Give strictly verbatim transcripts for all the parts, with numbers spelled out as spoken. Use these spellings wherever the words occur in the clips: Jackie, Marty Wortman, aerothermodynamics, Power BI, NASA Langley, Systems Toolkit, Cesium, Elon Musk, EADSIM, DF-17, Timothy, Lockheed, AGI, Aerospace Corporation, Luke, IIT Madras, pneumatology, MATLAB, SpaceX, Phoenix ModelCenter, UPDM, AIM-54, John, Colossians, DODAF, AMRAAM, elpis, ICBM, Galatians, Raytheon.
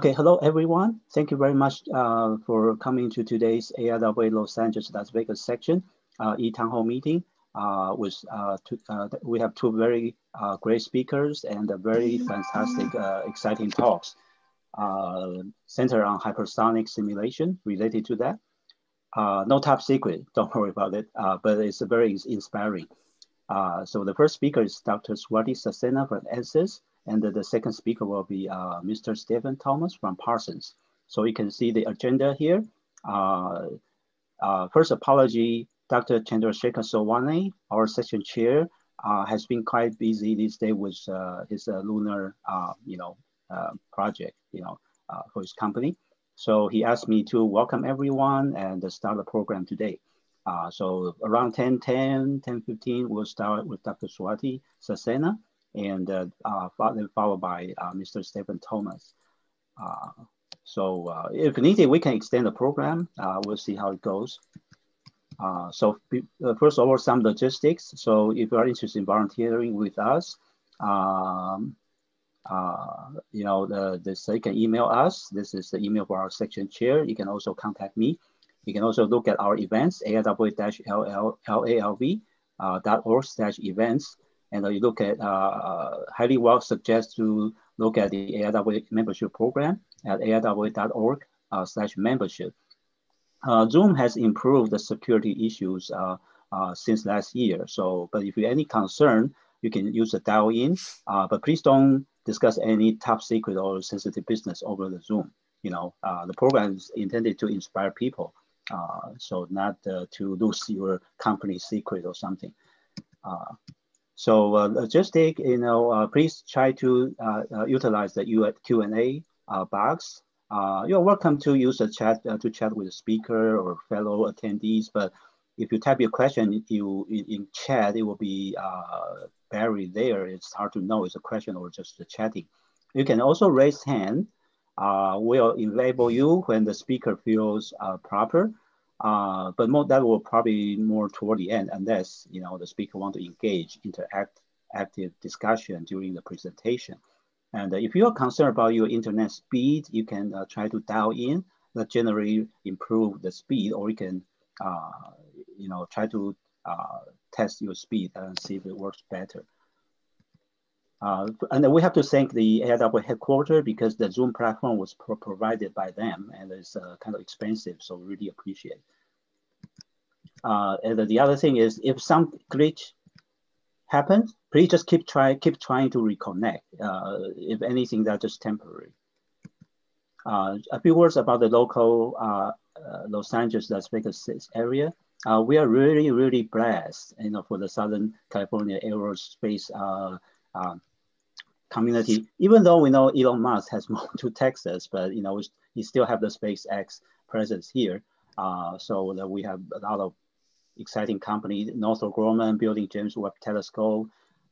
Okay, hello everyone. Thank you very much uh, for coming to today's A I A A Los Angeles, Las Vegas section uh, e-town hall meeting. Uh, with, uh, two, uh, we have two very uh, great speakers and a very fantastic, uh, exciting talks uh, centered on hypersonic simulation related to that. Uh, no top secret, don't worry about it, uh, but it's very inspiring. Uh, so the first speaker is Doctor Swati Saxena from ANSYS, and the, the second speaker will be uh, Mister Stephen Thomas from Parsons. So you can see the agenda here. Uh, uh, first apology, Doctor Chandrasekhar Sowane, our section chair, uh, has been quite busy these days with uh, his uh, lunar, uh, you know, uh, project, you know, uh, for his company. So he asked me to welcome everyone and start the program today. Uh, so around ten ten, ten fifteen, we'll start with Doctor Swati Saxena, and uh, uh, followed by uh, Mister Stephen Thomas. Uh, so uh, if needed, we can extend the program. Uh, we'll see how it goes. Uh, so uh, first of all, some logistics. So if you are interested in volunteering with us, um, uh, you know, the, the, so you can email us. This is the email for our section chair. You can also contact me. You can also look at our events, A I A A dash L A L V dot org slash events. And you look at, uh, uh, highly well suggest to look at the A I A A membership program at A I A A dot org uh, slash membership. Uh, Zoom has improved the security issues uh, uh, since last year. So, but if you have any concern, you can use the dial-in, uh, but please don't discuss any top secret or sensitive business over the Zoom. You know, uh, the program is intended to inspire people. Uh, so not uh, to lose your company secret or something. Uh, So uh, logistic, you know, uh, please try to uh, uh, utilize the Q and A uh, box. Uh, you're welcome to use the chat uh, to chat with the speaker or fellow attendees. But if you type your question you, in, in chat, it will be uh, buried there. It's hard to know it's a question or just the chatting. You can also raise hand. Uh, we'll enable you when the speaker feels uh, proper. Uh, but more, that will probably more toward the end, unless you know the speaker want to engage, interact, active discussion during the presentation. And uh, if you are concerned about your internet speed, you can uh, try to dial in. That generally improve the speed, or you can, uh, you know, try to uh, test your speed and see if it works better. Uh, and then we have to thank the A I A A headquarters because the Zoom platform was pro provided by them and it's uh, kind of expensive, so really appreciate it. Uh, and the other thing is, if some glitch happens, please just keep trying, keep trying to reconnect. Uh, if anything, that's just temporary. Uh, a few words about the local uh, uh, Los Angeles, Las Vegas area. Uh, we are really, really blessed, you know, for the Southern California aerospace uh, uh, community, even though we know Elon Musk has moved to Texas, but you know he still have the SpaceX presence here. Uh, so that we have a lot of exciting companies: Northrop Grumman building James Webb Telescope,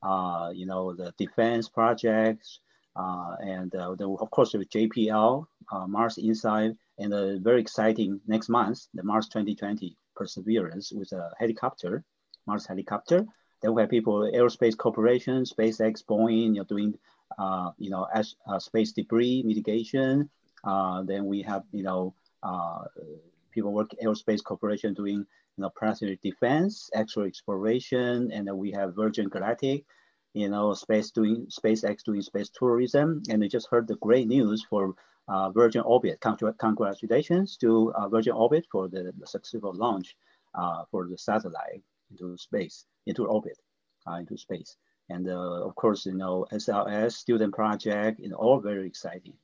uh, you know the defense projects, uh, and uh, the, of course with J P L, uh, Mars Insight, and a very exciting next month the Mars twenty twenty Perseverance with a helicopter, Mars helicopter. Then we have people, Aerospace Corporation, SpaceX, Boeing, you know, doing, uh, you know, as, uh, space debris mitigation. Uh, then we have, you know, uh, people work Aerospace Corporation doing, you know, Patriot defense, actual exploration, and then we have Virgin Galactic, you know, space doing SpaceX doing space tourism. And we just heard the great news for uh, Virgin Orbit. Congratulations to uh, Virgin Orbit for the, the successful launch uh, for the satellite into space, into orbit, uh, into space. And uh, of course, you know, S L S, student project, you know, all very exciting.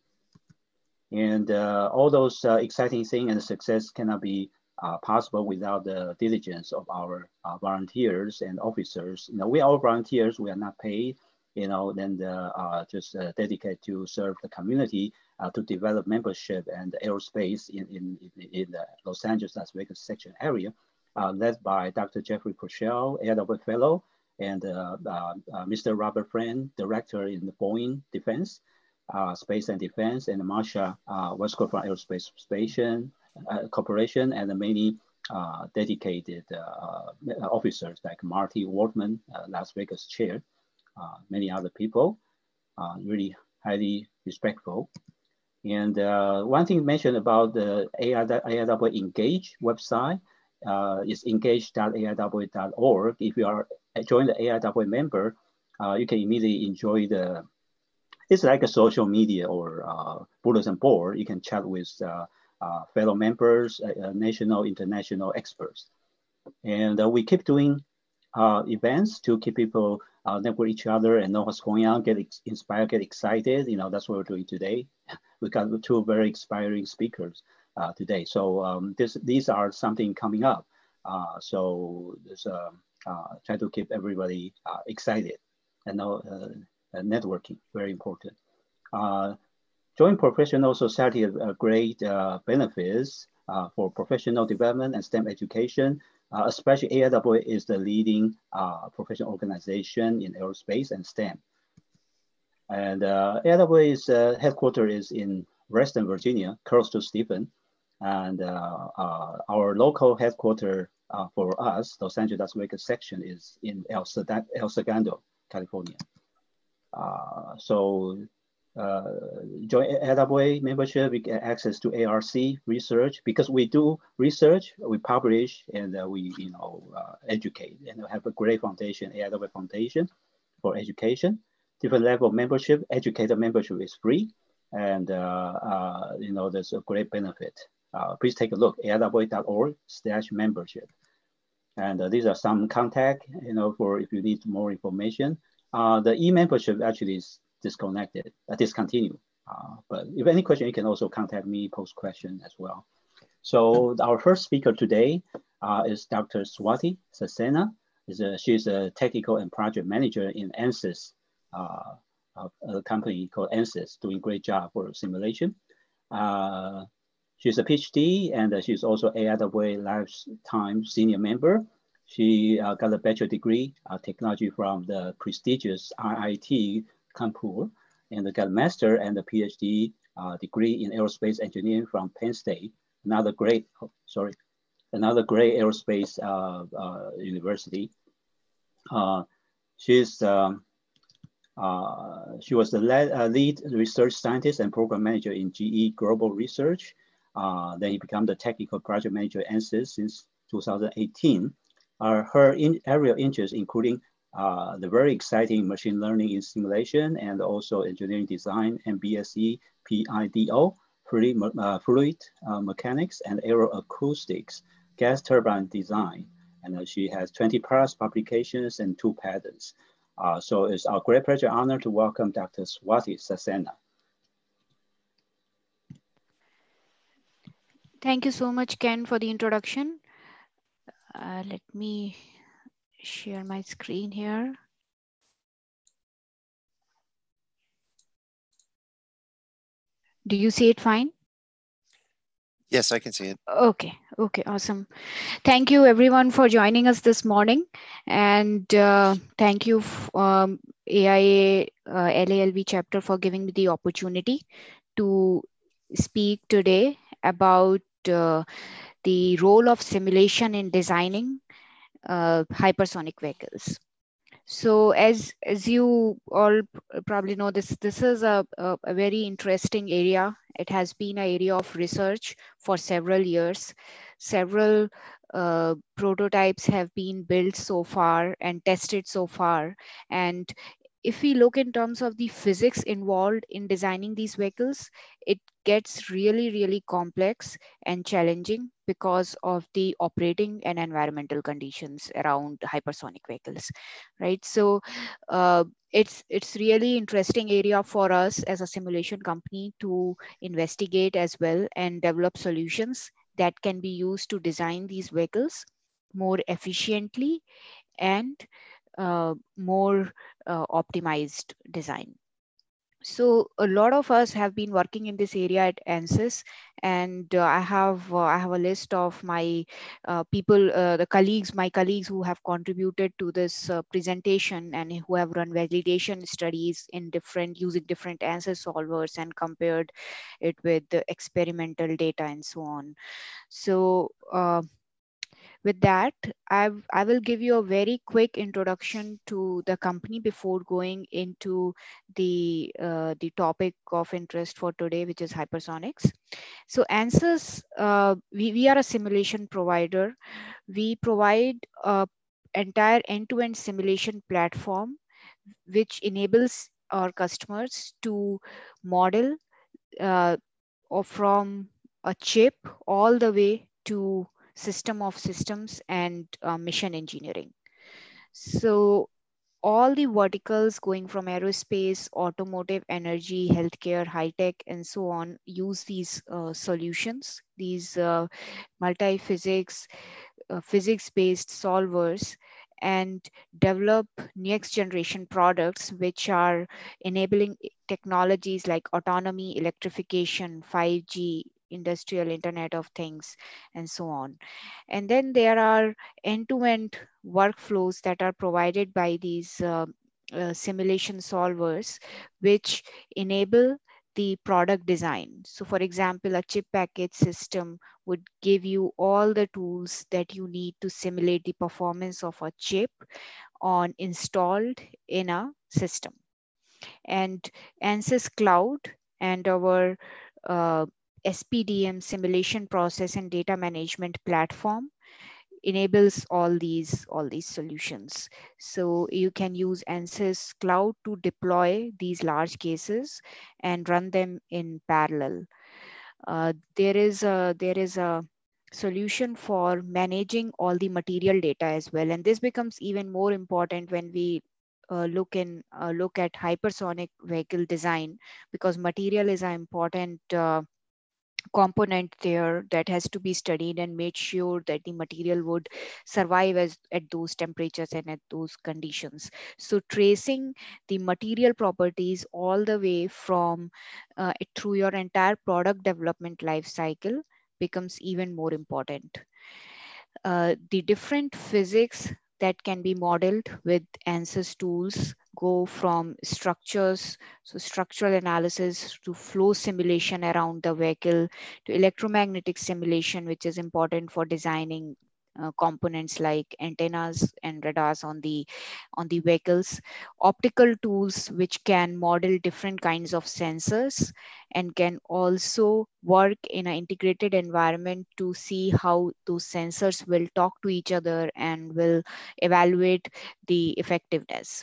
And uh, all those uh, exciting things and success cannot be uh, possible without the diligence of our uh, volunteers and officers. You know, we are all volunteers, we are not paid, you know, then the, uh, just uh, dedicated to serve the community, uh, to develop membership and aerospace in, in, in the Los Angeles, Las Vegas section area. Uh, led by Doctor Jeffrey Purcell, A I A A Fellow, and uh, uh, uh, Mister Robert Friend, Director in the Boeing Defense, uh, Space and Defense, and Marsha uh, West Coast Aerospace Station, uh, Corporation, and many uh, dedicated uh, officers like Marty Wortman, uh, Las Vegas Chair, uh, many other people, uh, really highly respectful. And uh, one thing mentioned about the A I W Engage website uh, is engage dot A I W dot org. If you are join the A I W member, uh, you can immediately enjoy the, it's like a social media or uh, bulletin board. You can chat with uh, uh, fellow members, uh, national, international experts. And uh, we keep doing uh, events to keep people Uh, network each other and know what's going on, get inspired, get excited. You know, that's what we're doing today. We got two very inspiring speakers uh, today. So um, this, these are something coming up. Uh, so this, uh, uh, try to keep everybody uh, excited and know, uh, networking, very important. Uh, joint professional society has uh, great uh, benefits uh, for professional development and STEM education. Uh, especially A I W is the leading uh, professional organization in aerospace and STEM. And uh, A I W's uh, headquarters is in Reston, Virginia, close to Stephen. And uh, uh, our local headquarters uh, for us, Los Angeles Wake section, is in El, El Segundo, California. Uh, so uh, join A I W membership, we get access to A R C research, because we do research, we publish, and uh, we you know uh, educate, and we have a great foundation, A I W Foundation for education. Different level of membership, educator membership is free, and uh, uh, you know there's a great benefit. Uh, please take a look, A I W dot org slash membership, and uh, these are some contact you know for if you need more information. Uh, the e-membership actually is disconnected, uh, discontinued. Uh, but if any question, you can also contact me, post question as well. So our first speaker today uh, is Doctor Swati Saxena. Is a, she's a technical and project manager in ANSYS, uh, a, a company called ANSYS, doing great job for simulation. Uh, she's a PhD, and she's also A I W lifetime senior member. She uh, got a bachelor degree uh, technology from the prestigious I I T Kanpur, and got a master and a PhD uh, degree in aerospace engineering from Penn State, another great, oh, sorry, another great aerospace uh, uh, university. Uh, she's, um, uh, she was the lead, uh, lead research scientist and program manager in G E Global Research. Uh, then he became the technical project manager at ANSYS since two thousand eighteen. Uh, her in area of interest including Uh, the very exciting machine learning in simulation and also engineering design, M B S E, P I D O, fluid, uh, fluid uh, mechanics, and aeroacoustics, gas turbine design. And uh, she has twenty plus publications and two patents. Uh, so it's our great pleasure and honor to welcome Doctor Swati Saxena. Thank you so much, Ken, for the introduction. Uh, let me share my screen here. Do you see it fine? Yes, I can see it. Okay, okay, awesome. Thank you everyone for joining us this morning. And uh, thank you, um, A I A uh, L A L V chapter, for giving me the opportunity to speak today about uh, the role of simulation in designing Uh, hypersonic vehicles. So as as you all probably know, this this is a, a, a very interesting area. It has been an area of research for several years. Several uh, prototypes have been built so far and tested so far. And if we look in terms of the physics involved in designing these vehicles, it gets really, really complex and challenging because of the operating and environmental conditions around hypersonic vehicles, right? So uh, it's, it's really interesting area for us as a simulation company to investigate as well and develop solutions that can be used to design these vehicles more efficiently and Uh, more uh, optimized design. So a lot of us have been working in this area at ANSYS, and uh, I have uh, I have a list of my uh, people, uh, the colleagues, my colleagues who have contributed to this uh, presentation and who have run validation studies in different using different ANSYS solvers and compared it with the experimental data and so on. So. Uh, With that, I've, I will give you a very quick introduction to the company before going into the, uh, the topic of interest for today, which is hypersonics. So ANSYS, uh, we, we are a simulation provider. We provide an entire end-to-end simulation platform, which enables our customers to model uh, or from a chip all the way to system of systems and uh, mission engineering. So all the verticals going from aerospace, automotive, energy, healthcare, high tech, and so on use these uh, solutions, these uh, multi-physics, uh, physics-based solvers, and develop next generation products which are enabling technologies like autonomy, electrification, five G, industrial internet of things, and so on. And then there are end-to-end workflows that are provided by these uh, uh, simulation solvers, which enable the product design. So for example, a chip package system would give you all the tools that you need to simulate the performance of a chip on installed in a system. And ANSYS Cloud and our uh, S P D M simulation process and data management platform enables all these all these solutions. So you can use ANSYS Cloud to deploy these large cases and run them in parallel. Uh, there is a there is a solution for managing all the material data as well, and this becomes even more important when we uh, look in uh, look at hypersonic vehicle design, because material is an important Uh, component there that has to be studied and made sure that the material would survive as at those temperatures and at those conditions. So tracing the material properties all the way from uh, through your entire product development life cycle becomes even more important. Uh, the different physics that can be modeled with ANSYS tools go from structures, so structural analysis, to flow simulation around the vehicle, to electromagnetic simulation, which is important for designing uh, components like antennas and radars on the, on the vehicles, optical tools, which can model different kinds of sensors and can also work in an integrated environment to see how those sensors will talk to each other and will evaluate the effectiveness.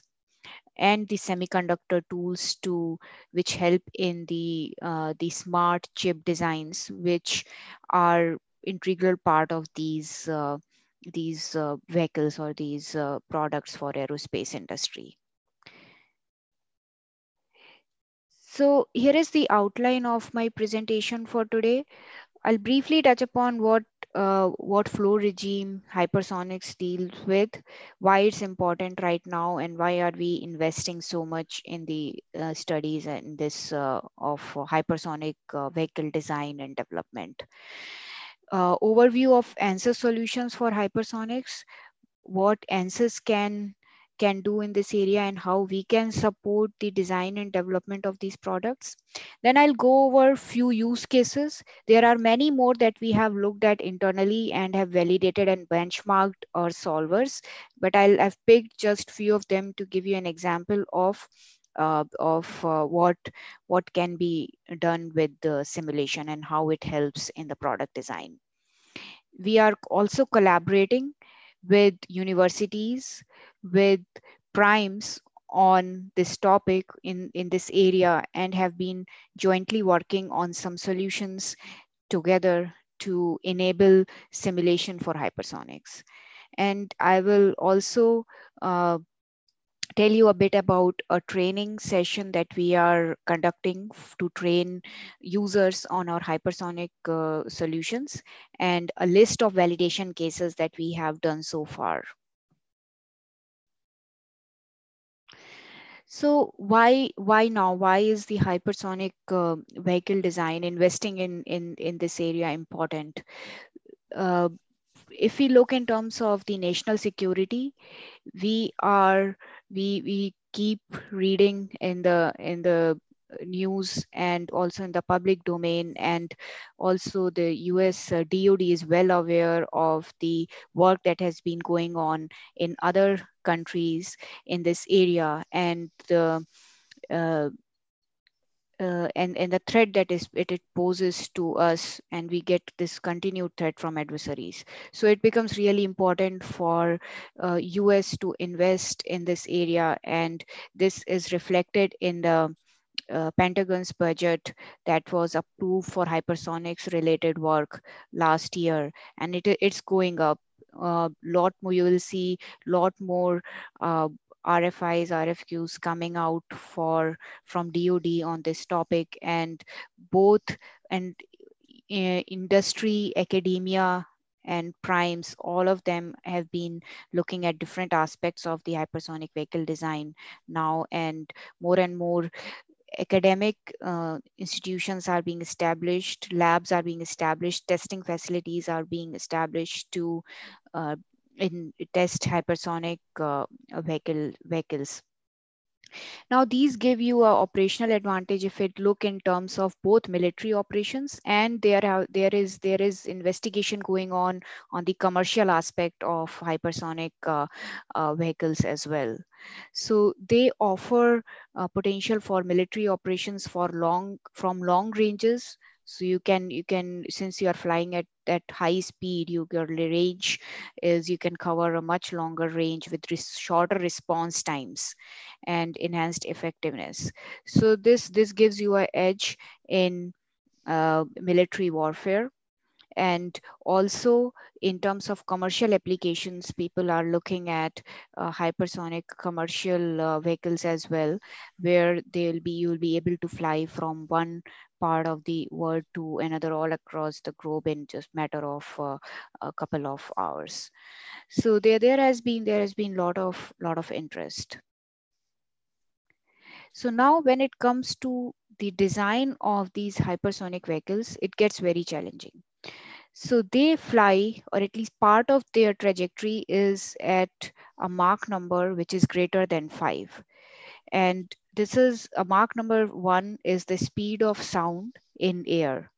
And the semiconductor tools to which help in the uh, the smart chip designs, which are integral part of these uh, these uh, vehicles or these uh, products for aerospace industry. So here is the outline of my presentation for today. I'll briefly touch upon what uh, what flow regime hypersonics deals with, why it's important right now, and why are we investing so much in the uh, studies and this uh, of hypersonic uh, vehicle design and development. Uh, overview of ANSYS solutions for hypersonics, what ANSYS can can do in this area and how we can support the design and development of these products. Then I'll go over few use cases. There are many more that we have looked at internally and have validated and benchmarked our solvers, but I'll have picked just few of them to give you an example of, uh, of uh, what, what can be done with the simulation and how it helps in the product design. We are also collaborating with universities, with primes on this topic in, in this area, and have been jointly working on some solutions together to enable simulation for hypersonics. And I will also uh, tell you a bit about a training session that we are conducting to train users on our hypersonic uh, solutions, and a list of validation cases that we have done so far. So why why now? Why is the hypersonic uh, vehicle design, investing in, in, in this area, important? Uh, if we look in terms of the national security, we are we we keep reading in the in the news and also in the public domain. And also the U S uh, D O D is well aware of the work that has been going on in other countries in this area, and the uh, Uh, and, and the threat that is, it, it poses to us, and we get this continued threat from adversaries. So it becomes really important for uh, U S to invest in this area, and this is reflected in the uh, Pentagon's budget that was approved for hypersonics related work last year, and it, it's going up a uh, lot more. You will see a lot more uh, R F Is, R F Qs coming out for from D O D on this topic, and both and uh, industry, academia, and primes, all of them have been looking at different aspects of the hypersonic vehicle design now, and more and more academic uh, institutions are being established, labs are being established, testing facilities are being established to uh, in test hypersonic uh, vehicle vehicles. Now, these give you an operational advantage if it look in terms of both military operations, and there are, there is there is investigation going on on the commercial aspect of hypersonic uh, uh, vehicles as well. So they offer uh, potential for military operations for long from long ranges. So you can, you can, since you are flying at, at high speed, you, your range is, you can cover a much longer range with res, shorter response times and enhanced effectiveness. So this, this gives you an edge in uh, military warfare. And also in terms of commercial applications, people are looking at uh, hypersonic commercial uh, vehicles as well, where they'll be, you'll be able to fly from one part of the world to another all across the globe in just matter of uh, a couple of hours. So there, there has been, there has been lot of, lot of interest. So now when it comes to the design of these hypersonic vehicles, it gets very challenging. So they fly, or at least part of their trajectory is at a Mach number which is greater than five. And this is a Mach number one is the speed of sound in air.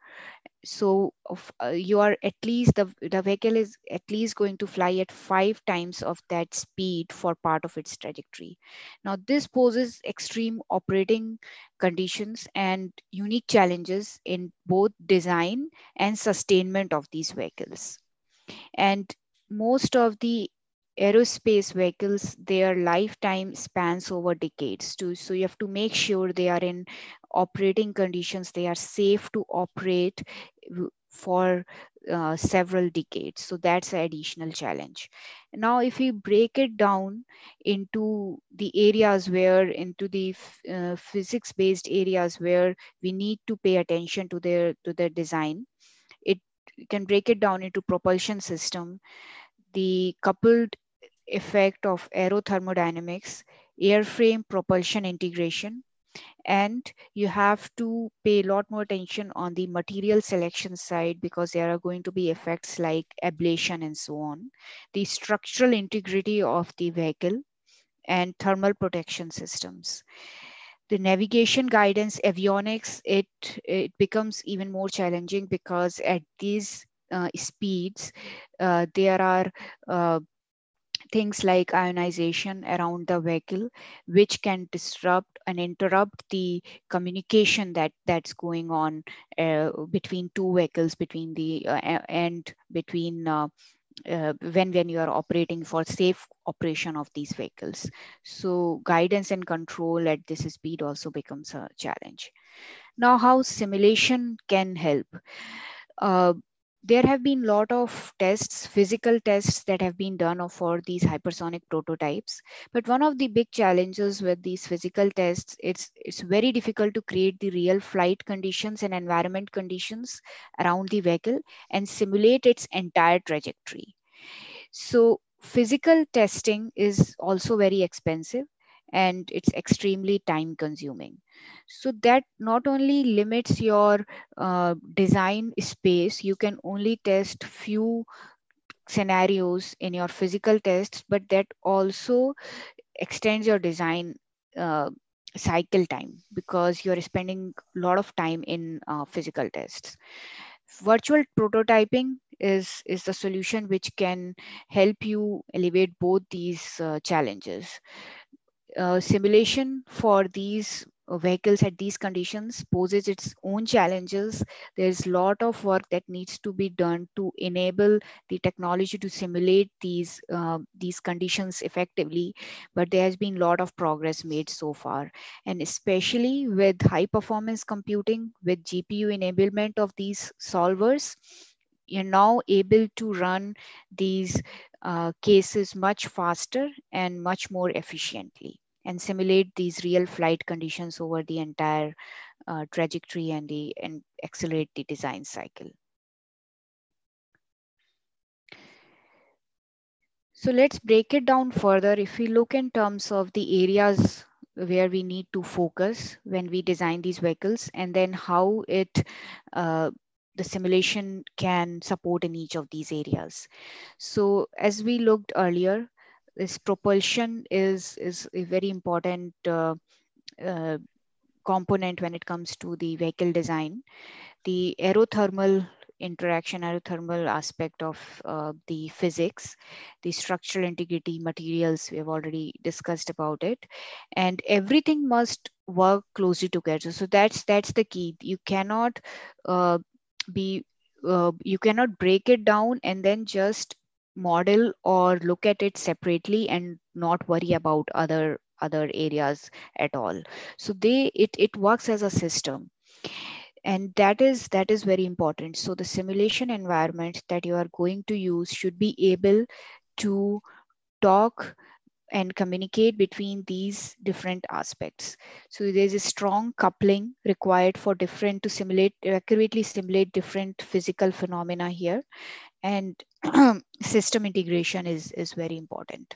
So of, uh, you are at least, the, the vehicle is at least going to fly at five times of that speed for part of its trajectory. Now this poses extreme operating conditions and unique challenges in both design and sustainment of these vehicles. And most of the aerospace vehicles, their lifetime spans over decades too. So you have to make sure they are in operating conditions, they are safe to operate for uh, several decades. So that's an additional challenge. Now, if we break it down into the areas where, into the uh, physics-based areas where we need to pay attention to their, to their design, it you can break it down into propulsion system, the coupled effect of aerothermodynamics, airframe propulsion integration, and you have to pay a lot more attention on the material selection side because there are going to be effects like ablation and so on, the structural integrity of the vehicle, and thermal protection systems. The navigation guidance, avionics, it, it becomes even more challenging because at these Uh, speeds, uh, there are uh, things like ionization around the vehicle, which can disrupt and interrupt the communication that that's going on uh, between two vehicles, between the uh, and between uh, uh, when when you are operating for safe operation of these vehicles. So guidance and control at this speed also becomes a challenge. Now, how simulation can help? Uh, There have been a lot of tests, physical tests that have been done for these hypersonic prototypes. But one of the big challenges with these physical tests, it's, it's very difficult to create the real flight conditions and environment conditions around the vehicle and simulate its entire trajectory. So physical testing is also very expensive, and it's extremely time consuming. So that not only limits your uh, design space, you can only test few scenarios in your physical tests, but that also extends your design uh, cycle time because you're spending a lot of time in uh, physical tests. Virtual prototyping is, is the solution which can help you elevate both these uh, challenges. Uh, simulation for these vehicles at these conditions poses its own challenges. There's a lot of work that needs to be done to enable the technology to simulate these uh, these conditions effectively, but there has been a lot of progress made so far. And especially with high performance computing, with G P U enablement of these solvers, you're now able to run these uh, cases much faster and much more efficiently, and simulate these real flight conditions over the entire uh, trajectory and, the, and accelerate the design cycle. So let's break it down further. If we look in terms of the areas where we need to focus when we design these vehicles, and then how it, uh, the simulation can support in each of these areas. So as we looked earlier, this propulsion is, is a very important uh, uh, component when it comes to the vehicle design. The aerothermal interaction, aerothermal aspect of uh, the physics, the structural integrity, materials, we have already discussed about it, and everything must work closely together. So that's, that's the key. You cannot uh, be, uh, you cannot break it down and then just model or look at it separately and not worry about other other areas at all. So they it it works as a system, and that is that is very important. So the simulation environment that you are going to use should be able to talk and communicate between these different aspects. So there's a strong coupling required for different to simulate accurately simulate different physical phenomena here, and system integration is, is very important.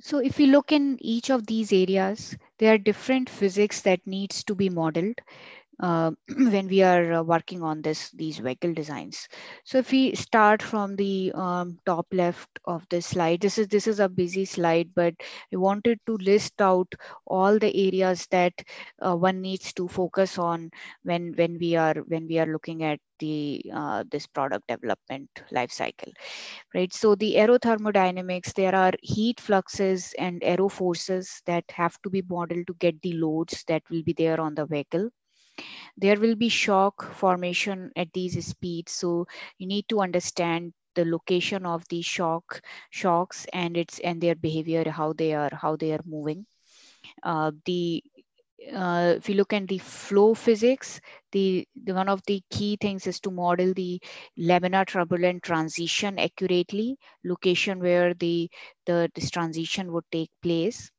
So if we look in each of these areas, there are different physics that needs to be modeled uh, when we are uh, working on this these vehicle designs. So if we start from the um, top left of the slide, this is, this is a busy slide, but I wanted to list out all the areas that uh, one needs to focus on when, when, we, are, when we are looking at the uh, this product development life cycle, right? So the aerothermodynamics, there are heat fluxes and aeroforces that have to be modeled to get the loads that will be there on the vehicle. There will be shock formation at these speeds. So you need to understand the location of the shock shocks and its and their behavior, how they are how they are moving. Uh, the uh, if you look at the flow physics, the, the one of the key things is to model the laminar turbulent transition accurately, location where the the this transition would take place.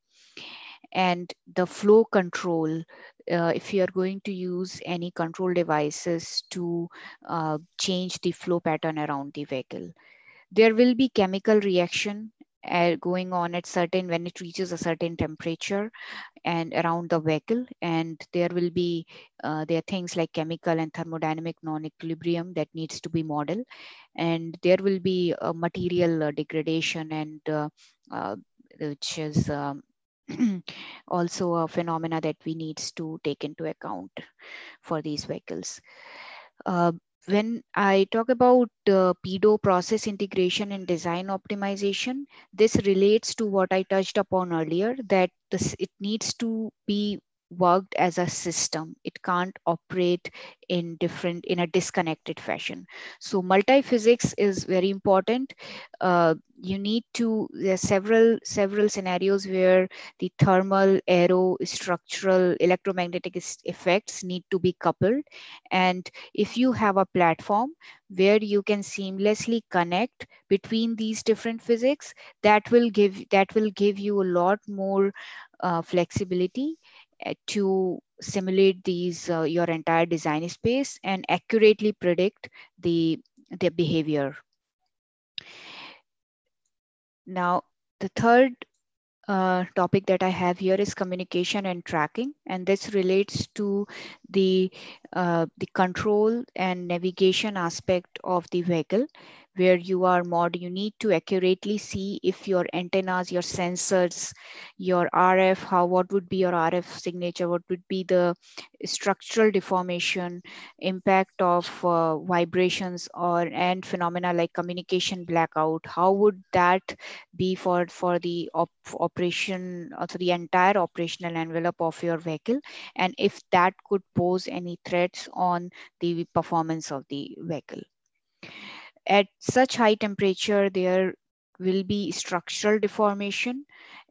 And the flow control, uh, if you are going to use any control devices to uh, change the flow pattern around the vehicle. There will be chemical reaction uh, going on at certain, when it reaches a certain temperature and around the vehicle. And there will be, uh, there are things like chemical and thermodynamic non-equilibrium that needs to be modeled. And there will be a material degradation and uh, uh, which is, um, also a phenomena that we needs to take into account for these vehicles. Uh, when I talk about uh, P D O, process integration and design optimization, this relates to what I touched upon earlier, that this, it needs to be worked as a system. It can't operate in different, in a disconnected fashion. So multi-physics is very important. Uh, you need to, there are several, several scenarios where the thermal, aero, structural, electromagnetic effects need to be coupled. And if you have a platform where you can seamlessly connect between these different physics, that will give, that will give you a lot more uh, flexibility to simulate these uh, your entire design space and accurately predict the their behavior. Now, the third uh, topic that I have here is communication and tracking, and this relates to the uh, the control and navigation aspect of the vehicle, where you are mod, you need to accurately see if your antennas, your sensors, your R F, how, what would be your R F signature, what would be the structural deformation, impact of uh, vibrations or and phenomena like communication blackout, how would that be for, for the op operation, or the entire operational envelope of your vehicle, and if that could pose any threats on the performance of the vehicle. At such high temperature, there will be structural deformation.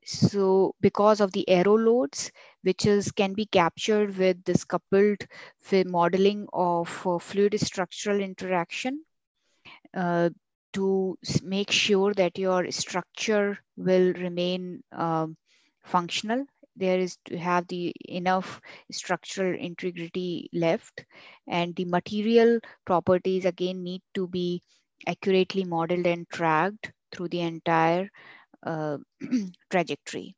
So because of the aero loads, which is can be captured with this coupled modeling of uh, fluid structural interaction uh, to make sure that your structure will remain uh, functional. There is to have the enough structural integrity left, and the material properties again need to be accurately modeled and tracked through the entire uh, trajectory.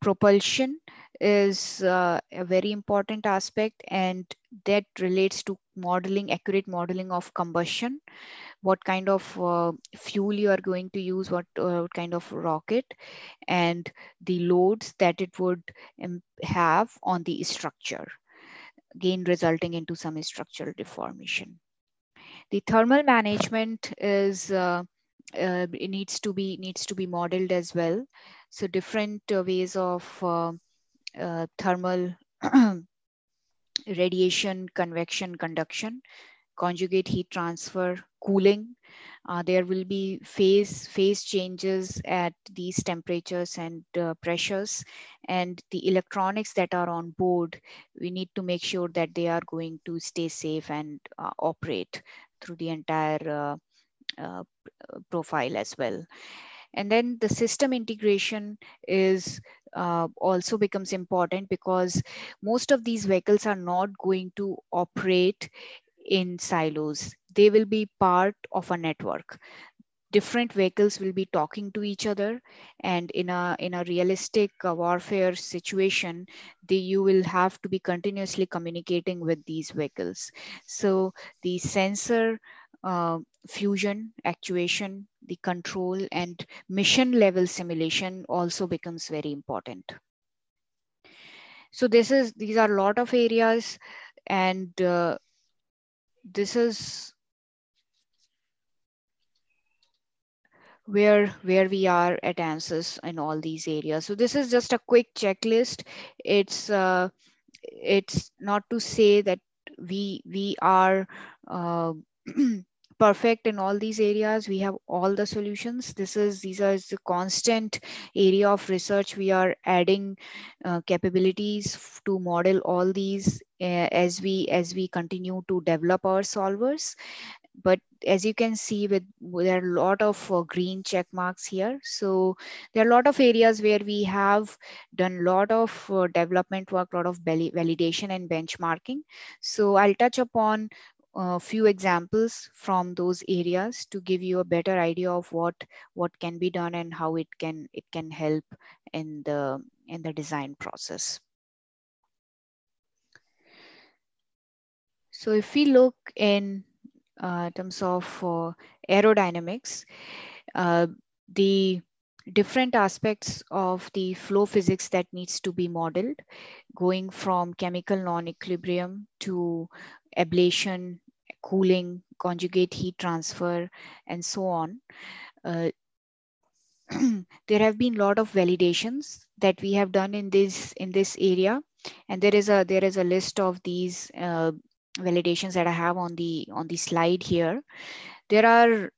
Propulsion is uh, a very important aspect, and that relates to modeling, accurate modeling of combustion, what kind of uh, fuel you are going to use, what, uh, what kind of rocket, and the loads that it would um, have on the structure, again resulting into some structural deformation. The thermal management is uh, uh, it needs to be needs to be modeled as well. So different uh, ways of uh, uh, thermal radiation, convection, conduction, conjugate heat transfer, cooling. Uh, there will be phase, phase changes at these temperatures and uh, pressures, and the electronics that are on board, we need to make sure that they are going to stay safe and uh, operate through the entire uh, uh, profile as well. And then the system integration is uh, also becomes important, because most of these vehicles are not going to operate in silos. They will be part of a network. Different vehicles will be talking to each other, and in a in a realistic uh, warfare situation, the, you will have to be continuously communicating with these vehicles. So the sensor uh, fusion, actuation, the control, and mission level simulation also becomes very important. So this is these are a lot of areas, and uh, this is where where we are at ANSYS in all these areas. So this is just a quick checklist. It's uh, it's not to say that we we are uh, perfect in all these areas. We have all the solutions. This is these are the constant area of research. We are adding uh, capabilities to model all these uh, as we as we continue to develop our solvers. But as you can see, with there are a lot of uh, green check marks here. So there are a lot of areas where we have done a lot of uh, development work, a lot of validation and benchmarking. So I'll touch upon a few examples from those areas to give you a better idea of what what can be done and how it can it can help in the in the design process. So if we look in Uh, in terms of uh, aerodynamics, uh, the different aspects of the flow physics that needs to be modeled, going from chemical non-equilibrium to ablation, cooling, conjugate heat transfer, and so on. Uh, there have been a lot of validations that we have done in this in this area, and there is a there is a list of these uh, validations that I have on the on the slide here. There are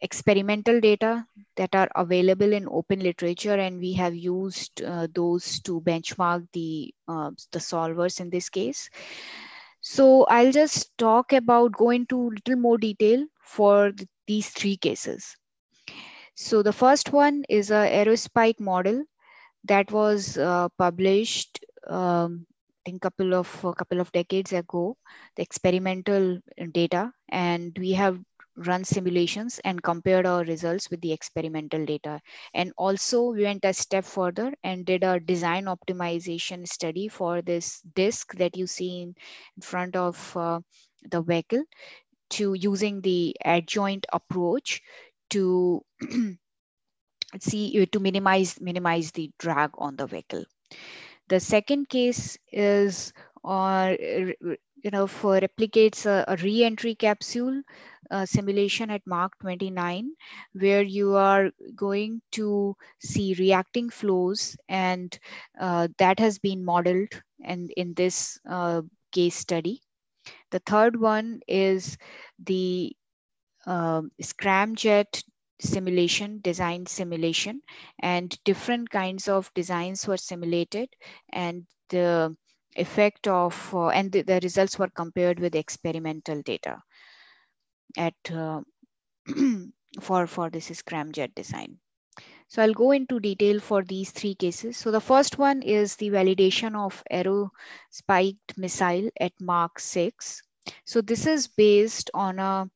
experimental data that are available in open literature, and we have used uh, those to benchmark the uh, the solvers in this case. So I'll just talk about go into little more detail for the, these three cases. So the first one is a aerospike model that was uh, published Um, I think couple of a couple of decades ago, the experimental data, and we have run simulations and compared our results with the experimental data. And also we went a step further and did a design optimization study for this disc that you see in front of uh, the vehicle to using the adjoint approach to see to minimize minimize the drag on the vehicle. The second case is or uh, you know for replicates a, a re-entry capsule uh, simulation at Mach twenty-nine, where you are going to see reacting flows, and uh, that has been modeled and in this uh, case study. The third one is the uh, scramjet simulation, design simulation, and different kinds of designs were simulated, and the effect of, uh, and the, the results were compared with experimental data at uh, for, for this scramjet design. So I'll go into detail for these three cases. So the first one is the validation of arrow spiked missile at Mach six. So this is based on a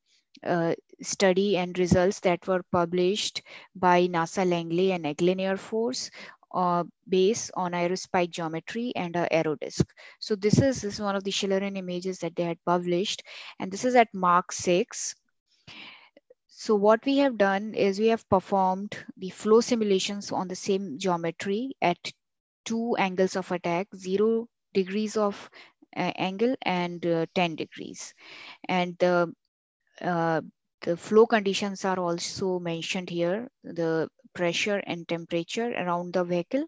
uh, study and results that were published by NASA Langley and Eglin Air Force uh, based on aerospike geometry and a aero disk. So this is, this is one of the Schlieren images that they had published, and this is at Mach six. So what we have done is we have performed the flow simulations on the same geometry at two angles of attack, zero degrees of uh, angle and uh, ten degrees. And the, uh, the flow conditions are also mentioned here, the pressure and temperature around the vehicle.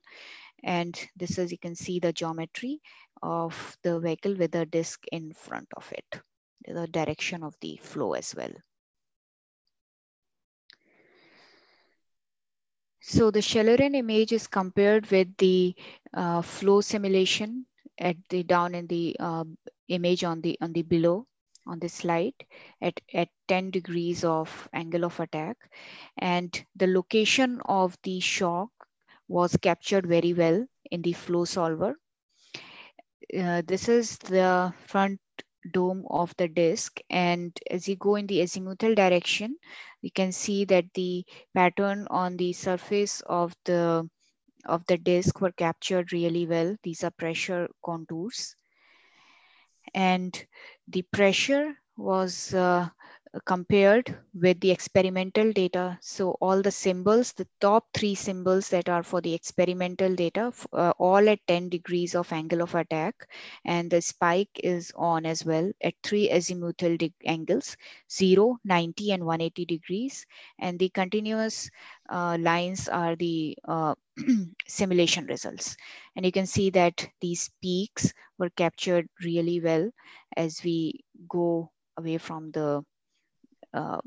And this is, you can see the geometry of the vehicle with the disk in front of it, the direction of the flow as well. So the Schlieren image is compared with the uh, flow simulation at the down in the uh, image on the on the below on the slide at at ten degrees of angle of attack, and the location of the shock was captured very well in the flow solver. Uh, this is the front dome of the disk, and as you go in the azimuthal direction, you can see that the pattern on the surface of the of the disk were captured really well. These are pressure contours, and the pressure was uh, compared with the experimental data. So all the symbols, the top three symbols that are for the experimental data, uh, all at ten degrees of angle of attack, and the spike is on as well at three azimuthal angles, zero, ninety and one hundred eighty degrees. And the continuous uh, lines are the uh, simulation results. And you can see that these peaks were captured really well as we go away from the Uh,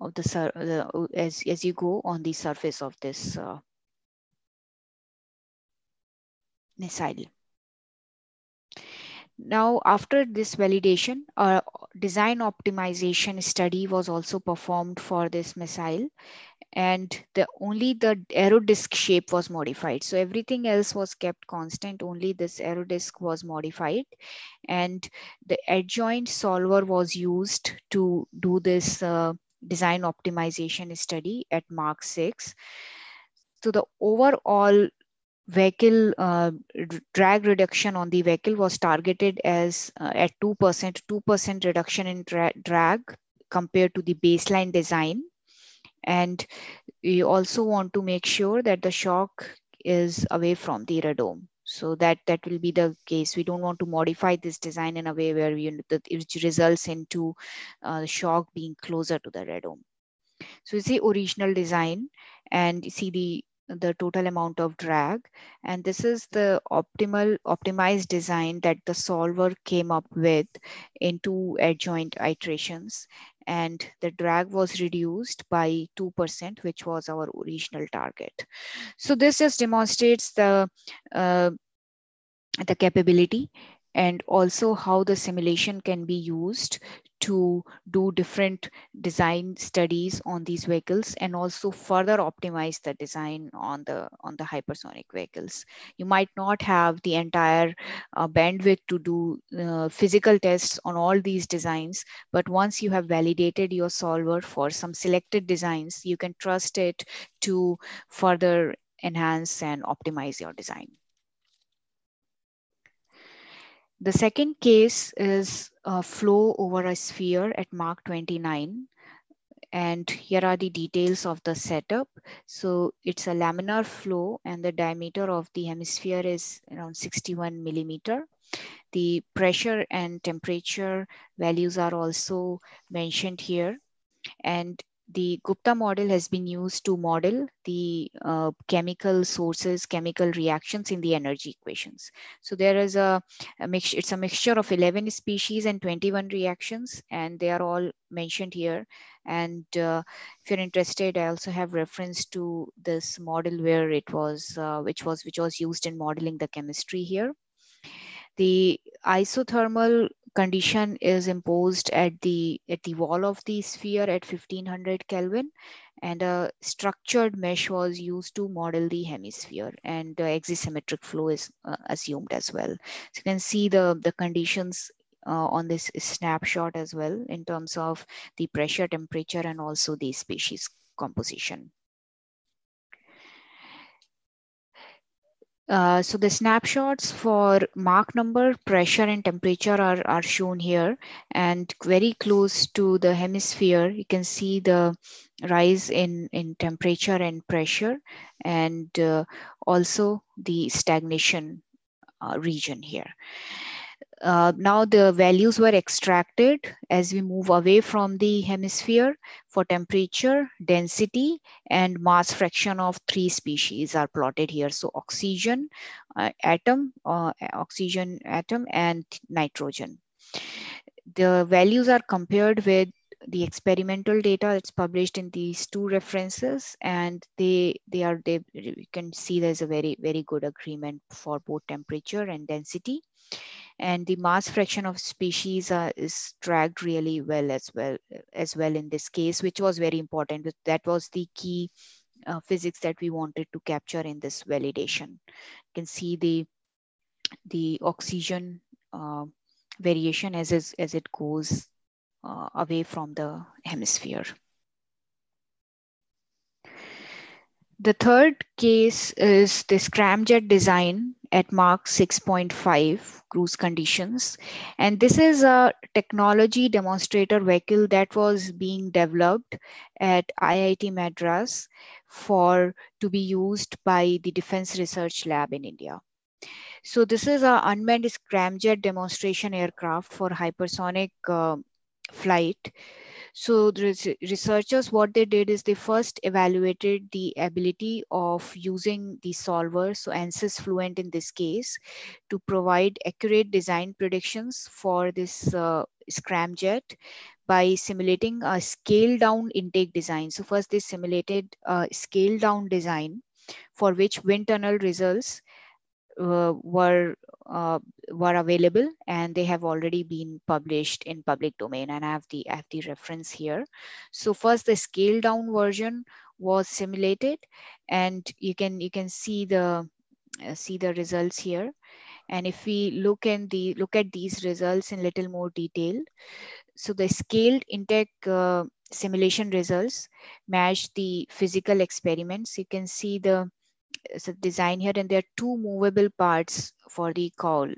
of the sur uh, as as you go on the surface of this uh, missile. Now, after this validation, a design optimization study was also performed for this missile, and the only the aero disk shape was modified. So everything else was kept constant, only this aero disk was modified, and the adjoint solver was used to do this uh, design optimization study at Mach six. So the overall vehicle uh, drag reduction on the vehicle was targeted as uh, at two percent, two percent reduction in dra drag compared to the baseline design. And we also want to make sure that the shock is away from the radome. So that, that will be the case. We don't want to modify this design in a way where we, it results into uh, shock being closer to the radome. So you see original design, and you see the the total amount of drag, and this is the optimal optimized design that the solver came up with in two adjoint iterations, and the drag was reduced by two percent, which was our original target. So this just demonstrates the uh, the capability, and also how the simulation can be used to do different design studies on these vehicles, and also further optimize the design on the on the hypersonic vehicles. You might not have the entire uh, bandwidth to do uh, physical tests on all these designs, but once you have validated your solver for some selected designs, you can trust it to further enhance and optimize your design. The second case is a flow over a sphere at Mach twenty-nine. And here are the details of the setup. So it's a laminar flow and the diameter of the hemisphere is around sixty-one millimeter. The pressure and temperature values are also mentioned here. And the Gupta model has been used to model the uh, chemical sources, chemical reactions in the energy equations. So there is a, a mix, it's a mixture of eleven species and twenty-one reactions, and they are all mentioned here. And uh, if you're interested, I also have reference to this model where it was, uh, which was, which was used in modeling the chemistry here. The isothermal condition is imposed at the at the wall of the sphere at fifteen hundred Kelvin, and a structured mesh was used to model the hemisphere, and the axisymmetric flow is uh, assumed as well. So you can see the the conditions uh, on this snapshot as well in terms of the pressure, temperature, and also the species composition. Uh, so the snapshots for Mach number, pressure, and temperature are, are shown here, and very close to the hemisphere, you can see the rise in, in temperature and pressure, and uh, also the stagnation uh, region here. Uh, now the values were extracted as we move away from the hemisphere. For temperature, density, and mass fraction of three species are plotted here. So oxygen uh, atom, uh, oxygen atom and nitrogen. The values are compared with the experimental data that's published in these two references, and they they are they you can see there's a very very good agreement for both temperature and density. And the mass fraction of species uh, is tracked really well as well as well in this case, which was very important. That was the key uh, physics that we wanted to capture in this validation. You can see the the oxygen uh, variation as is, as it goes uh, away from the hemisphere. The third case is the scramjet design at Mach six point five cruise conditions. And this is a technology demonstrator vehicle that was being developed at I I T Madras for to be used by the Defense Research Lab in India. So this is an unmanned scramjet demonstration aircraft for hypersonic uh, flight. So the researchers, what they did is they first evaluated the ability of using the solver, so ANSYS Fluent in this case, to provide accurate design predictions for this uh, scramjet by simulating a scaled down intake design. So first they simulated a scaled down design for which wind tunnel results Uh, were uh, were available, and they have already been published in public domain, and I have the I have the reference here. So first, the scaled down version was simulated, and you can you can see the uh, see the results here. And if we look in the look at these results in little more detail, so the scaled intake uh, simulation results match the physical experiments. You can see the So design here, and there are two movable parts for the cowl,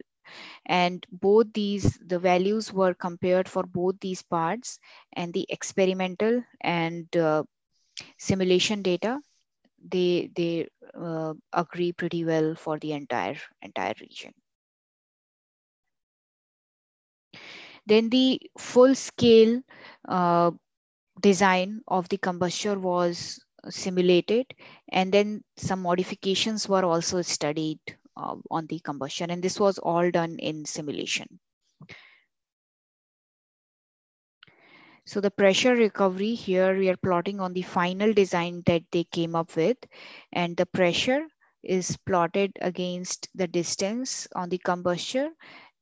and both these the values were compared for both these parts, and the experimental and uh, simulation data they they uh, agree pretty well for the entire entire region. Then the full scale uh, design of the combustor was simulated, and then some modifications were also studied uh, on the combustion, and this was all done in simulation. So the pressure recovery here we are plotting on the final design that they came up with, and the pressure is plotted against the distance on the combustor,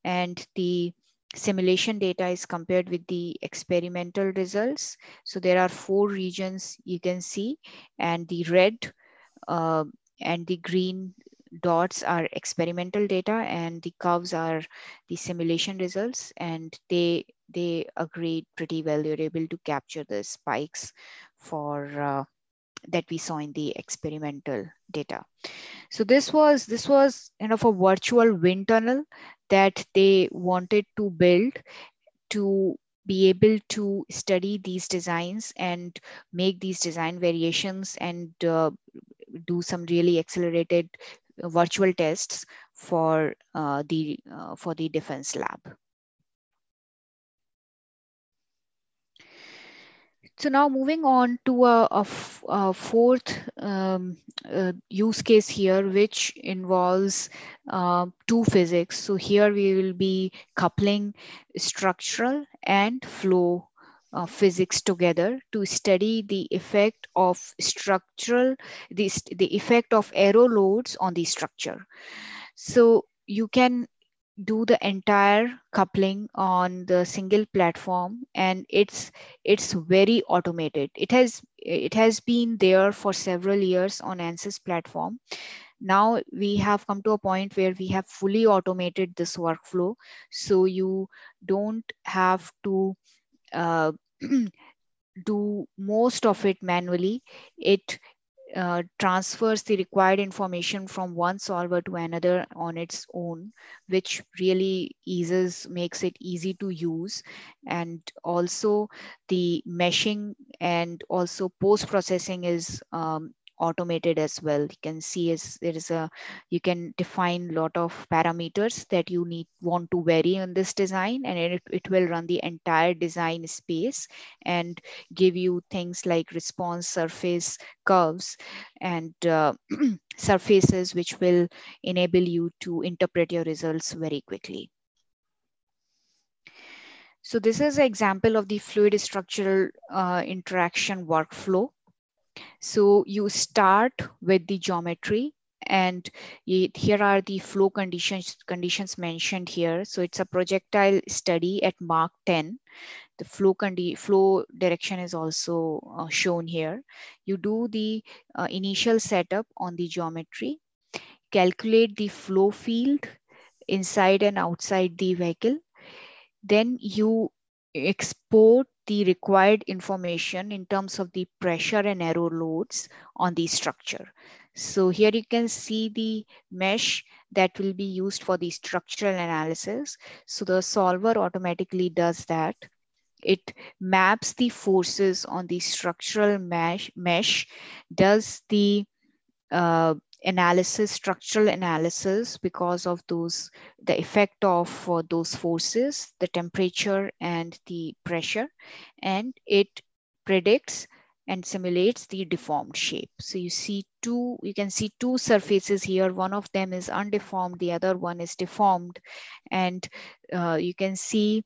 and the simulation data is compared with the experimental results. So there are four regions you can see, and the red uh, and the green dots are experimental data, and the curves are the simulation results, and they they agreed pretty well. They were able to capture the spikes for uh, that we saw in the experimental data. So this was, this was kind of a virtual wind tunnel that they wanted to build to be able to study these designs and make these design variations and uh, do some really accelerated virtual tests for uh, the uh, for the defense lab. So now moving on to a, a, a fourth um, uh, use case here, which involves uh, two physics. So here we will be coupling structural and flow Uh, physics together to study the effect of structural, the, the effect of aero loads on the structure. So you can do the entire coupling on the single platform, and it's it's very automated. It has it has been there for several years on ANSYS platform. Now we have come to a point where we have fully automated this workflow, so you don't have to Uh, do most of it manually. It uh, transfers the required information from one solver to another on its own, which really eases, makes it easy to use. And also the meshing and also post-processing is um, automated as well. You can see is there is a, you can define a lot of parameters that you need want to vary in this design, and it, it will run the entire design space and give you things like response, surface, curves, and uh, surfaces, which will enable you to interpret your results very quickly. So this is an example of the fluid structural uh, interaction workflow. So you start with the geometry, and it, here are the flow conditions conditions mentioned here. So it's a projectile study at Mach ten. The flow condi flow direction is also uh, shown here. You do the uh, initial setup on the geometry, calculate the flow field inside and outside the vehicle. Then you export the required information in terms of the pressure and aero loads on the structure. So here you can see the mesh that will be used for the structural analysis. So the solver automatically does that. It maps the forces on the structural mesh, mesh does the uh, analysis, structural analysis, because of those, the effect of uh, those forces, the temperature and the pressure, and it predicts and simulates the deformed shape. So you see two, you can see two surfaces here. One of them is undeformed, the other one is deformed, and uh, you can see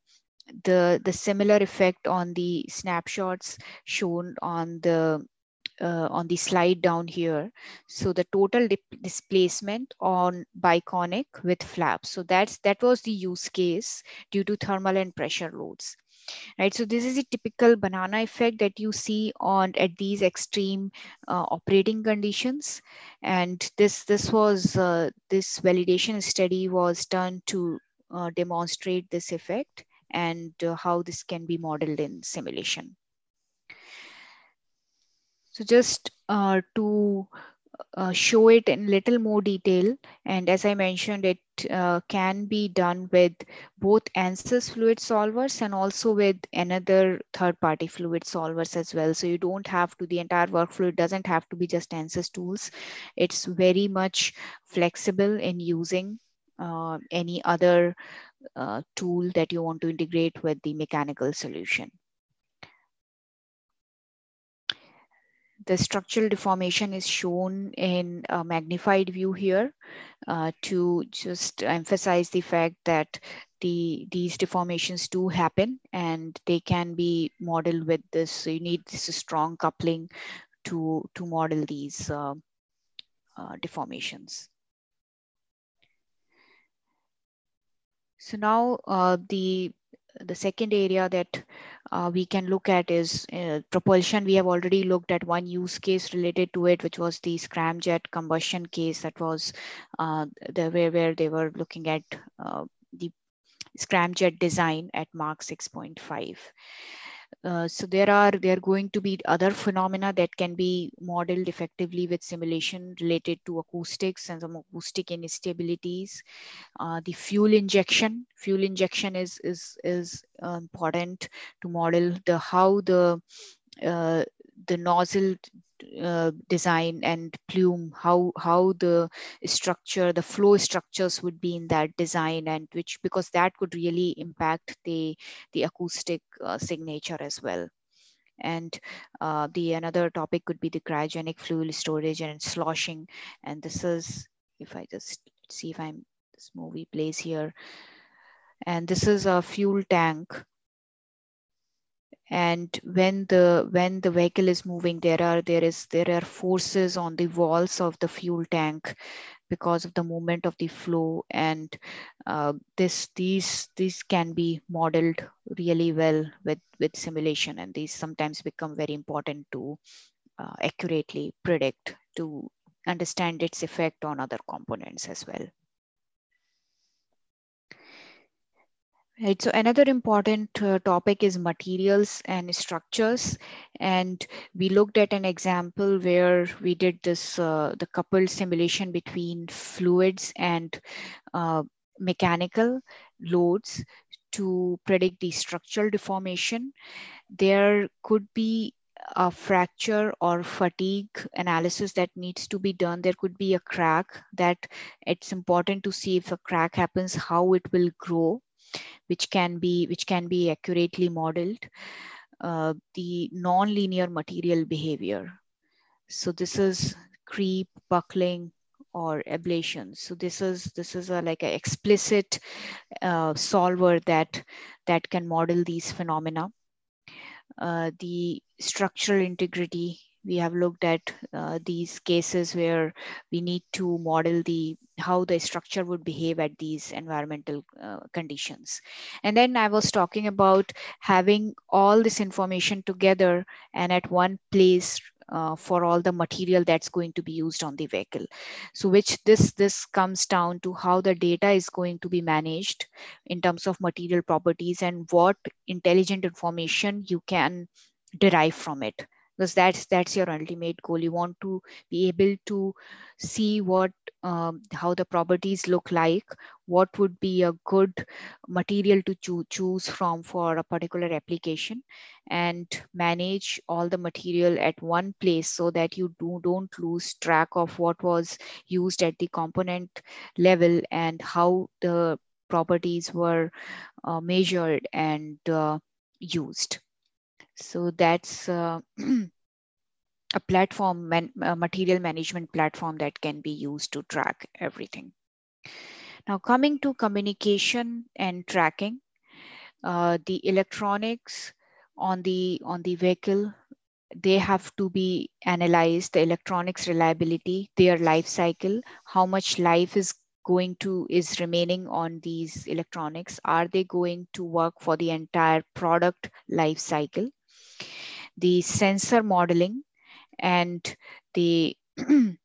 the, the similar effect on the snapshots shown on the Uh, on the slide down here. So the total dip displacement on biconic with flaps. So that's that was the use case due to thermal and pressure loads, right? So this is a typical banana effect that you see on at these extreme uh, operating conditions. And this this was uh, this validation study was done to uh, demonstrate this effect and uh, how this can be modeled in simulation. So just uh, to uh, show it in little more detail, and as I mentioned, it uh, can be done with both ANSYS fluid solvers and also with another third-party fluid solvers as well. So you don't have to, the entire workflow doesn't have to be just ANSYS tools. It's very much flexible in using uh, any other uh, tool that you want to integrate with the mechanical solution. The structural deformation is shown in a magnified view here uh, to just emphasize the fact that the these deformations do happen and they can be modeled with this. So you need this strong coupling to, to model these uh, uh, deformations. So now uh, the The second area that uh, we can look at is uh, propulsion. We have already looked at one use case related to it, which was the scramjet combustion case. That was uh, the way where they were looking at uh, the scramjet design at Mach six point five. Uh, so there are there are going to be other phenomena that can be modeled effectively with simulation related to acoustics and some acoustic instabilities. Uh, the fuel injection, fuel injection is is is important to model the how the uh, the nozzle uh, design and plume, how how the structure, the flow structures would be in that design, and which because that could really impact the the acoustic uh, signature as well. And uh, the another topic could be the cryogenic fuel storage and sloshing. And this is, if I just see if I'm this movie plays here, and this is a fuel tank. And when the when the vehicle is moving, there are there is there are forces on the walls of the fuel tank because of the movement of the flow, and uh, this these these can be modeled really well with with simulation, and these sometimes become very important to uh, accurately predict, to understand its effect on other components as well. Right, so another important uh, topic is materials and structures, and we looked at an example where we did this uh, the coupled simulation between fluids and uh, mechanical loads to predict the structural deformation. There could be a fracture or fatigue analysis that needs to be done. There could be a crack that it's important to see if a crack happens, how it will grow, which can be which can be accurately modeled. Uh, the non-linear material behavior, so this is creep, buckling, or ablation. So this is this is a, like an explicit uh, solver that that can model these phenomena. Uh, the structural integrity, we have looked at uh, these cases where we need to model the how the structure would behave at these environmental uh, conditions. And then I was talking about having all this information together and at one place uh, for all the material that's going to be used on the vehicle. So which this, this comes down to how the data is going to be managed in terms of material properties and what intelligent information you can derive from it. Because that's that's your ultimate goal. You want to be able to see what um, how the properties look like, what would be a good material to cho choose from for a particular application, and manage all the material at one place so that you do, don't lose track of what was used at the component level and how the properties were uh, measured and uh, used. So that's uh, a platform, man, a material management platform that can be used to track everything. Now coming to communication and tracking, uh, the electronics on the on the vehicle, they have to be analyzed, the electronics reliability, their life cycle, how much life is going to is remaining on these electronics, are they going to work for the entire product life cycle? The sensor modeling and the the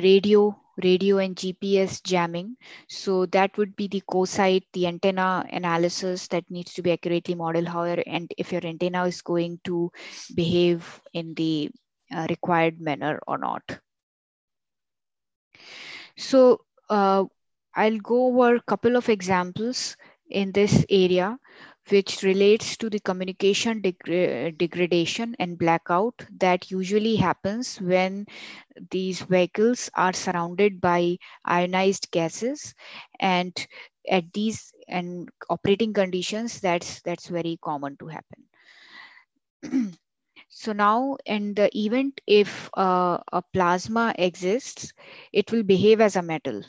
radio radio and G P S jamming. So that would be the co-site, the antenna analysis that needs to be accurately modeled, how your, and if your antenna is going to behave in the uh, required manner or not. So uh, I'll go over a couple of examples in this area, which relates to the communication deg degradation and blackout that usually happens when these vehicles are surrounded by ionized gases, and at these and operating conditions, that's that's very common to happen. So now in the event, if uh, a plasma exists, it will behave as a metal.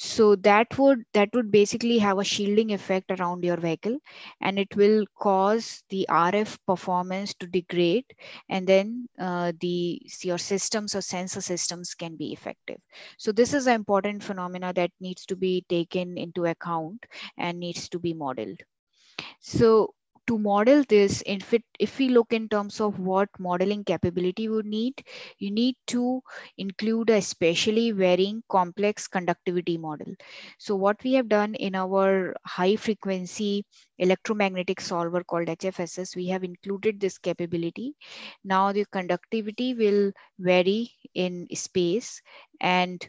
So that would that would basically have a shielding effect around your vehicle, and it will cause the R F performance to degrade, and then uh, the your systems or sensor systems can be effective. So this is an important phenomena that needs to be taken into account and needs to be modeled. So to model this, if, it, if we look in terms of what modeling capability you need, you need to include a especially varying complex conductivity model. So what we have done in our high frequency electromagnetic solver called H F S S, we have included this capability. Now the conductivity will vary in space and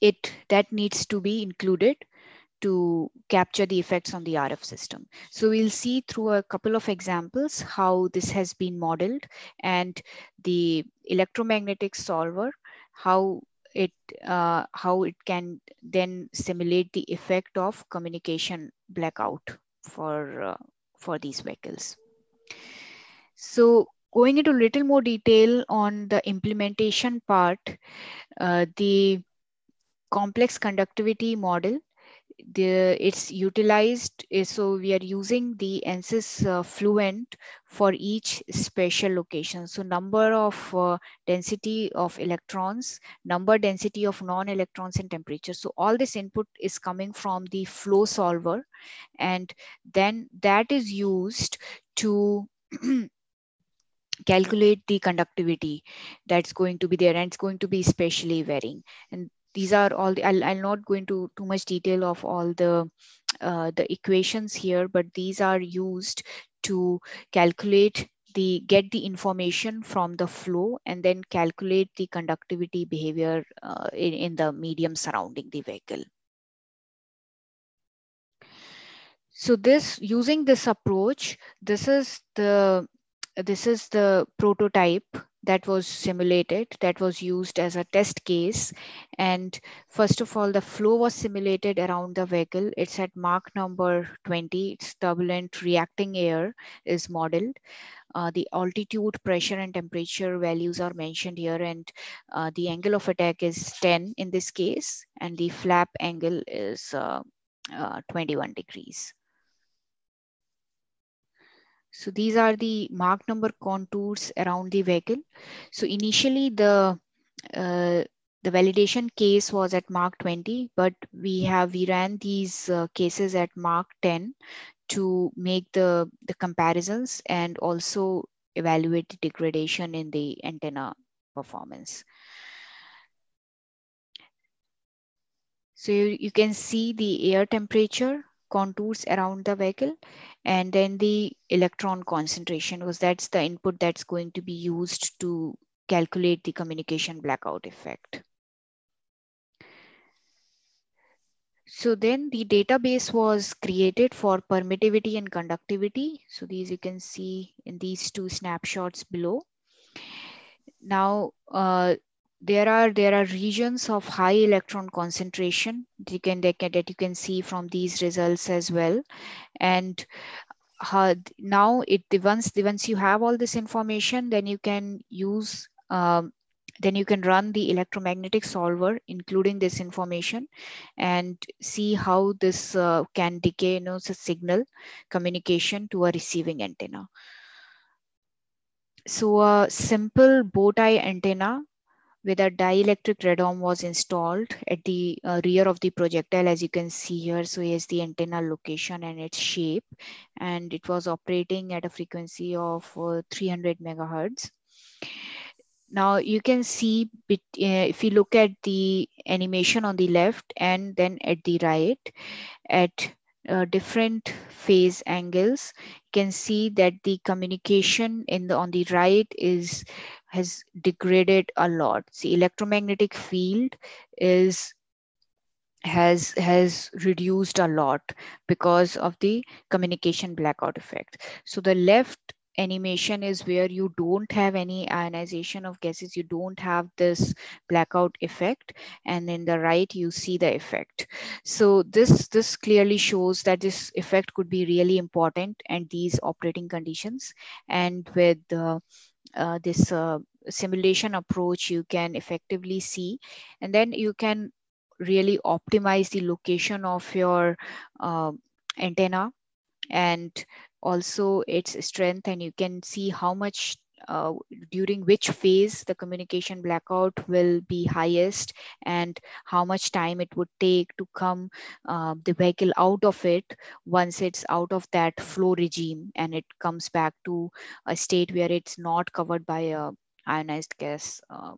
it that needs to be included to capture the effects on the R F system. So we'll see through a couple of examples how this has been modeled and the electromagnetic solver, how it uh, how it can then simulate the effect of communication blackout for uh, for these vehicles. So going into a little more detail on the implementation part, uh, the complex conductivity model, The, it's utilized, so we are using the ANSYS uh, Fluent for each spatial location. So number of uh, density of electrons, number density of non-electrons, and temperature. So all this input is coming from the flow solver, and then that is used to calculate the conductivity that's going to be there, and it's going to be spatially varying. And these are all the, I'll, I'll not go into too much detail of all the, uh, the equations here, but these are used to calculate the, get the information from the flow and then calculate the conductivity behavior uh, in, in the medium surrounding the vehicle. So this, using this approach, this is the, this is the prototype that was simulated, that was used as a test case. And first of all, the flow was simulated around the vehicle. It's at Mach number twenty, it's turbulent reacting air is modeled. Uh, the altitude, pressure, and temperature values are mentioned here, and uh, the angle of attack is ten in this case, and the flap angle is uh, uh, twenty-one degrees. So these are the Mach number contours around the vehicle. So initially the uh, the validation case was at Mach twenty, but we have we ran these uh, cases at Mach ten to make the the comparisons and also evaluate the degradation in the antenna performance. So you, you can see the air temperature contours around the vehicle, and then the electron concentration was that's the input that's going to be used to calculate the communication blackout effect. So then the database was created for permittivity and conductivity. So these you can see in these two snapshots below. Now, uh, There are there are regions of high electron concentration that you can, that you can see from these results as well. And how, now it once once you have all this information, then you can use um, then you can run the electromagnetic solver, including this information, and see how this uh, can decay, you know, it's a signal communication to a receiving antenna. So a simple bow tie antenna with a dielectric radome was installed at the uh, rear of the projectile, as you can see here. So here's the antenna location and its shape, and it was operating at a frequency of uh, three hundred megahertz. Now you can see, bit, uh, if you look at the animation on the left and then at the right, at Uh, different phase angles, you can see that the communication in the on the right is has degraded a lot. The electromagnetic field is has has reduced a lot because of the communication blackout effect. So the left animation is where you don't have any ionization of gases, you don't have this blackout effect, and in the right you see the effect. So this, this clearly shows that this effect could be really important and these operating conditions, and with uh, uh, this uh, simulation approach you can effectively see, and then you can really optimize the location of your uh, antenna and also its strength, and you can see how much uh, during which phase the communication blackout will be highest and how much time it would take to come uh, the vehicle out of it once it's out of that flow regime and it comes back to a state where it's not covered by a ionized gas um,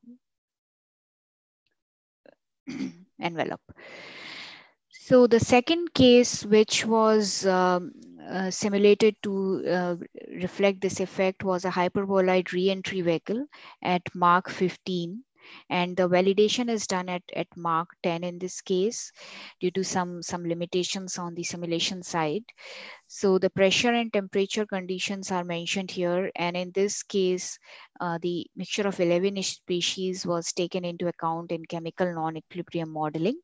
envelope. So the second case, which was um, uh, simulated to uh, reflect this effect, was a hyperboloid re-entry vehicle at Mach fifteen. And the validation is done at, at Mach ten in this case, due to some, some limitations on the simulation side. So the pressure and temperature conditions are mentioned here. And in this case, uh, the mixture of eleven species was taken into account in chemical non-equilibrium modeling.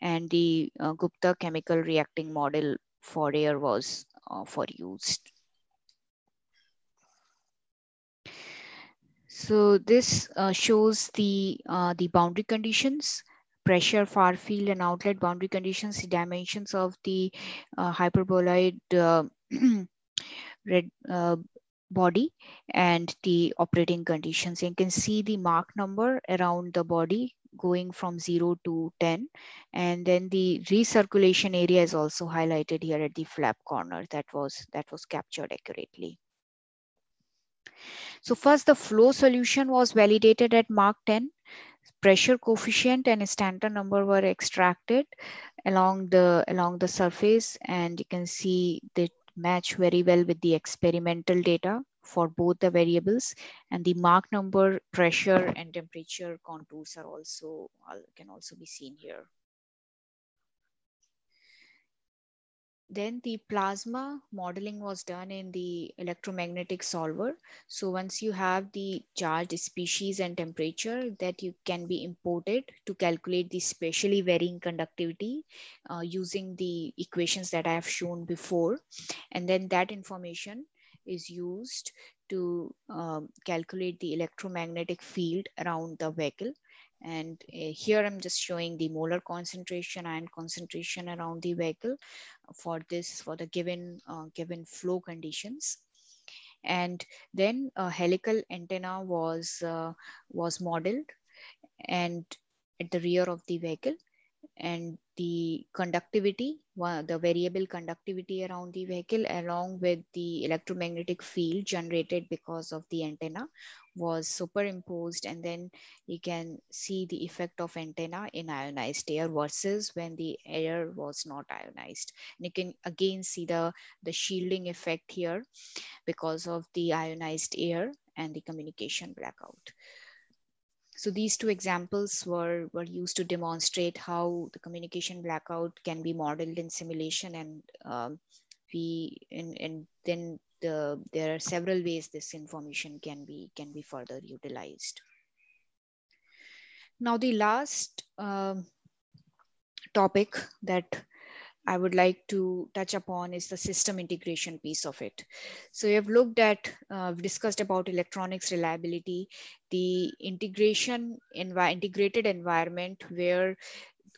And the uh, Gupta chemical reacting model for air was uh, for used. So this uh, shows the, uh, the boundary conditions, pressure, far field and outlet boundary conditions, the dimensions of the uh, hyperboloid uh, red uh, body and the operating conditions. You can see the Mach number around the body going from zero to ten. And then the recirculation area is also highlighted here at the flap corner. That was, that was captured accurately. So first, the flow solution was validated at Mach ten. Pressure coefficient and Stanton number were extracted along the, along the surface. And you can see they match very well with the experimental data for both the variables. And the Mach number, pressure and temperature contours are also, can also be seen here. Then the plasma modeling was done in the electromagnetic solver. So once you have the charged species and temperature that you can be imported to calculate the spatially varying conductivity uh, using the equations that I have shown before. And then that information is used to um, calculate the electromagnetic field around the vehicle. And here I'm just showing the molar concentration and concentration around the vehicle for this, for the given, uh, given flow conditions. And then a helical antenna was, uh, was modeled and at the rear of the vehicle, and the conductivity, the variable conductivity around the vehicle along with the electromagnetic field generated because of the antenna was superimposed. And then you can see the effect of antenna in ionized air versus when the air was not ionized. And you can again see the, the shielding effect here because of the ionized air and the communication blackout. So these two examples were, were used to demonstrate how the communication blackout can be modeled in simulation. And um, we and, and then the, there are several ways this information can be, can be further utilized. Now the last um, topic that I would like to touch upon is the system integration piece of it. So we have looked at, uh, discussed about electronics reliability, the integration, envi- integrated environment where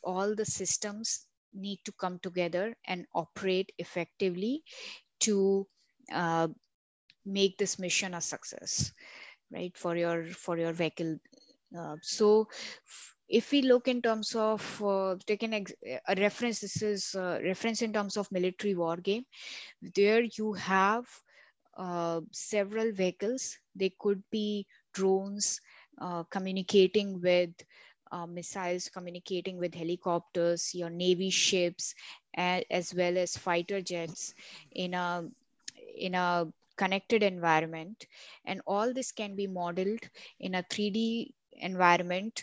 all the systems need to come together and operate effectively to uh, make this mission a success, right? For your, for your vehicle. Uh, so if we look in terms of uh, taking a reference, this is a reference in terms of military war game. There you have uh, several vehicles. They could be drones uh, communicating with uh, missiles, communicating with helicopters, your Navy ships, as well as fighter jets in a, in a connected environment. And all this can be modeled in a three D environment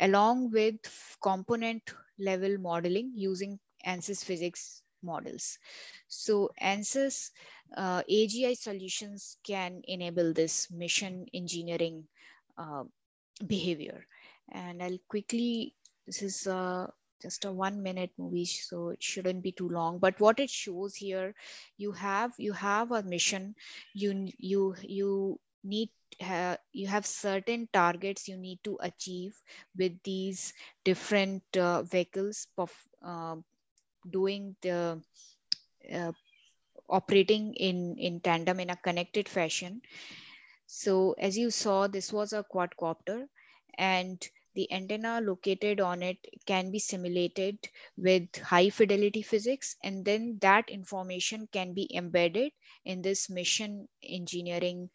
along with component level modeling using ANSYS physics models. So ANSYS uh, A G I solutions can enable this mission engineering uh, behavior. And I'll quickly, this is uh, just a one minute movie, so it shouldn't be too long, but what it shows here, you have, you have a mission, you, you, you need Uh, you have certain targets you need to achieve with these different uh, vehicles of uh, doing the uh, operating in, in tandem in a connected fashion. So as you saw, this was a quadcopter, and the antenna located on it can be simulated with high fidelity physics, and then that information can be embedded in this mission engineering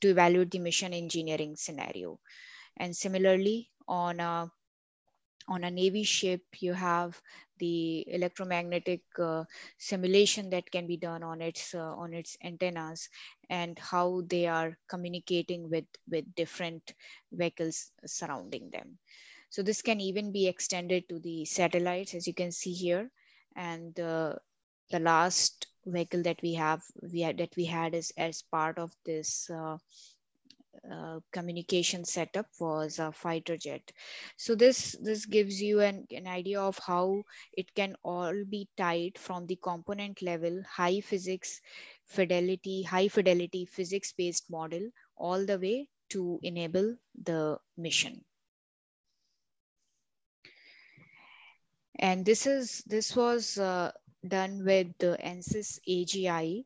to evaluate the mission engineering scenario. And similarly, on a on a Navy ship, you have the electromagnetic uh, simulation that can be done on its uh, on its antennas and how they are communicating with with different vehicles surrounding them. So this can even be extended to the satellites, as you can see here. And uh, the last vehicle that we have we had, that we had is as part of this Uh, Uh, communication setup was a fighter jet. So this this gives you an, an idea of how it can all be tied from the component level, high physics fidelity, high fidelity physics-based model, all the way to enable the mission. And this is this was uh, done with the ANSYS A G I,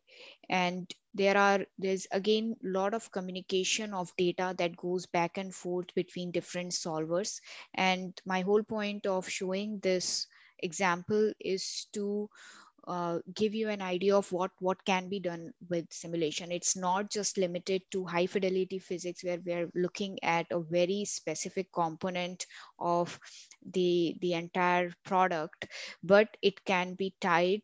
and There are, there's again, a lot of communication of data that goes back and forth between different solvers. And my whole point of showing this example is to uh, give you an idea of what, what can be done with simulation. It's not just limited to high fidelity physics, where we're looking at a very specific component of the, the entire product, but it can be tied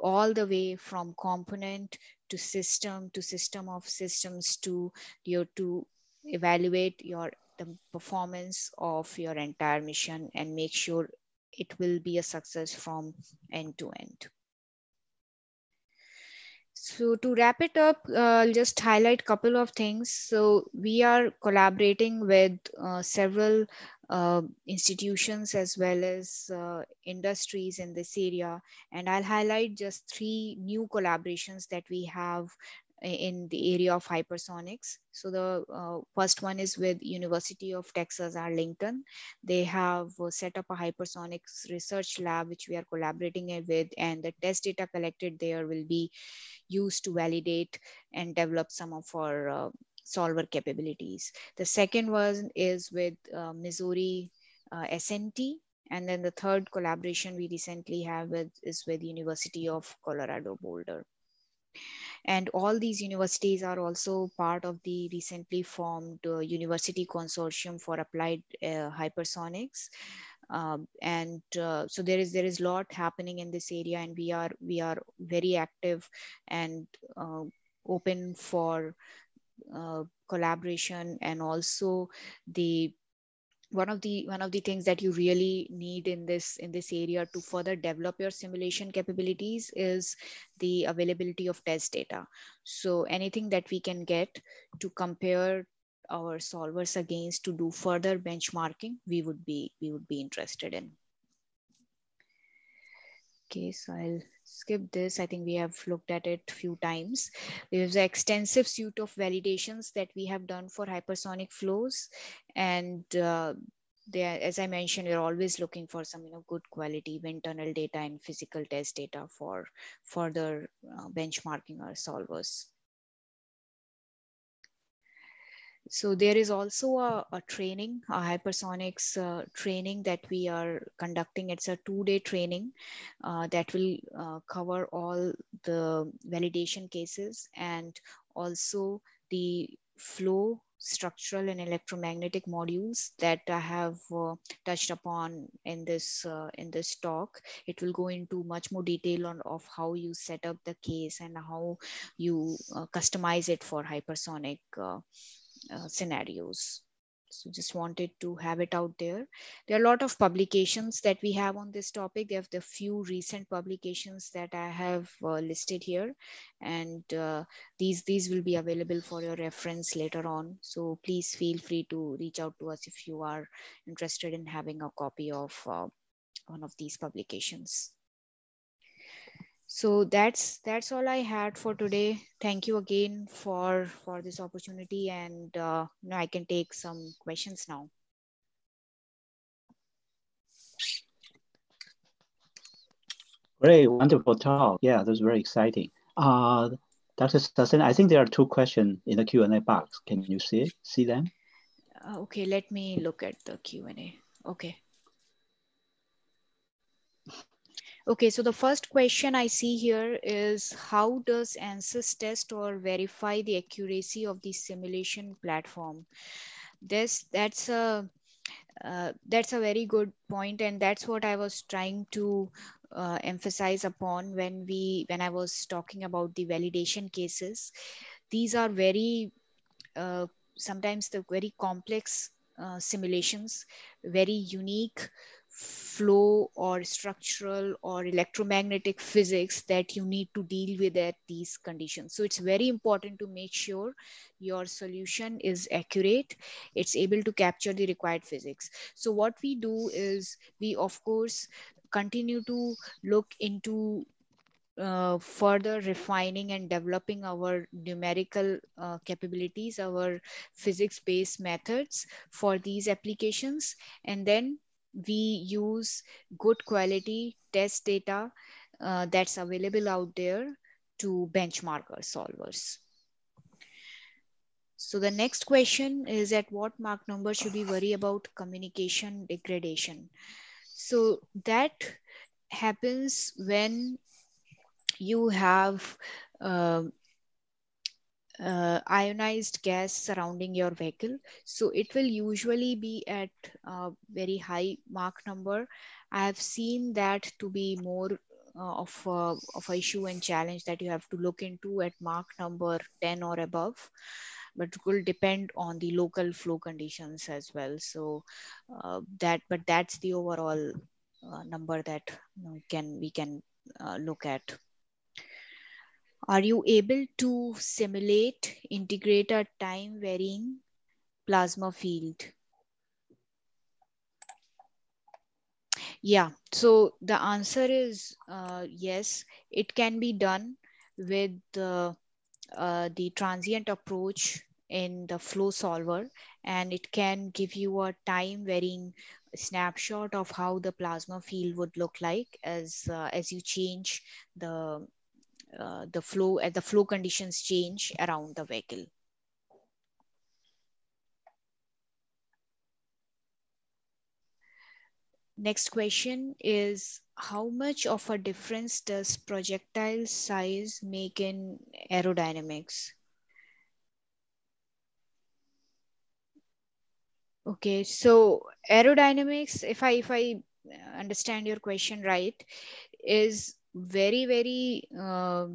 all the way from component to system, to system of systems, to your to evaluate your the performance of your entire mission and make sure it will be a success from end to end. So to wrap it up, uh, I'll just highlight a couple of things. So we are collaborating with uh, several uh, institutions as well as uh, industries in this area. And I'll highlight just three new collaborations that we have in the area of hypersonics. So the uh, first one is with University of Texas Arlington. They have set up a hypersonics research lab, which we are collaborating with, and the test data collected there will be used to validate and develop some of our uh, solver capabilities. The second one is with uh, Missouri uh, S N T. And then the third collaboration we recently have with, is with University of Colorado Boulder. And all these universities are also part of the recently formed uh, University Consortium for Applied uh, Hypersonics. Um, and uh, so there is there is a lot happening in this area, and we are we are very active and uh, open for uh, collaboration. And also the One of the one of the things that you really need in this in this area to further develop your simulation capabilities is the availability of test data. So anything that we can get to compare our solvers against to do further benchmarking, we would be we would be interested in. Okay, so I'll skip this. I think we have looked at it a few times. There's an extensive suite of validations that we have done for hypersonic flows. And uh, they are, as I mentioned, we're always looking for some you know, good quality wind tunnel data and physical test data for further uh, benchmarking our solvers. So there is also a, a training, a hypersonics uh, training that we are conducting. It's a two-day training uh, that will uh, cover all the validation cases and also the flow, structural and electromagnetic modules that I have uh, touched upon in this uh, in this talk. It will go into much more detail on of how you set up the case and how you uh, customize it for hypersonic uh, Uh, scenarios. So just wanted to have it out there. There are a lot of publications that we have on this topic. There are the few recent publications that I have uh, listed here, and uh, these, these will be available for your reference later on. So please feel free to reach out to us if you are interested in having a copy of uh, one of these publications. So that's that's all I had for today. Thank you again for for this opportunity, and uh, now I can take some questions now. Great, wonderful talk. Yeah, that was very exciting. Uh, Doctor Saxena, I think there are two questions in the Q and A box. Can you see see them? Okay, let me look at the Q and A. Okay. Okay, so the first question I see here is, how does ANSYS test or verify the accuracy of the simulation platform? This, that's a uh, that's a very good point, and that's what I was trying to uh, emphasize upon when we when I was talking about the validation cases. These are very uh, sometimes the very complex uh, simulations, very unique flow or structural or electromagnetic physics that you need to deal with at these conditions. So it's very important to make sure your solution is accurate. It's able to capture the required physics. So what we do is we, of course, continue to look into Uh, further refining and developing our numerical uh, capabilities, our physics-based methods for these applications. And then we use good quality test data uh, that's available out there to benchmark our solvers. So the next question is, at what Mach number should we worry about communication degradation? So that happens when you have uh, uh, ionized gas surrounding your vehicle. So it will usually be at a very high Mach number. I have seen that to be more uh, of a, of an issue and challenge that you have to look into at Mach number ten or above, but it will depend on the local flow conditions as well. So uh, that, but that's the overall uh, number that you know, can, we can uh, look at. Are you able to simulate, integrate a time varying plasma field? Yeah, so the answer is uh, yes, it can be done with uh, uh, the transient approach in the flow solver, and it can give you a time varying snapshot of how the plasma field would look like as, uh, as you change the Uh, the flow at uh, the flow conditions change around the vehicle. Next question is, how much of a difference does projectile size make in aerodynamics? Okay, so aerodynamics, if I if I understand your question right, is very, very uh,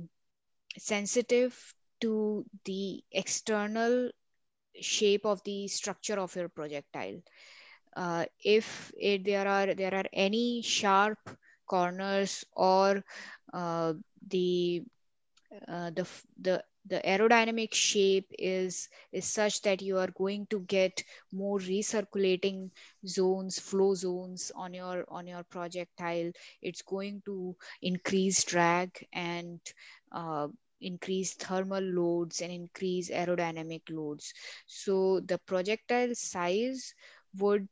sensitive to the external shape of the structure of your projectile. Uh, if it, there are there are any sharp corners or uh, the uh, the the the aerodynamic shape is is such that you are going to get more recirculating zones, flow zones on your on your projectile. It's going to increase drag and uh, increase thermal loads and increase aerodynamic loads. So the projectile size would,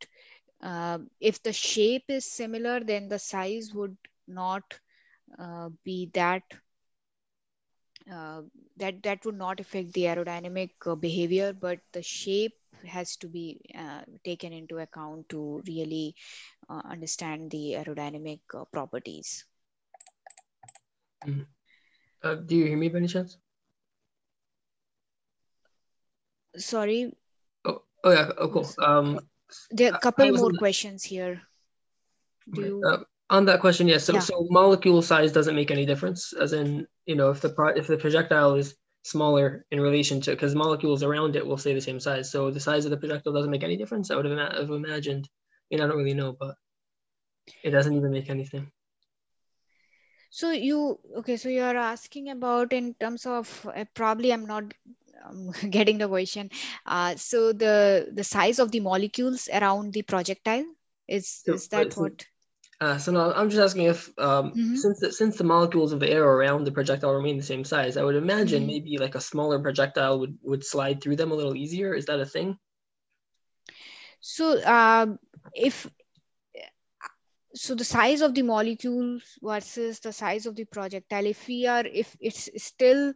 uh, if the shape is similar, then the size would not uh, be that Uh, that that would not affect the aerodynamic uh, behavior, but the shape has to be uh, taken into account to really uh, understand the aerodynamic uh, properties. Mm. Uh, do you hear me by any chance? Sorry. Oh, oh yeah, oh, cool. Um, there are a couple more questions here. Do you... Uh, On that question, yes. So, yeah. so molecule size doesn't make any difference, as in, you know, if the pro if the projectile is smaller in relation to, because molecules around it will stay the same size. So the size of the projectile doesn't make any difference. I would have, have imagined, you know, I don't really know, but it doesn't even make anything. So you, okay, so you're asking about in terms of, uh, probably I'm not um, getting the question. Uh, so the, the size of the molecules around the projectile, is, so, is that so, what? Uh, so now I'm just asking if, um, mm-hmm. since, the, since the molecules of the air around the projectile remain the same size, I would imagine mm-hmm. maybe like a smaller projectile would, would slide through them a little easier. Is that a thing? So uh, if so the size of the molecules versus the size of the projectile, if we are, if it's still,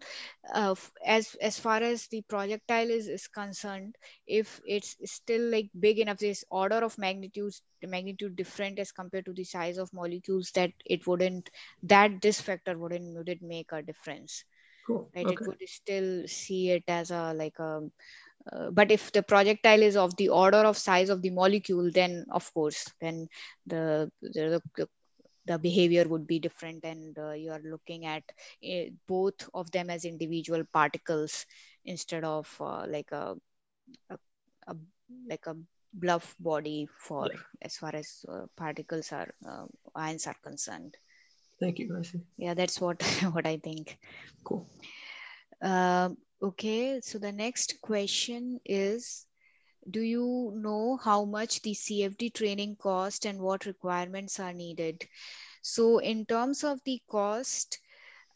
uh, as, as far as the projectile is, is concerned, if it's still like big enough, this order of magnitudes, the magnitude different as compared to the size of molecules, that it wouldn't, that this factor wouldn't, wouldn't make a difference. Cool. Right? Okay. It would still see it as a, like a, Uh, but if the projectile is of the order of size of the molecule, then of course, then the the, the behavior would be different, and uh, you are looking at uh, both of them as individual particles instead of uh, like a, a, a like a bluff body for yeah. as far as uh, particles are uh, ions are concerned. Thank you, Gracie. Yeah, that's what what I think. Cool. Uh, Okay, so the next question is, do you know how much the C F D training cost and what requirements are needed? So in terms of the cost,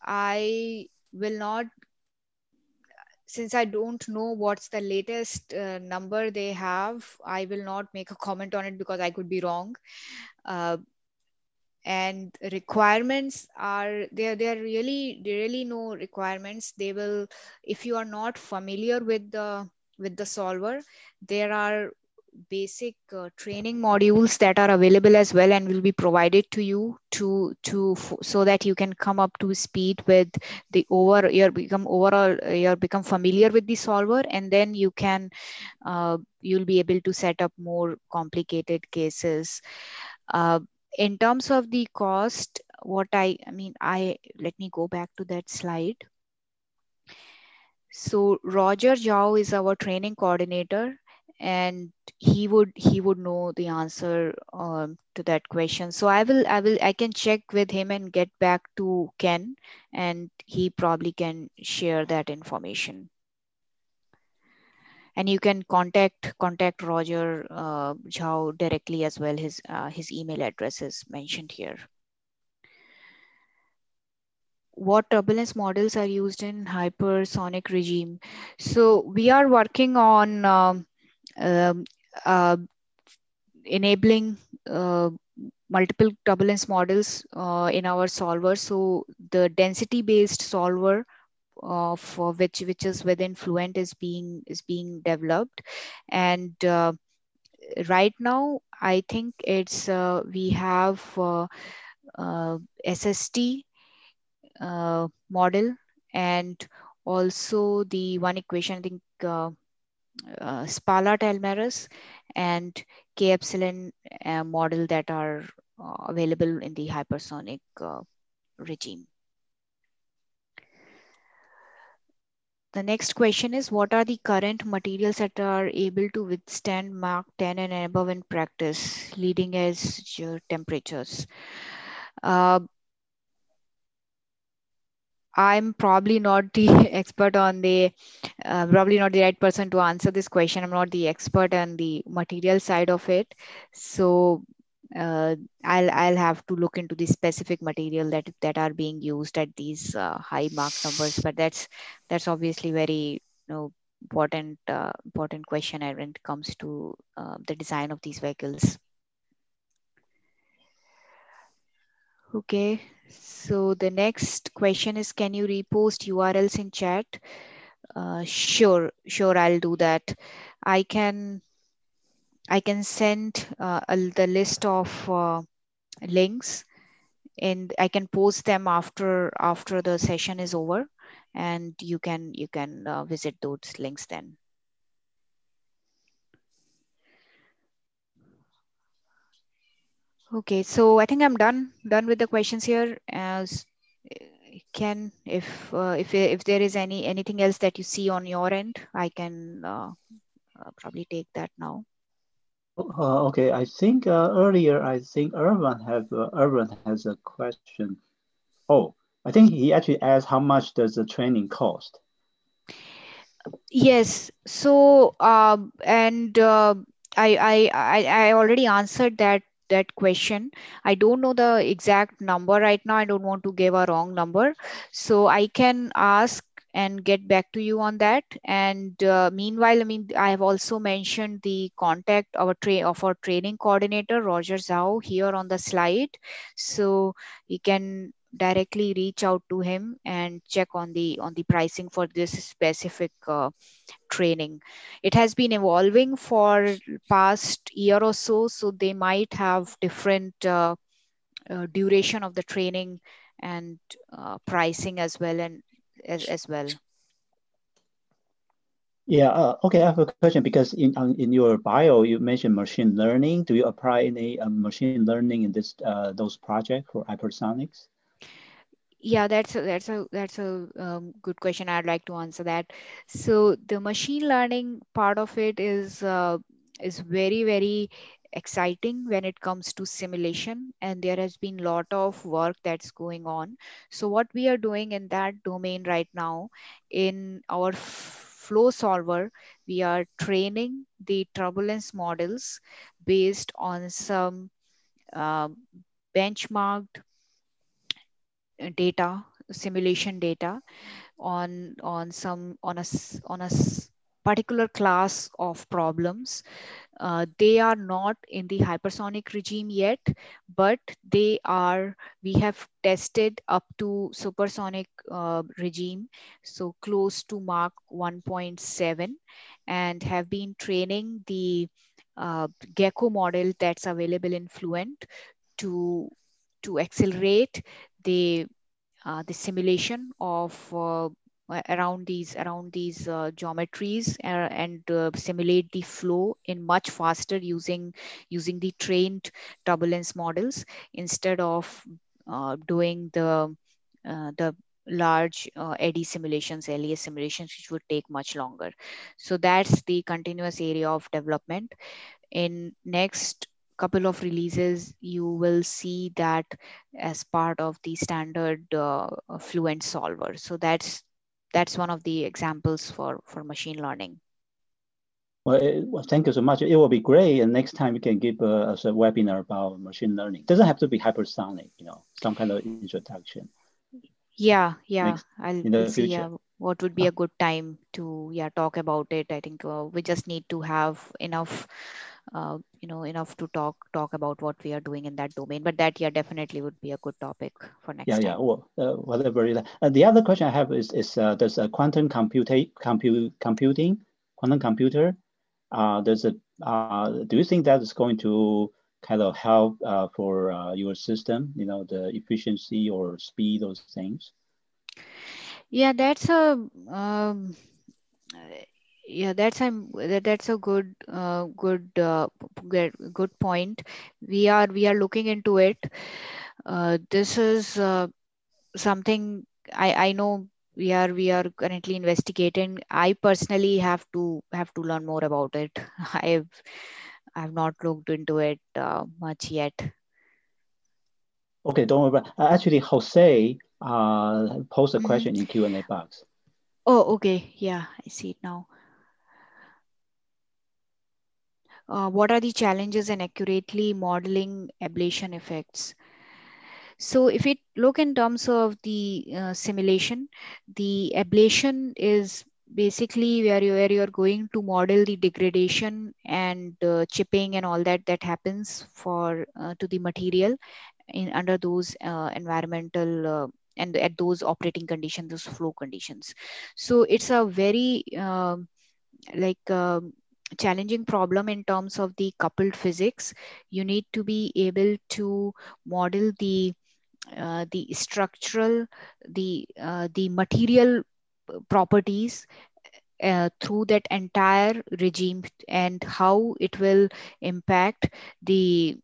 I will not, since I don't know what's the latest uh, number they have, I will not make a comment on it because I could be wrong. Uh, And requirements are there. There are really, really no requirements. They will, if you are not familiar with the with the solver, there are basic uh, training modules that are available as well, and will be provided to you to to so that you can come up to speed with the over. You become overall. You become familiar with the solver, and then you can uh, you'll be able to set up more complicated cases. Uh, In terms of the cost, what I, I mean, I, let me go back to that slide. So Roger Zhao is our training coordinator, and he would, he would know the answer um, to that question. So I will, I will, I can check with him and get back to Ken, and he probably can share that information. And you can contact contact Roger uh, Zhao directly as well. His uh, his email address is mentioned here. What turbulence models are used in hypersonic regime? So we are working on um, um, uh, enabling uh, multiple turbulence models uh, in our solver. So the density-based solver, Uh, for which which is within Fluent, is being is being developed, and uh, right now I think it's uh, we have uh, uh, S S T uh, model, and also the one equation, I think uh, uh, Spallard-Elmeres and K epsilon uh, model that are uh, available in the hypersonic uh, regime. The next question is, what are the current materials that are able to withstand Mach ten and above in practice, leading edge temperatures? Uh, I'm probably not the expert on the, uh, probably not the right person to answer this question. I'm not the expert on the material side of it. So uh, I'll, I'll have to look into the specific material that, that are being used at these uh, high Mach numbers, but that's, that's obviously very, you know, important, uh, important question when it comes to uh, the design of these vehicles. Okay. So the next question is, can you repost U R Ls in chat? Uh, sure. Sure. I'll do that. I can I can send uh, the list of uh, links, and I can post them after after the session is over, and you can you can uh, visit those links then. Okay, so I think I'm done done with the questions here. As Ken, if uh, if if there is any anything else that you see on your end, I can uh, uh, probably take that now. Uh, okay, I think uh, earlier, I think Irvin have uh, Irvin has a question. Oh, I think he actually asked, how much does the training cost? Yes. So uh, and uh, I, I I I already answered that that question. I don't know the exact number right now. I don't want to give a wrong number. So I can ask and get back to you on that. And uh, meanwhile, I mean, I have also mentioned the contact of, tra of our training coordinator, Roger Zhao, here on the slide. So you can directly reach out to him and check on the on the pricing for this specific uh, training. It has been evolving for past year or so, so they might have different uh, uh, duration of the training and uh, pricing as well and as, as well. Yeah. Uh, okay. I have a question because in in your bio you mentioned machine learning. Do you apply any uh, machine learning in this uh, those projects for hypersonics? Yeah, that's a, that's a that's a um, good question. I'd like to answer that. So the machine learning part of it is uh, is very very exciting when it comes to simulation, and there has been a lot of work that's going on. So what we are doing in that domain right now in our flow solver, we are training the turbulence models based on some uh, benchmarked data, simulation data on on some on a on a particular class of problems. Uh, they are not in the hypersonic regime yet, but they are, we have tested up to supersonic uh, regime, so close to Mach one point seven, and have been training the uh, Gecko model that's available in Fluent to to accelerate the uh, the simulation of uh, around these around these uh, geometries uh, and uh, simulate the flow in much faster using using the trained turbulence models instead of uh, doing the uh, the large uh, eddy simulations, L E S simulations, which would take much longer. So that's the continuous area of development. In next couple of releases, you will see that as part of the standard uh, Fluent solver. So that's that's one of the examples for for machine learning. Well, it, well, thank you so much. It will be great, and next time you can give uh, us a webinar about machine learning. Doesn't have to be hypersonic, you know, some kind of introduction. Yeah, yeah. Next, I'll in the see future. Uh, what would be a good time to yeah talk about it. I think uh, we just need to have enough. Uh, you know, enough to talk talk about what we are doing in that domain. But that, yeah, definitely would be a good topic for next yeah, time. Yeah, well, uh, whatever. Uh, the other question I have is, is uh, there's a quantum computa compute computing, quantum computer. Uh, there's a, uh, do you think that is going to kind of help uh, for uh, your system, you know, the efficiency or speed, those things? Yeah, that's a... Um, Yeah, that's a that's a good uh, good uh, good point. We are we are looking into it. Uh, this is uh, something I I know we are we are currently investigating. I personally have to have to learn more about it. I've I've not looked into it uh, much yet. Okay, don't worry. Actually, Jose uh, posed a question in Q and A box. Oh, okay. Yeah, I see it now. Uh, what are the challenges in accurately modeling ablation effects? So if we look in terms of the uh, simulation, the ablation is basically where you, where you are going to model the degradation and uh, chipping and all that that happens for uh, to the material in under those uh, environmental uh, and at those operating conditions, those flow conditions. So it's a very uh, like uh, challenging problem in terms of the coupled physics. You need to be able to model the uh, the structural, the uh, the material properties uh, through that entire regime and how it will impact the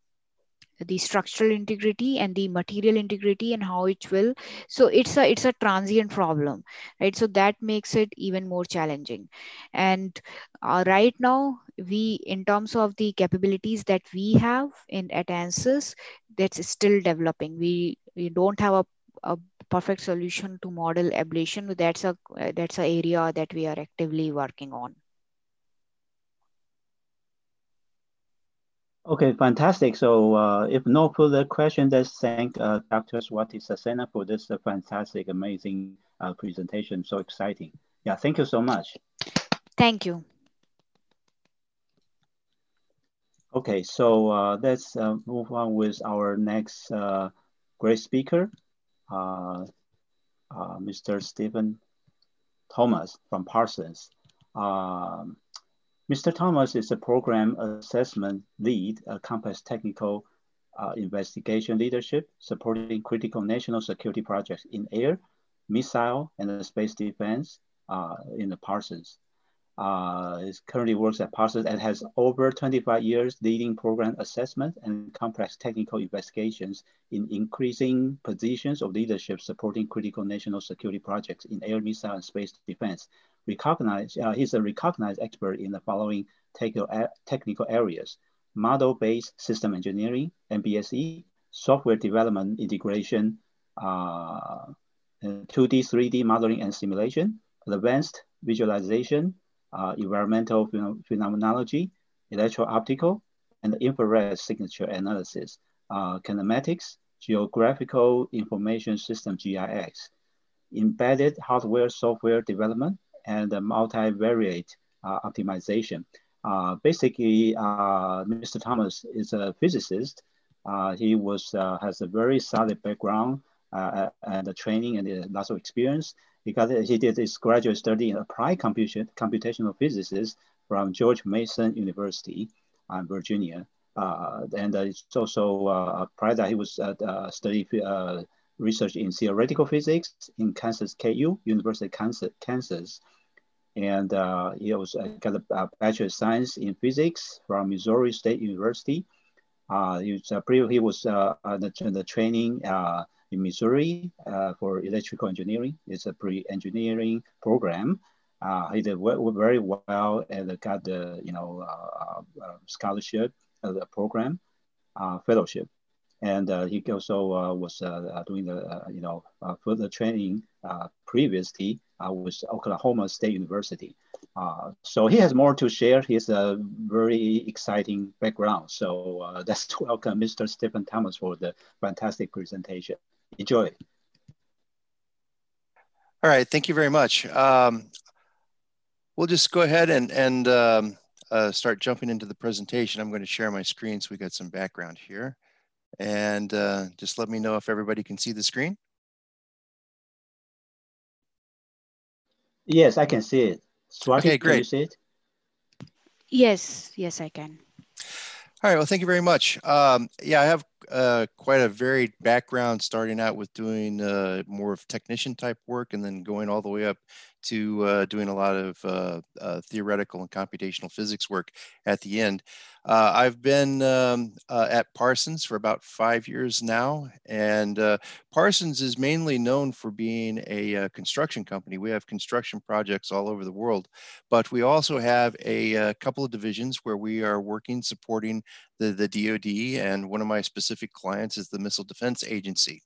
the structural integrity and the material integrity and how it will. So it's a it's a transient problem, right? So that makes it even more challenging. And uh, right now, we in terms of the capabilities that we have in at ANSYS, that's still developing. We we don't have a, a perfect solution to model ablation. That's a that's an area that we are actively working on. Okay, fantastic. So uh, if no further questions, let's thank uh, Doctor Swati Saxena for this uh, fantastic, amazing uh, presentation. So exciting. Yeah, thank you so much. Thank you. Okay, so uh, let's uh, move on with our next uh, great speaker, uh, uh, Mister Stephen Thomas from Parsons. Um, Mister Thomas is a program assessment lead, a complex technical uh, investigation leadership, supporting critical national security projects in air, missile, and space defense uh, in the Parsons. Uh, he currently works at Parsons and has over twenty-five years leading program assessment and complex technical investigations in increasing positions of leadership, supporting critical national security projects in air, missile, and space defense. Recognized, uh, he's a recognized expert in the following technical areas: model-based system engineering, M B S E, software development integration, uh, two D, three D modeling and simulation, advanced visualization, uh, environmental phenomenology, electro-optical, and infrared signature analysis, uh, kinematics, geographical information system, G I S, embedded hardware software development, and the multivariate uh, optimization. Uh, basically, uh, Mister Thomas is a physicist. Uh, he was uh, has a very solid background uh, and the training and lots of experience. He got he did his graduate study in applied computation computational physics from George Mason University in Virginia. Uh, and uh, it's also uh, prior that he was at uh, study. Uh, research in theoretical physics in Kansas K U, University of Kansas. And uh, he also got a Bachelor of Science in Physics from Missouri State University. Uh, he was, uh, pre he was uh, on the, on the training uh, in Missouri uh, for electrical engineering. It's a pre-engineering program. Uh, he did very well and got the you know uh, uh, scholarship uh, the program uh, fellowship. And uh, he also uh, was uh, doing the, uh, you know, uh, further training uh, previously uh, with Oklahoma State University. Uh, so he has more to share. He has a very exciting background. So uh, let's welcome Mister Stephen Thomas for the fantastic presentation. Enjoy. All right, thank you very much. Um, we'll just go ahead and, and um, uh, start jumping into the presentation. I'm going to share my screen so we got some background here. And uh, just let me know if everybody can see the screen. Yes, I can see it. Swati, okay, great. Can you see it? Yes, yes, I can. All right, well, thank you very much. Um, yeah, I have uh, quite a varied background, starting out with doing uh, more of technician type work and then going all the way up to uh, doing a lot of uh, uh, theoretical and computational physics work at the end. Uh, I've been um, uh, at Parsons for about five years now, and uh, Parsons is mainly known for being a uh, construction company. We have construction projects all over the world, but we also have a, a couple of divisions where we are working, supporting the, the D O D, and one of my specific clients is the Missile Defense Agency.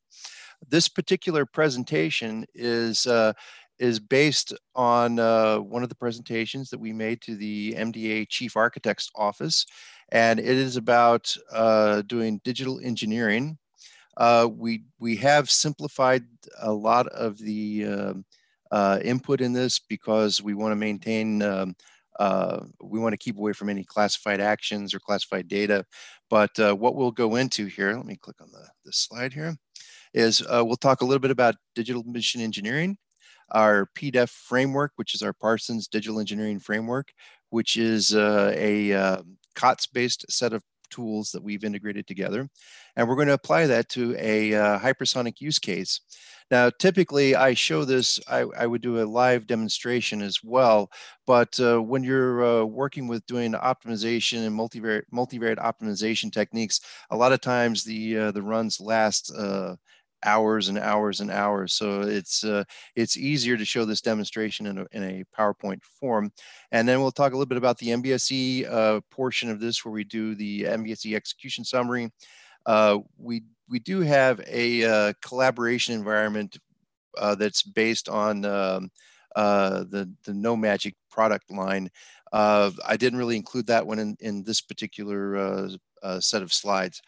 This particular presentation is uh, is based on uh, one of the presentations that we made to the M D A Chief Architect's Office. And it is about uh, doing digital engineering. Uh, we, we have simplified a lot of the uh, uh, input in this because we wanna maintain, um, uh, we wanna keep away from any classified actions or classified data. But uh, what we'll go into here, let me click on the, this slide here, is uh, we'll talk a little bit about digital mission engineering, our P D E F framework, which is our Parsons Digital Engineering Framework, which is uh, a uh, C O T S-based set of tools that we've integrated together. And we're going to apply that to a uh, hypersonic use case. Now, typically I show this, I, I would do a live demonstration as well, but uh, when you're uh, working with doing optimization and multivariate, multivariate optimization techniques, a lot of times the, uh, the runs last uh, hours and hours and hours. So it's uh, it's easier to show this demonstration in a, in a PowerPoint form. And then we'll talk a little bit about the M B S E uh, portion of this, where we do the M B S E execution summary. Uh, we, we do have a uh, collaboration environment uh, that's based on um, uh, the, the No Magic product line. Uh, I didn't really include that one in, in this particular uh, uh, set of slides.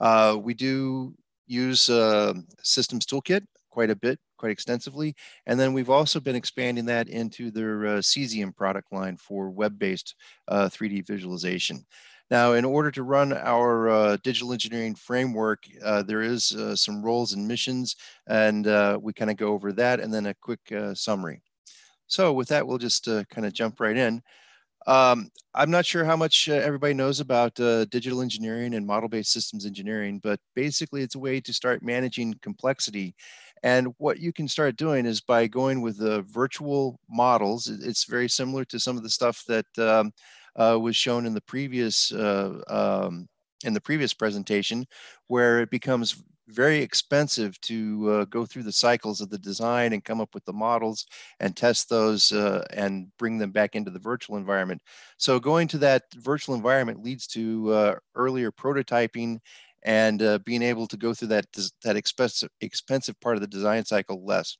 Uh, we do use uh, Systems Toolkit quite a bit, quite extensively. And then we've also been expanding that into their uh, Cesium product line for web-based uh, three D visualization. Now, in order to run our uh, digital engineering framework, uh, there is uh, some roles and missions, and uh, we kind of go over that and then a quick uh, summary. So with that, we'll just uh, kind of jump right in. Um, I'm not sure how much uh, everybody knows about uh, digital engineering and model-based systems engineering, but basically it's a way to start managing complexity. And what you can start doing is by going with the virtual models. It's very similar to some of the stuff that um, uh, was shown in the previous uh, um, in the previous presentation, where it becomes very expensive to uh, go through the cycles of the design and come up with the models and test those uh, and bring them back into the virtual environment. So going to that virtual environment leads to uh, earlier prototyping and uh, being able to go through that, that expensive, expensive part of the design cycle less.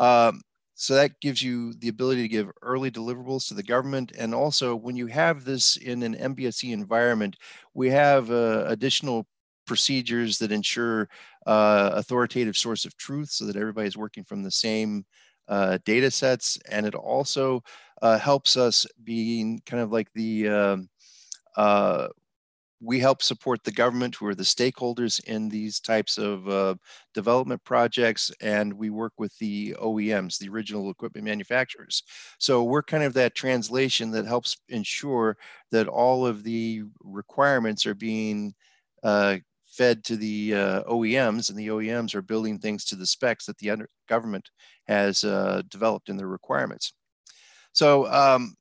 Um, so that gives you the ability to give early deliverables to the government. And also when you have this in an M B S E environment, we have uh, additional procedures that ensure uh, authoritative source of truth so that everybody's working from the same uh, data sets. And it also uh, helps us being kind of like the, uh, uh, we help support the government who are the stakeholders in these types of uh, development projects. And we work with the O E Ms, the original equipment manufacturers. So we're kind of that translation that helps ensure that all of the requirements are being uh, fed to the uh, O E Ms, and the O E Ms are building things to the specs that the under government has uh, developed in their requirements. So um,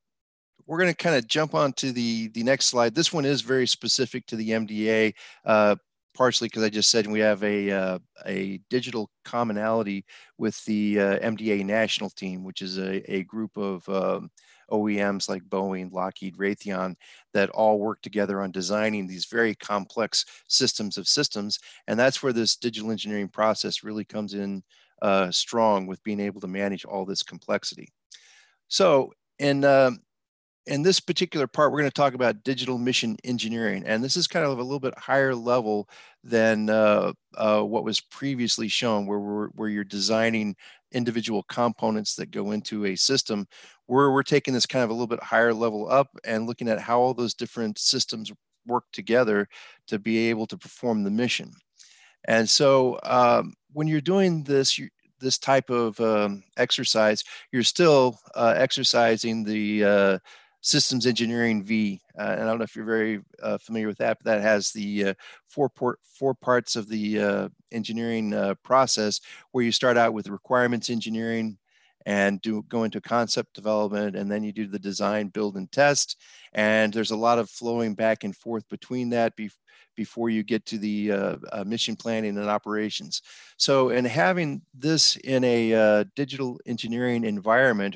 we're going to kind of jump on to the, the next slide. This one is very specific to the M D A, uh, partially because I just said we have a, uh, a digital commonality with the uh, M D A national team, which is a, a group of um, O E Ms like Boeing, Lockheed, Raytheon, that all work together on designing these very complex systems of systems. And that's where this digital engineering process really comes in uh, strong with being able to manage all this complexity. So in, um, in this particular part, we're going to talk about digital mission engineering. And this is kind of a little bit higher level than uh, uh, what was previously shown, where, we're, where you're designing individual components that go into a system. We're, we're taking this kind of a little bit higher level up and looking at how all those different systems work together to be able to perform the mission. And so um, when you're doing this, you, this type of um, exercise, you're still uh, exercising the uh, Systems Engineering V. Uh, and I don't know if you're very uh, familiar with that, but that has the uh, four, port, four parts of the uh, engineering uh, process, where you start out with requirements engineering and do go into concept development, and then you do the design, build, and test. And there's a lot of flowing back and forth between that be, before you get to the uh, uh, mission planning and operations. So in having this in a uh, digital engineering environment,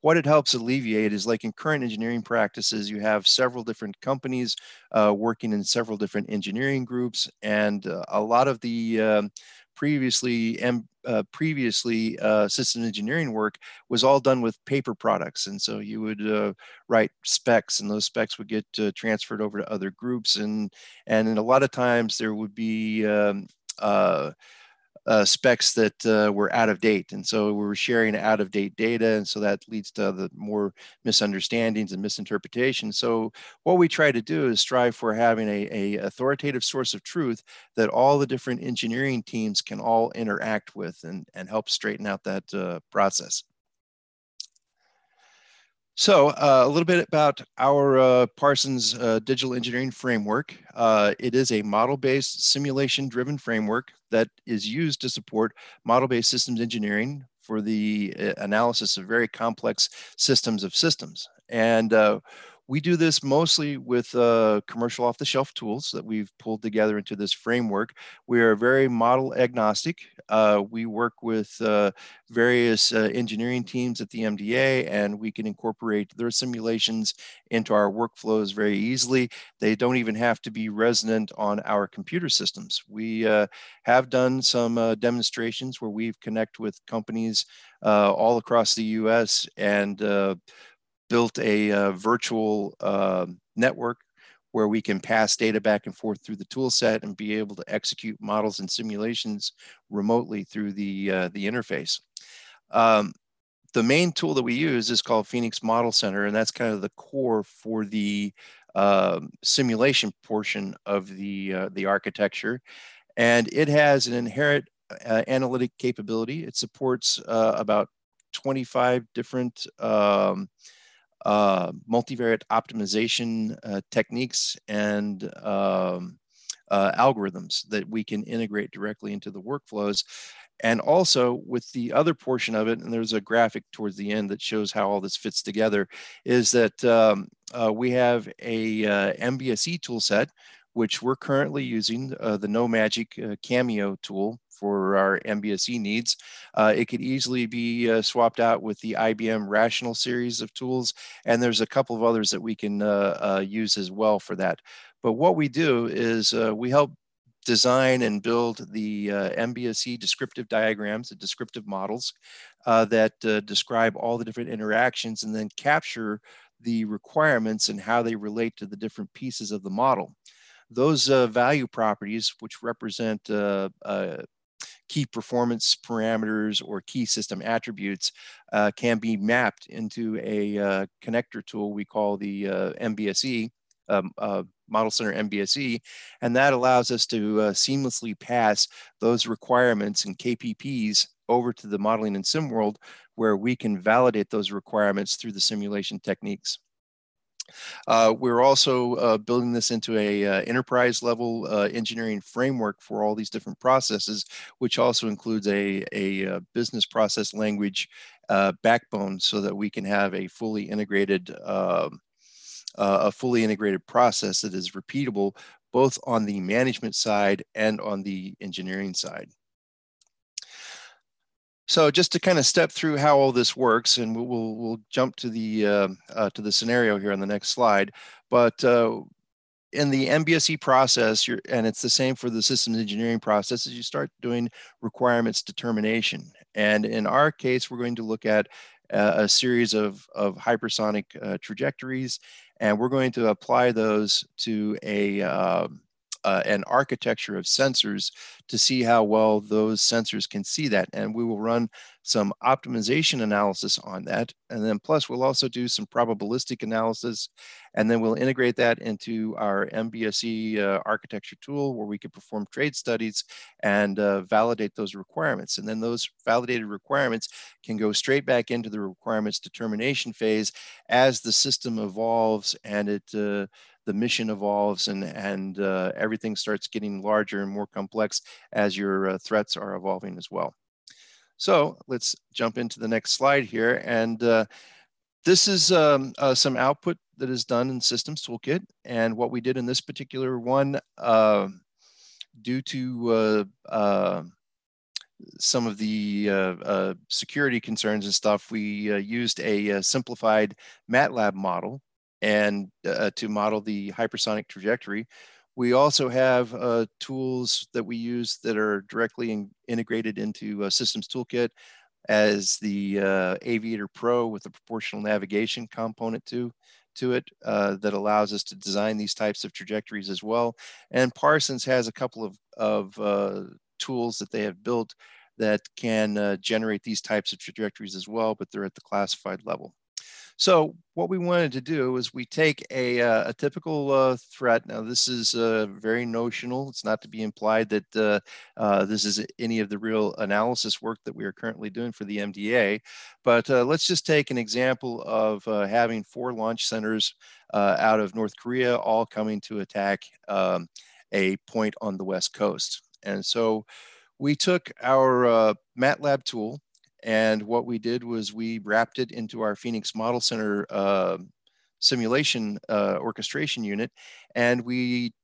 what it helps alleviate is, like in current engineering practices, you have several different companies uh, working in several different engineering groups, and uh, a lot of the um, previously um, uh, previously uh, system engineering work was all done with paper products. And so you would uh, write specs, and those specs would get uh, transferred over to other groups, and and in a lot of times there would be um, uh, Uh, specs that uh, were out of date. And so we were sharing out of date data. And so that leads to the more misunderstandings and misinterpretations. So what we try to do is strive for having a, a authoritative source of truth that all the different engineering teams can all interact with and, and help straighten out that uh, process. So uh, a little bit about our uh, Parsons uh, digital engineering framework. Uh, it is a model-based, simulation-driven framework that is used to support model-based systems engineering for the analysis of very complex systems of systems. And uh, we do this mostly with uh, commercial off-the-shelf tools that we've pulled together into this framework. We are very model agnostic. Uh, we work with uh, various uh, engineering teams at the M D A, and we can incorporate their simulations into our workflows very easily. They don't even have to be resonant on our computer systems. We uh, have done some uh, demonstrations where we've connected with companies uh, all across the U S and uh, built a uh, virtual uh, network where we can pass data back and forth through the tool set and be able to execute models and simulations remotely through the, uh, the interface. Um, the main tool that we use is called Phoenix ModelCenter, and that's kind of the core for the uh, simulation portion of the, uh, the architecture. And it has an inherent uh, analytic capability. It supports uh, about twenty-five different um, uh, multivariate optimization uh, techniques and um, uh, algorithms that we can integrate directly into the workflows. And also with the other portion of it, and there's a graphic towards the end that shows how all this fits together, is that um, uh, we have a uh, M B S E toolset, which we're currently using uh, the No Magic uh, Cameo tool for our M B S E needs. Uh, it could easily be uh, swapped out with the I B M Rational series of tools. And there's a couple of others that we can uh, uh, use as well for that. But what we do is uh, we help design and build the uh, M B S E descriptive diagrams, the descriptive models uh, that uh, describe all the different interactions and then capture the requirements and how they relate to the different pieces of the model. Those uh, value properties, which represent uh, uh, key performance parameters or key system attributes, uh, can be mapped into a uh, connector tool we call the uh, M B S E, um, uh, Model Center M B S E, and that allows us to uh, seamlessly pass those requirements and K P Ps over to the modeling and sim world, where we can validate those requirements through the simulation techniques. Uh, we're also uh, building this into a uh, enterprise level uh, engineering framework for all these different processes, which also includes a, a, a business process language uh, backbone, so that we can have a fully integrated uh, uh, a fully integrated process that is repeatable both on the management side and on the engineering side. So just to kind of step through how all this works, and we'll, we'll jump to the, uh, uh, to the scenario here on the next slide, but uh, in the M B S E process, you're, and it's the same for the systems engineering process, is you start doing requirements determination. And in our case, we're going to look at uh, a series of, of hypersonic uh, trajectories, and we're going to apply those to a, uh, Uh, an architecture of sensors to see how well those sensors can see that. And we will run some optimization analysis on that. And then plus we'll also do some probabilistic analysis, and then we'll integrate that into our M B S E uh, architecture tool, where we can perform trade studies and uh, validate those requirements. And then those validated requirements can go straight back into the requirements determination phase as the system evolves and it uh, the mission evolves, and, and uh, everything starts getting larger and more complex as your uh, threats are evolving as well. So let's jump into the next slide here. And uh, this is um, uh, some output that is done in Systems Toolkit. And what we did in this particular one, uh, due to uh, uh, some of the uh, uh, security concerns and stuff, we uh, used a uh, simplified MATLAB model and uh, to model the hypersonic trajectory. We also have uh, tools that we use that are directly in integrated into uh, Systems Toolkit, as the uh, Aviator Pro with the proportional navigation component to, to it uh, that allows us to design these types of trajectories as well. And Parsons has a couple of, of uh, tools that they have built that can uh, generate these types of trajectories as well, but they're at the classified level. So what we wanted to do is we take a, uh, a typical uh, threat. Now this is uh, very notional. It's not to be implied that uh, uh, this is any of the real analysis work that we are currently doing for the M D A, but uh, let's just take an example of uh, having four launch centers uh, out of North Korea, all coming to attack um, a point on the West Coast. And so we took our uh, MATLAB tool, and what we did was we wrapped it into our Phoenix ModelCenter uh, simulation uh, orchestration unit, and we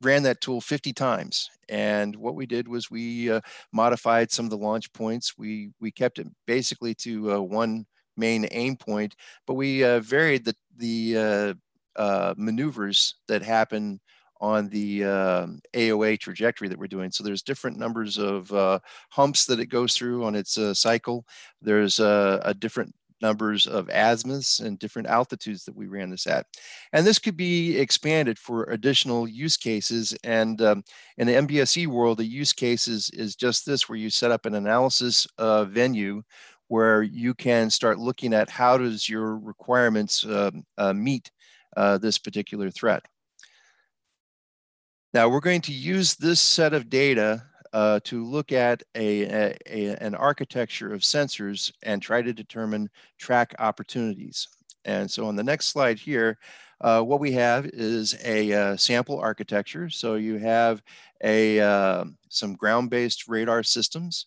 ran that tool fifty times. And what we did was we uh, modified some of the launch points. We, we kept it basically to uh, one main aim point, but we uh, varied the, the uh, uh, maneuvers that happen on the uh, A O A trajectory that we're doing. So there's different numbers of uh, humps that it goes through on its uh, cycle. There's uh, a different numbers of azimuths and different altitudes that we ran this at. And this could be expanded for additional use cases. And um, in the M B S E world, the use cases is just this, where you set up an analysis uh, venue where you can start looking at how does your requirements uh, uh, meet uh, this particular threat. Now we're going to use this set of data uh, to look at a, a, a, an architecture of sensors and try to determine track opportunities. And so on the next slide here, uh, what we have is a uh, sample architecture. So you have a, uh, some ground-based radar systems.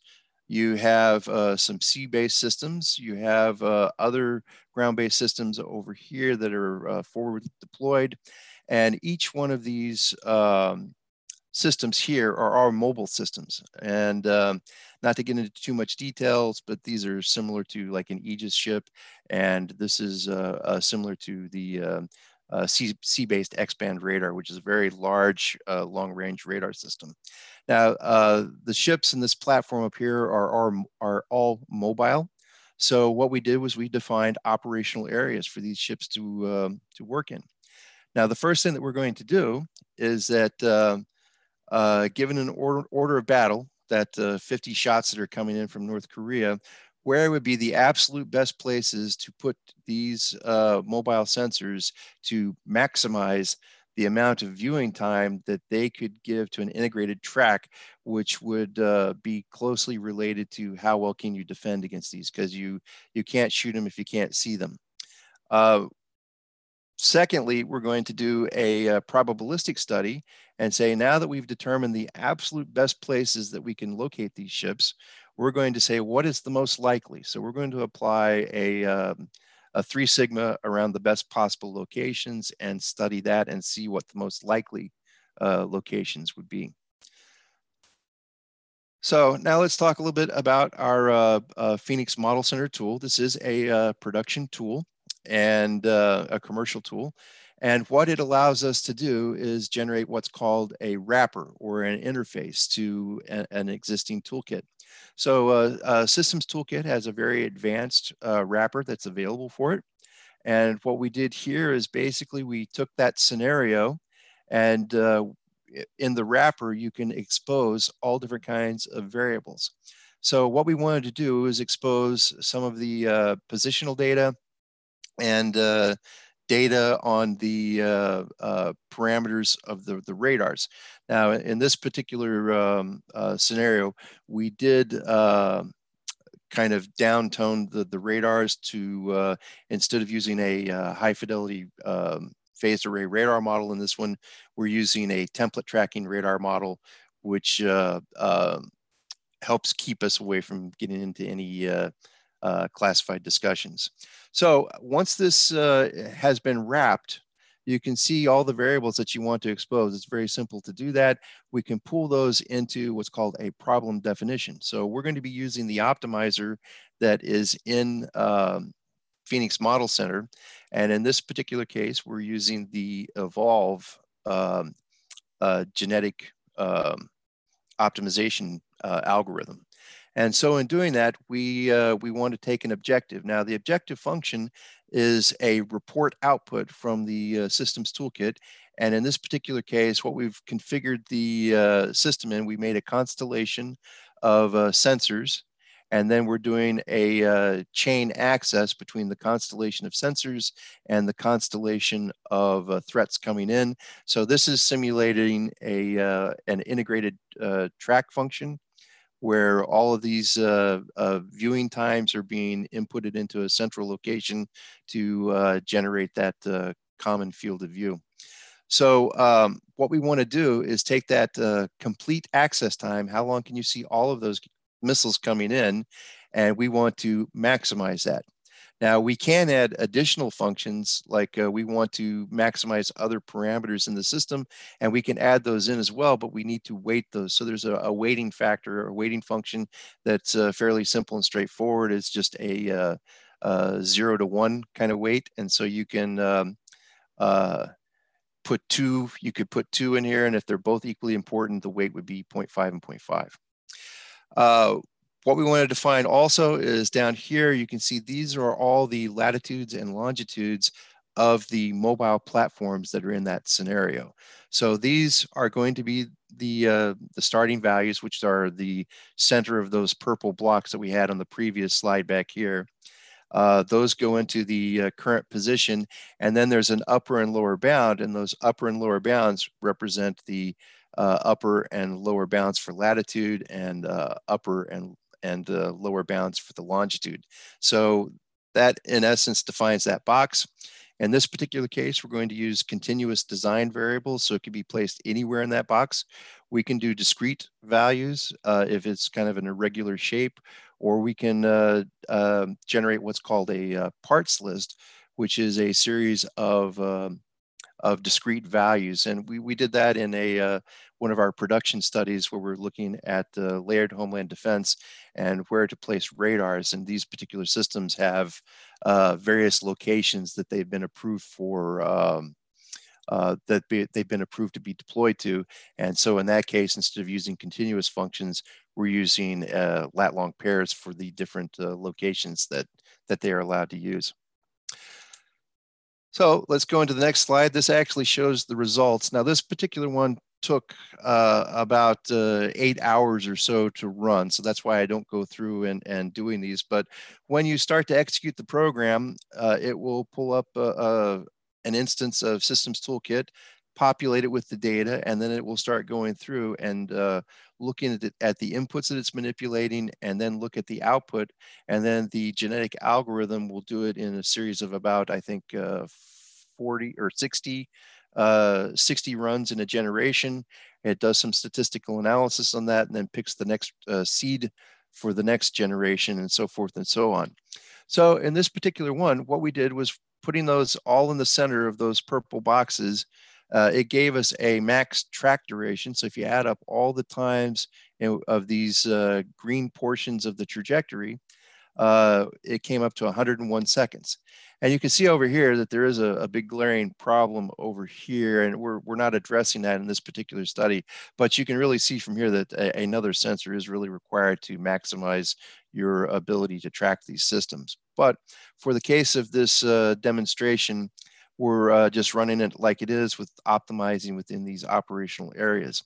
You have uh, some sea-based systems. You have uh, other ground-based systems over here that are uh, forward deployed. And each one of these um, systems here are our mobile systems. And um, not to get into too much details, but these are similar to like an Aegis ship. And this is uh, uh, similar to the uh, uh, sea-based X-band radar, which is a very large uh, long-range radar system. Now, uh, the ships in this platform up here are, are, are all mobile. So what we did was we defined operational areas for these ships to, um, to work in. Now, the first thing that we're going to do is that uh, uh, given an order, order of battle, that uh, fifty shots that are coming in from North Korea, where would be the absolute best places to put these uh, mobile sensors to maximize the amount of viewing time that they could give to an integrated track, which would uh, be closely related to how well can you defend against these, because you, you can't shoot them if you can't see them. Uh, secondly, we're going to do a uh, probabilistic study and say, now that we've determined the absolute best places that we can locate these ships, we're going to say, what is the most likely? So we're going to apply a, um, a three sigma around the best possible locations and study that and see what the most likely uh, locations would be. So now let's talk a little bit about our uh, uh, Phoenix ModelCenter tool. This is a uh, production tool and uh, a commercial tool. And what it allows us to do is generate what's called a wrapper or an interface to a, an existing toolkit. So uh, uh, Systems Toolkit has a very advanced uh, wrapper that's available for it. And what we did here is basically we took that scenario, and uh, in the wrapper, you can expose all different kinds of variables. So what we wanted to do is expose some of the uh, positional data and uh, data on the uh, uh, parameters of the, the radars. Now, in this particular um, uh, scenario, we did uh, kind of downtone the, the radars to, uh, instead of using a uh, high fidelity um, phased array radar model in this one, we're using a template tracking radar model, which uh, uh, helps keep us away from getting into any uh, Uh, classified discussions. So once this uh, has been wrapped, you can see all the variables that you want to expose. It's very simple to do that. We can pull those into what's called a problem definition. So we're going to be using the optimizer that is in um, Phoenix ModelCenter. And in this particular case, we're using the Evolve um, uh, genetic um, optimization uh, algorithm. And so in doing that, we, uh, we want to take an objective. Now, the objective function is a report output from the uh, Systems Toolkit. And in this particular case, what we've configured the uh, system in, we made a constellation of uh, sensors. And then we're doing a uh, chain access between the constellation of sensors and the constellation of uh, threats coming in. So this is simulating a, uh, an integrated uh, track function, where all of these uh, uh, viewing times are being inputted into a central location to uh, generate that uh, common field of view. So um, what we want to do is take that uh, complete access time, how long can you see all of those missiles coming in, and we want to maximize that. Now, we can add additional functions, like uh, we want to maximize other parameters in the system, and we can add those in as well, but we need to weight those. So there's a, a weighting factor, a weighting function that's uh, fairly simple and straightforward. It's just a uh, uh, zero to one kind of weight. And so you can um, uh, put two, you could put two in here, and if they're both equally important, the weight would be zero point five and zero point five. Uh, What we want to define also is down here, you can see these are all the latitudes and longitudes of the mobile platforms that are in that scenario. So these are going to be the, uh, the starting values, which are the center of those purple blocks that we had on the previous slide back here. Uh, those go into the uh, current position, and then there's an upper and lower bound, and those upper and lower bounds represent the uh, upper and lower bounds for latitude and uh, upper and and uh, lower bounds for the longitude. So that in essence defines that box. In this particular case, we're going to use continuous design variables, so it can be placed anywhere in that box. We can do discrete values uh, if it's kind of an irregular shape, or we can uh, uh, generate what's called a uh, parts list, which is a series of um, of discrete values. And we, we did that in a uh, one of our production studies where we're looking at the layered homeland defense and where to place radars. And these particular systems have uh, various locations that they've been approved for, um, uh, that be, they've been approved to be deployed to. And so in that case, instead of using continuous functions, we're using uh, lat-long pairs for the different uh, locations that, that they are allowed to use. So let's go into the next slide. This actually shows the results. Now this particular one took uh, about uh, eight hours or so to run. So that's why I don't go through and, and doing these. But when you start to execute the program, uh, it will pull up a, a, an instance of Systems Toolkit, populate it with the data, and then it will start going through and uh, looking at the, at the inputs that it's manipulating, and then look at the output, and then the genetic algorithm will do it in a series of about, I think, uh, forty or sixty runs in a generation. It does some statistical analysis on that, and then picks the next uh, seed for the next generation, and so forth and so on. So in this particular one, what we did was putting those all in the center of those purple boxes. Uh, it gave us a max track duration. So if you add up all the times in, of these uh, green portions of the trajectory, uh, it came up to one hundred and one seconds. And you can see over here that there is a, a big glaring problem over here, and we're, we're not addressing that in this particular study, but you can really see from here that a, another sensor is really required to maximize your ability to track these systems. But for the case of this uh, demonstration, we're uh, just running it like it is, with optimizing within these operational areas.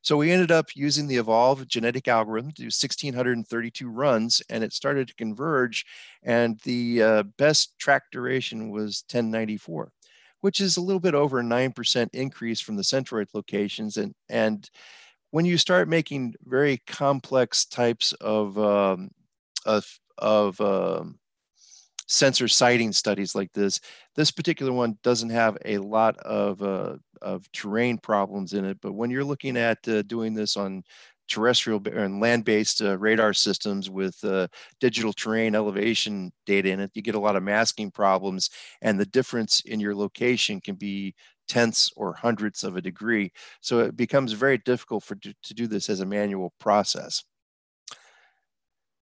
So we ended up using the Evolve genetic algorithm to do one thousand six hundred thirty-two runs, and it started to converge, and the uh, best track duration was ten ninety-four, which is a little bit over a nine percent increase from the centroid locations. And, and when you start making very complex types of, um, of, of um, sensor sighting studies like this, this particular one doesn't have a lot of, uh, of terrain problems in it. But when you're looking at uh, doing this on terrestrial and land-based uh, radar systems with uh, digital terrain elevation data in it, you get a lot of masking problems, and the difference in your location can be tenths or hundredths of a degree. So it becomes very difficult for, to do this as a manual process.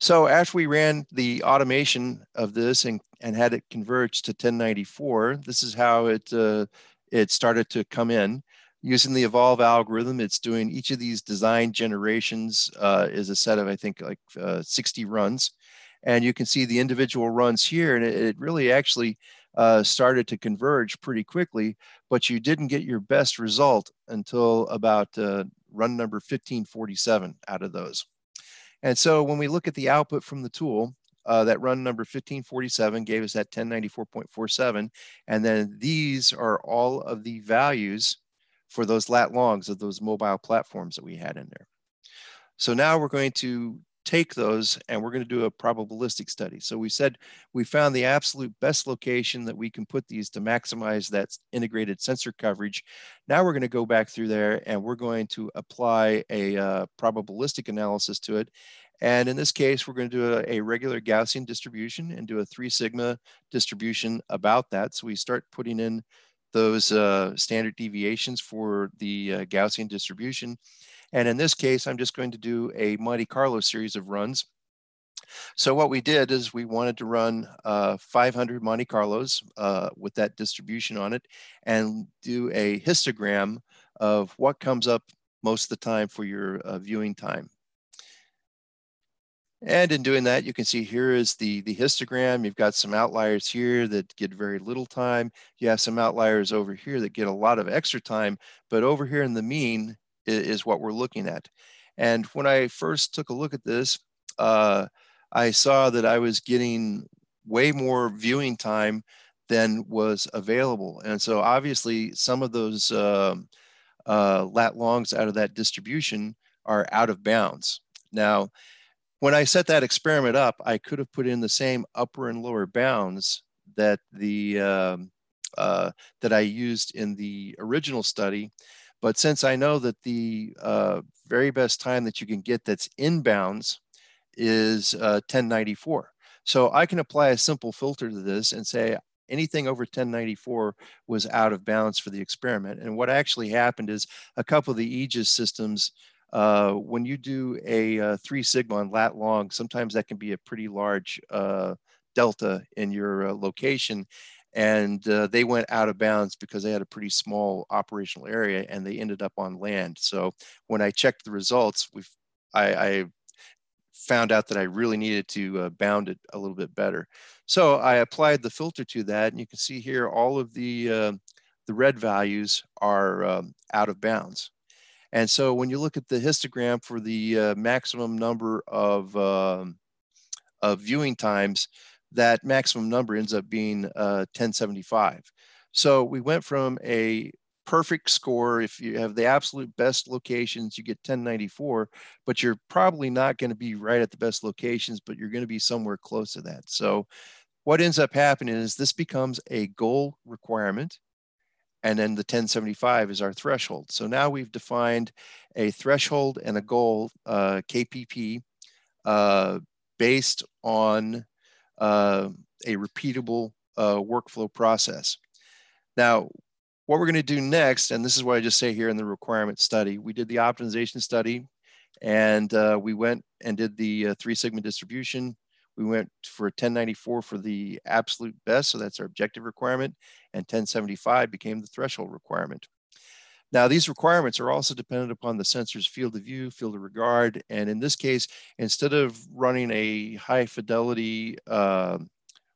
So after we ran the automation of this and, and had it converge to ten ninety-four, this is how it, uh, it started to come in. Using the Evolve algorithm, it's doing each of these design generations uh, is a set of, I think, like uh, sixty runs. And you can see the individual runs here, and it, it really actually uh, started to converge pretty quickly, but you didn't get your best result until about uh, run number fifteen forty-seven out of those. And so when we look at the output from the tool, uh, that run number fifteen forty-seven gave us that ten ninety-four point four seven. And then these are all of the values for those lat longs of those mobile platforms that we had in there. So now we're going to take those and we're going to do a probabilistic study. So we said we found the absolute best location that we can put these to maximize that integrated sensor coverage. Now we're going to go back through there and we're going to apply a uh, probabilistic analysis to it. And in this case, we're going to do a, a regular Gaussian distribution and do a three sigma distribution about that. So we start putting in those uh, standard deviations for the uh, Gaussian distribution. And in this case, I'm just going to do a Monte Carlo series of runs. So what we did is we wanted to run uh, five hundred Monte Carlos uh, with that distribution on it, and do a histogram of what comes up most of the time for your uh, viewing time. And in doing that, you can see here is the, the histogram. You've got some outliers here that get very little time. You have some outliers over here that get a lot of extra time, but over here in the mean is, is what we're looking at. And when I first took a look at this, uh, I saw that I was getting way more viewing time than was available. And so obviously some of those um, uh, lat longs out of that distribution are out of bounds. Now, when I set that experiment up, I could have put in the same upper and lower bounds that the um, uh, that I used in the original study. But since I know that the uh, very best time that you can get that's in bounds is uh, ten ninety-four. So I can apply a simple filter to this and say anything over ten ninety-four was out of bounds for the experiment. And what actually happened is a couple of the Aegis systems, uh, when you do a uh, three sigma on lat long, sometimes that can be a pretty large uh, delta in your uh, location. And uh, they went out of bounds because they had a pretty small operational area and they ended up on land. So when I checked the results, we've, I, I found out that I really needed to uh, bound it a little bit better. So I applied the filter to that, and you can see here all of the, uh, the red values are um, out of bounds. And so when you look at the histogram for the uh, maximum number of, um, of viewing times, that maximum number ends up being uh, ten seventy-five. So we went from a perfect score. If you have the absolute best locations, you get ten ninety-four, but you're probably not going to be right at the best locations, but you're going to be somewhere close to that. So what ends up happening is this becomes a goal requirement. And then the ten seventy-five is our threshold. So now we've defined a threshold and a goal uh, K P P uh, based on Uh, a repeatable uh, workflow process. Now, what we're going to do next, and this is what I just say here in the requirement study, we did the optimization study, and uh, we went and did the uh, three sigma distribution. We went for ten ninety-four for the absolute best, so that's our objective requirement, and ten seventy-five became the threshold requirement. Now, these requirements are also dependent upon the sensor's field of view, field of regard, and in this case, instead of running a high fidelity uh,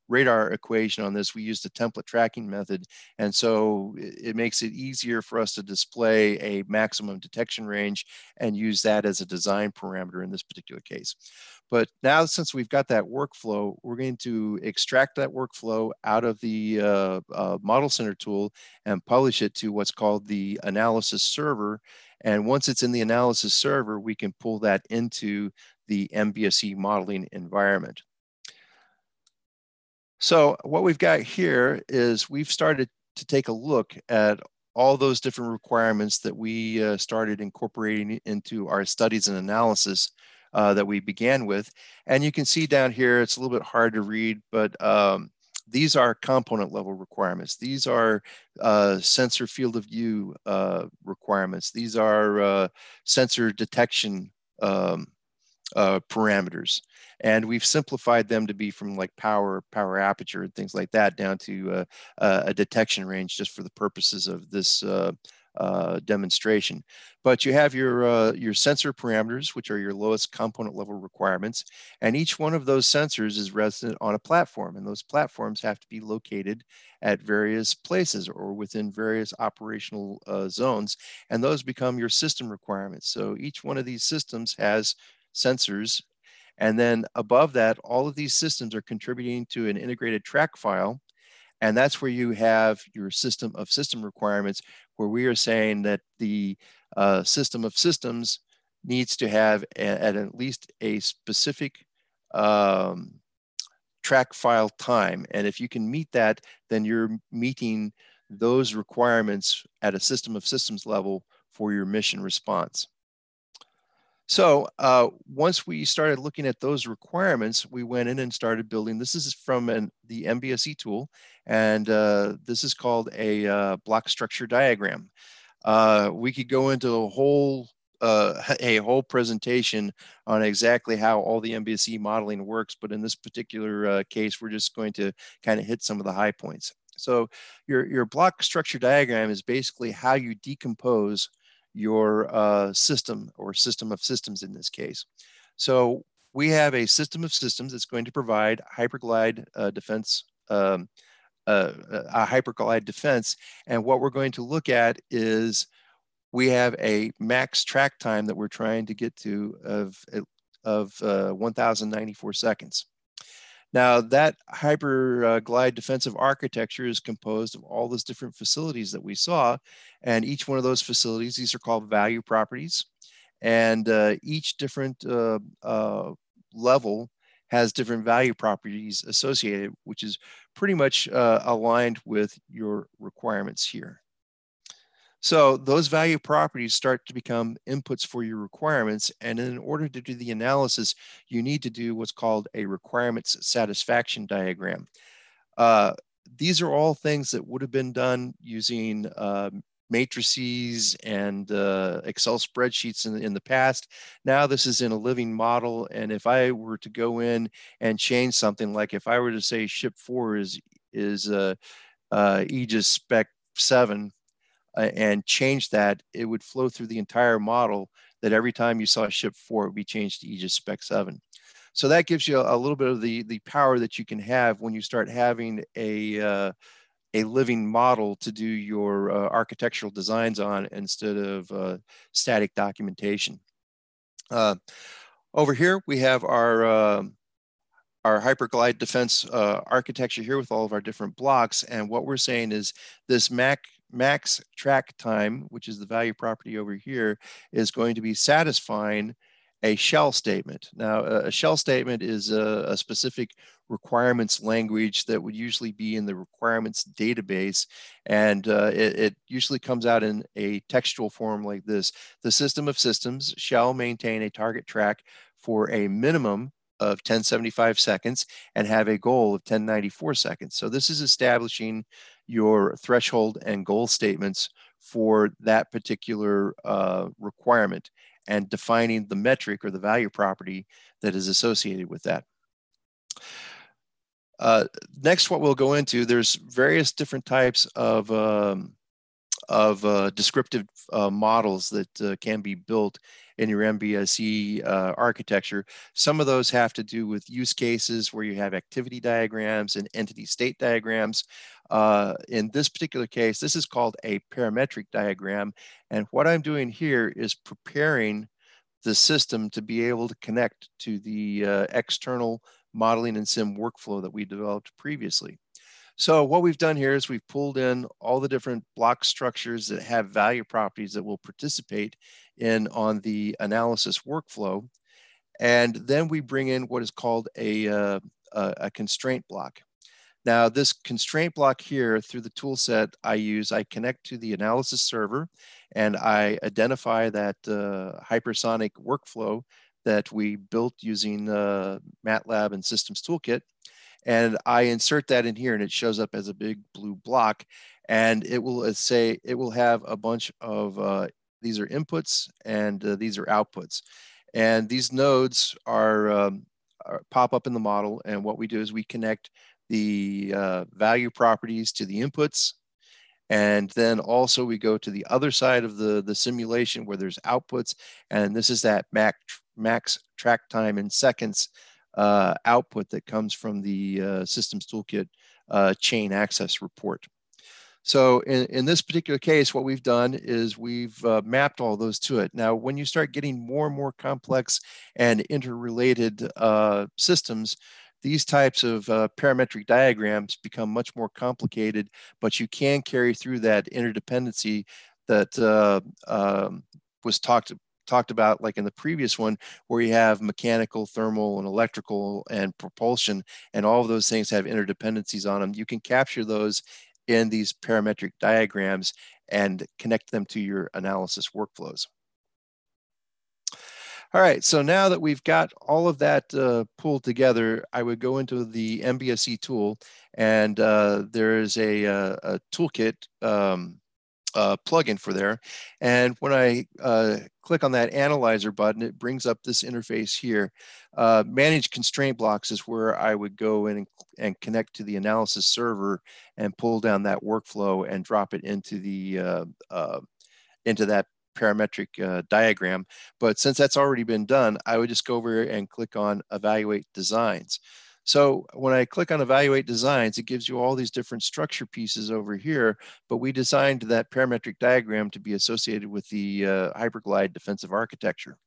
radar equation on this, we used a template tracking method, and so it, it makes it easier for us to display a maximum detection range and use that as a design parameter in this particular case. But now, since we've got that workflow, we're going to extract that workflow out of the uh, uh, Model Center tool and publish it to what's called the analysis server. And once it's in the analysis server, we can pull that into the M B S E modeling environment. So what we've got here is we've started to take a look at all those different requirements that we uh, started incorporating into our studies and analysis Uh, that we began with. And you can see down here, it's a little bit hard to read, but um, these are component level requirements. These are uh, sensor field of view uh, requirements. These are uh, sensor detection um, uh, parameters. And we've simplified them to be from like power, power aperture and things like that down to uh, uh, a detection range just for the purposes of this uh, Uh, demonstration. But you have your, uh, your sensor parameters, which are your lowest component level requirements. And each one of those sensors is resident on a platform. And those platforms have to be located at various places or within various operational uh, zones. And those become your system requirements. So each one of these systems has sensors. And then above that, all of these systems are contributing to an integrated track file. And that's where you have your system of system requirements, where we are saying that the uh, system of systems needs to have a, at at least a specific um, track file time. And if you can meet that, then you're meeting those requirements at a system of systems level for your mission response. So uh, once we started looking at those requirements, we went in and started building. This is from an, the M B S E tool, and uh, this is called a uh, block structure diagram. Uh, we could go into a whole uh, a whole presentation on exactly how all the M B S E modeling works, but in this particular uh, case, we're just going to kind of hit some of the high points. So your, your block structure diagram is basically how you decompose your uh, system or system of systems in this case. So we have a system of systems that's going to provide hyperglide uh, defense, um, uh, a hyperglide defense. And what we're going to look at is we have a max track time that we're trying to get to of, of uh, one thousand ninety-four seconds. Now that hyperglide defensive architecture is composed of all those different facilities that we saw, and each one of those facilities, these are called value properties, and uh, each different uh, uh, level has different value properties associated, which is pretty much uh, aligned with your requirements here. So those value properties start to become inputs for your requirements. And in order to do the analysis, you need to do what's called a requirements satisfaction diagram. Uh, these are all things that would have been done using uh, matrices and uh, Excel spreadsheets in, in the past. Now this is in a living model. And if I were to go in and change something, like if I were to say ship four is, is uh, uh, Aegis spec seven, and change that, it would flow through the entire model that every time you saw ship four, it would be changed to Aegis spec seven. So that gives you a little bit of the, the power that you can have when you start having a, uh, a living model to do your uh, architectural designs on instead of uh, static documentation. Uh, over here, we have our, uh, our hyperglide defense uh, architecture here with all of our different blocks. And what we're saying is this Mac max track time, which is the value property over here, is going to be satisfying a shell statement. Now, a shell statement is a, a specific requirements language that would usually be in the requirements database, and uh, it, it usually comes out in a textual form like this. The system of systems shall maintain a target track for a minimum of ten seventy-five seconds and have a goal of ten ninety-four seconds. So this is establishing your threshold and goal statements for that particular uh, requirement and defining the metric or the value property that is associated with that. Uh, next, what we'll go into, there's various different types of, um, of uh, descriptive uh, models that uh, can be built in your M B S E uh, architecture. Some of those have to do with use cases where you have activity diagrams and entity state diagrams. Uh, in this particular case, this is called a parametric diagram. And what I'm doing here is preparing the system to be able to connect to the uh, external modeling and sim workflow that we developed previously. So what we've done here is we've pulled in all the different block structures that have value properties that will participate in on the analysis workflow. And then we bring in what is called a, uh, a constraint block. Now this constraint block here, through the tool set I use, I connect to the analysis server and I identify that uh, hypersonic workflow that we built using uh, MATLAB and Systems Toolkit. And I insert that in here and it shows up as a big blue block, and it will say, it will have a bunch of, uh, these are inputs and uh, these are outputs. And these nodes are, um, are pop up in the model. And what we do is we connect the uh, value properties to the inputs. And then also we go to the other side of the, the simulation where there's outputs. And this is that max, max track time in seconds Uh, output that comes from the uh, Systems Toolkit uh, chain access report. So in, in this particular case, what we've done is we've uh, mapped all those to it. Now, when you start getting more and more complex and interrelated uh, systems, these types of uh, parametric diagrams become much more complicated, but you can carry through that interdependency that uh, um, was talked about talked about like in the previous one, where you have mechanical, thermal, and electrical, and propulsion, and all of those things have interdependencies on them. You can capture those in these parametric diagrams and connect them to your analysis workflows. All right, so now that we've got all of that uh, pulled together, I would go into the M B S E tool, and uh, there is a, a, a toolkit um, Uh, plugin for there. And when I uh, click on that analyzer button, it brings up this interface here. Uh, manage constraint blocks is where I would go in and, and connect to the analysis server and pull down that workflow and drop it into the uh, uh, into that parametric uh, diagram. But since that's already been done, I would just go over here and click on Evaluate Designs. So when I click on Evaluate Designs, it gives you all these different structure pieces over here, but we designed that parametric diagram to be associated with the uh, Hyperglide defensive architecture.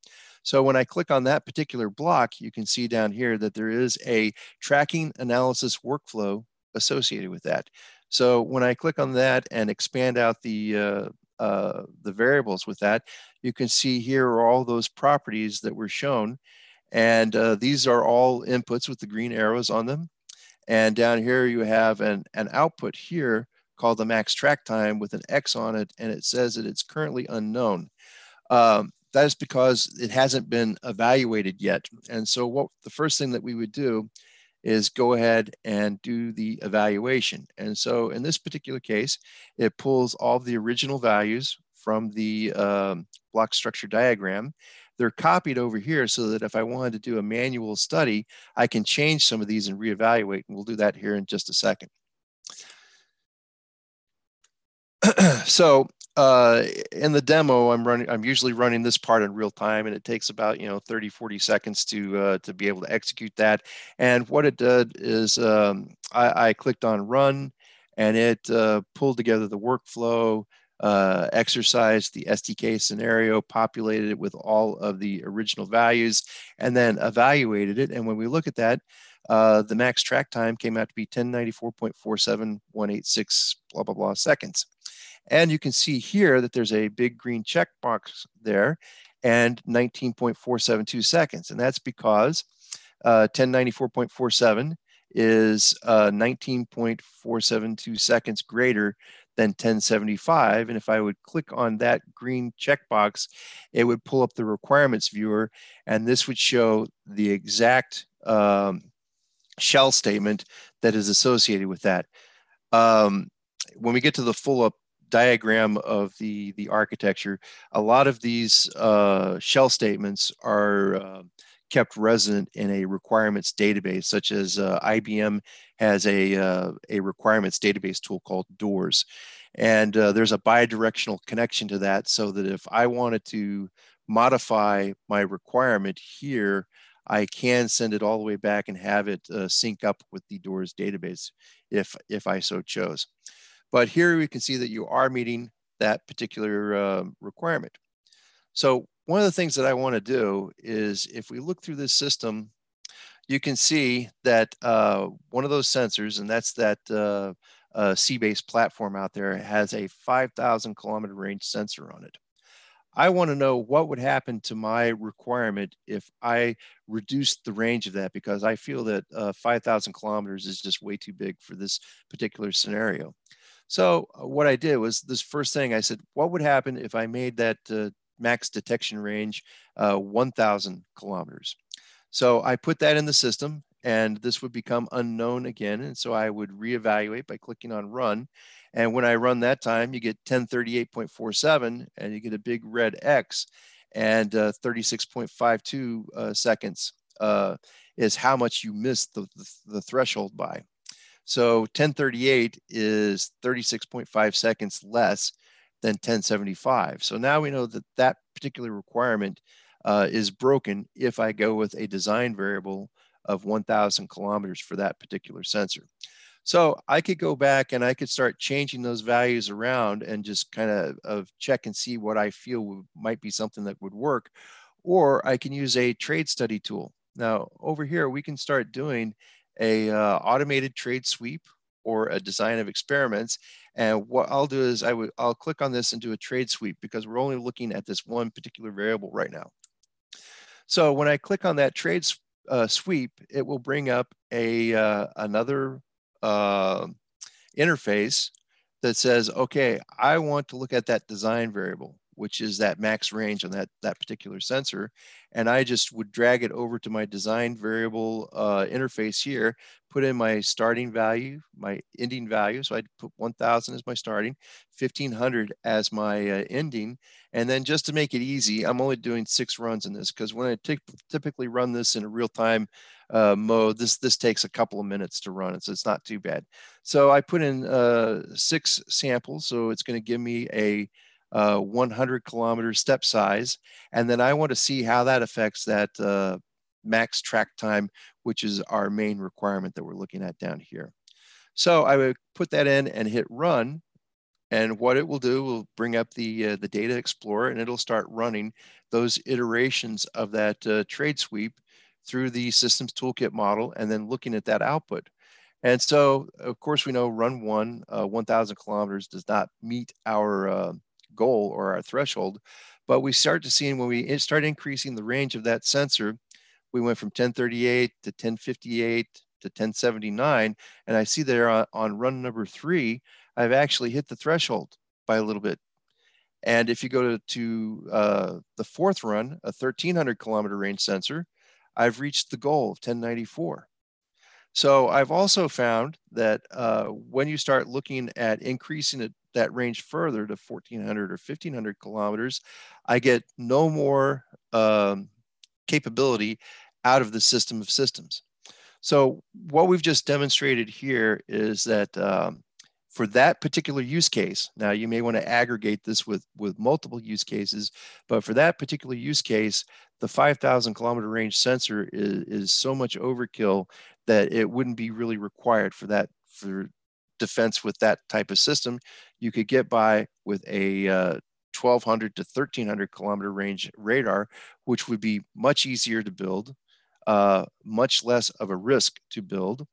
So when I click on that particular block, you can see down here that there is a tracking analysis workflow associated with that. So when I click on that and expand out the, uh, uh, the variables with that, you can see here are all those properties that were shown. And uh, these are all inputs with the green arrows on them. And down here you have an, an output here called the max track time with an X on it, and it says that it's currently unknown. Um, that is because it hasn't been evaluated yet. And so what the first thing that we would do is go ahead and do the evaluation. And so in this particular case, it pulls all the original values from the um, block structure diagram. They're copied over here so that if I wanted to do a manual study, I can change some of these and reevaluate, and we'll do that here in just a second. So uh, in the demo, I'm running, I'm usually running this part in real time, and it takes about, you know, thirty, forty seconds to, uh, to be able to execute that. And what it did is um, I, I clicked on Run, and it uh, pulled together the workflow, Uh, exercised the S D K scenario, populated it with all of the original values, and then evaluated it. And when we look at that, uh, the max track time came out to be ten ninety-four point four seven one eight six blah, blah, blah seconds. And you can see here that there's a big green checkbox there and nineteen point four seven two seconds. And that's because uh, ten ninety-four point four seven is uh, nineteen point four seven two seconds greater than ten seventy-five. And if I would click on that green checkbox, it would pull up the requirements viewer, and this would show the exact um, shell statement that is associated with that. Um, when we get to the full up diagram of the, the architecture, a lot of these uh, shell statements are uh, kept resident in a requirements database, such as uh, I B M has a, uh, a requirements database tool called DOORS. And uh, there's a bi-directional connection to that, so that if I wanted to modify my requirement here, I can send it all the way back and have it uh, sync up with the DOORS database if, if I so chose. But here we can see that you are meeting that particular uh, requirement. So one of the things that I want to do is, if we look through this system, you can see that uh, one of those sensors, and that's that uh, uh, sea-based platform out there, has a five thousand kilometer range sensor on it. I want to know what would happen to my requirement if I reduced the range of that, because I feel that uh, five thousand kilometers is just way too big for this particular scenario. So what I did was this first thing, I said, what would happen if I made that uh, max detection range uh, one thousand kilometers. So I put that in the system, and this would become unknown again. And so I would reevaluate by clicking on Run. And when I run that time, you get ten thirty-eight point four seven, and you get a big red X, and uh, thirty-six point five two uh, seconds uh, is how much you missed the, the, the threshold by. So ten thirty-eight is thirty-six point five seconds less than ten seventy-five. So now we know that that particular requirement uh, is broken if I go with a design variable of one thousand kilometers for that particular sensor. So I could go back and I could start changing those values around and just kind of, of check and see what I feel would, might be something that would work, or I can use a trade study tool. Now over here, we can start doing a uh, automated trade sweep or a design of experiments. And what I'll do is I would, I'll click on this and do a trade sweep, because we're only looking at this one particular variable right now. So when I click on that trade uh, sweep, it will bring up a, uh, another uh, interface that says, okay, I want to look at that design variable, which is that max range on that, that particular sensor. And I just would drag it over to my design variable uh, interface here, put in my starting value, my ending value. So I'd put one thousand as my starting, fifteen hundred as my uh, ending. And then just to make it easy, I'm only doing six runs in this, because when I typically run this in a real time uh, mode, this, this takes a couple of minutes to run. So it's not too bad. So I put in uh, six samples. So it's going to give me a uh, one hundred kilometer step size. And then I want to see how that affects that uh, max track time, which is our main requirement that we're looking at down here. So I would put that in and hit run. And what it will do will bring up the, uh, the data explorer, and it'll start running those iterations of that uh, trade sweep through the systems toolkit model and then looking at that output. And so, of course, we know run one, uh, one thousand kilometers does not meet our uh, goal or our threshold, but we start to see when we start increasing the range of that sensor, we went from ten thirty-eight to ten fifty-eight to ten seventy-nine. And I see there on, on run number three, I've actually hit the threshold by a little bit. And if you go to, to uh, the fourth run, a thirteen hundred kilometer range sensor, I've reached the goal of ten ninety-four. So I've also found that uh, when you start looking at increasing it, that range further to fourteen hundred or fifteen hundred kilometers, I get no more um, capability out of the system of systems. So what we've just demonstrated here is that um, for that particular use case, now you may want to aggregate this with, with multiple use cases, but for that particular use case, the five thousand kilometer range sensor is, is so much overkill that it wouldn't be really required for that, for defense with that type of system. You could get by with a uh, twelve hundred to thirteen hundred kilometer range radar, which would be much easier to build, uh, much less of a risk to build,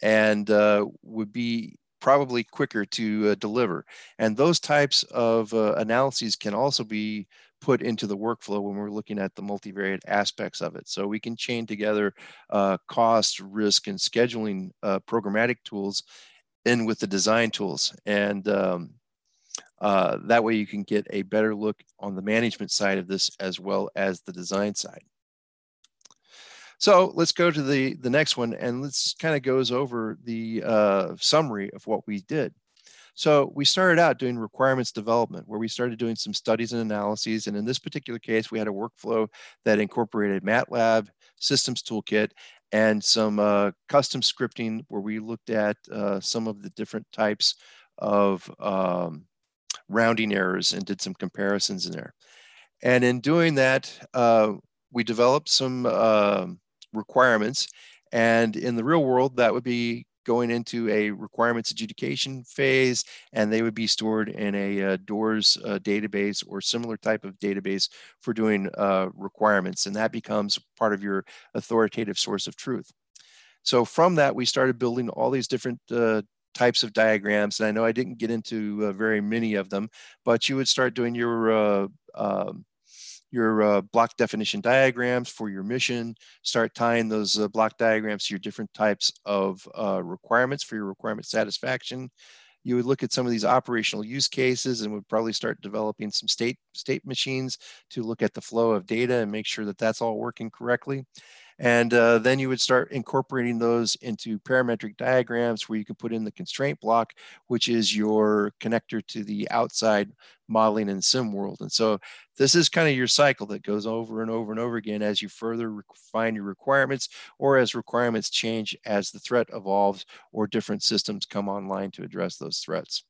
and uh, would be probably quicker to uh, deliver. And those types of uh, analyses can also be put into the workflow when we're looking at the multivariate aspects of it. So we can chain together uh, cost, risk, and scheduling uh, programmatic tools in with the design tools. And um, uh, that way you can get a better look on the management side of this as well as the design side. So let's go to the, the next one, and let's kind of goes over the uh, summary of what we did. So we started out doing requirements development, where we started doing some studies and analyses. And in this particular case, we had a workflow that incorporated MATLAB, Systems Toolkit, and some uh, custom scripting, where we looked at uh, some of the different types of um, rounding errors and did some comparisons in there. And in doing that, uh, we developed some uh, requirements, and in the real world, that would be going into a requirements adjudication phase, and they would be stored in a uh, DOORS uh, database or similar type of database for doing uh, requirements, and that becomes part of your authoritative source of truth. So from that, we started building all these different uh, types of diagrams, and I know I didn't get into uh, very many of them, but you would start doing your uh, um, your uh, block definition diagrams for your mission, start tying those uh, block diagrams to your different types of uh, requirements for your requirement satisfaction. You would look at some of these operational use cases and would probably start developing some state, state machines to look at the flow of data and make sure that that's all working correctly. And uh, then you would start incorporating those into parametric diagrams, where you can put in the constraint block, which is your connector to the outside modeling and sim world. And so this is kind of your cycle that goes over and over and over again as you further refine your requirements, or as requirements change as the threat evolves or different systems come online to address those threats.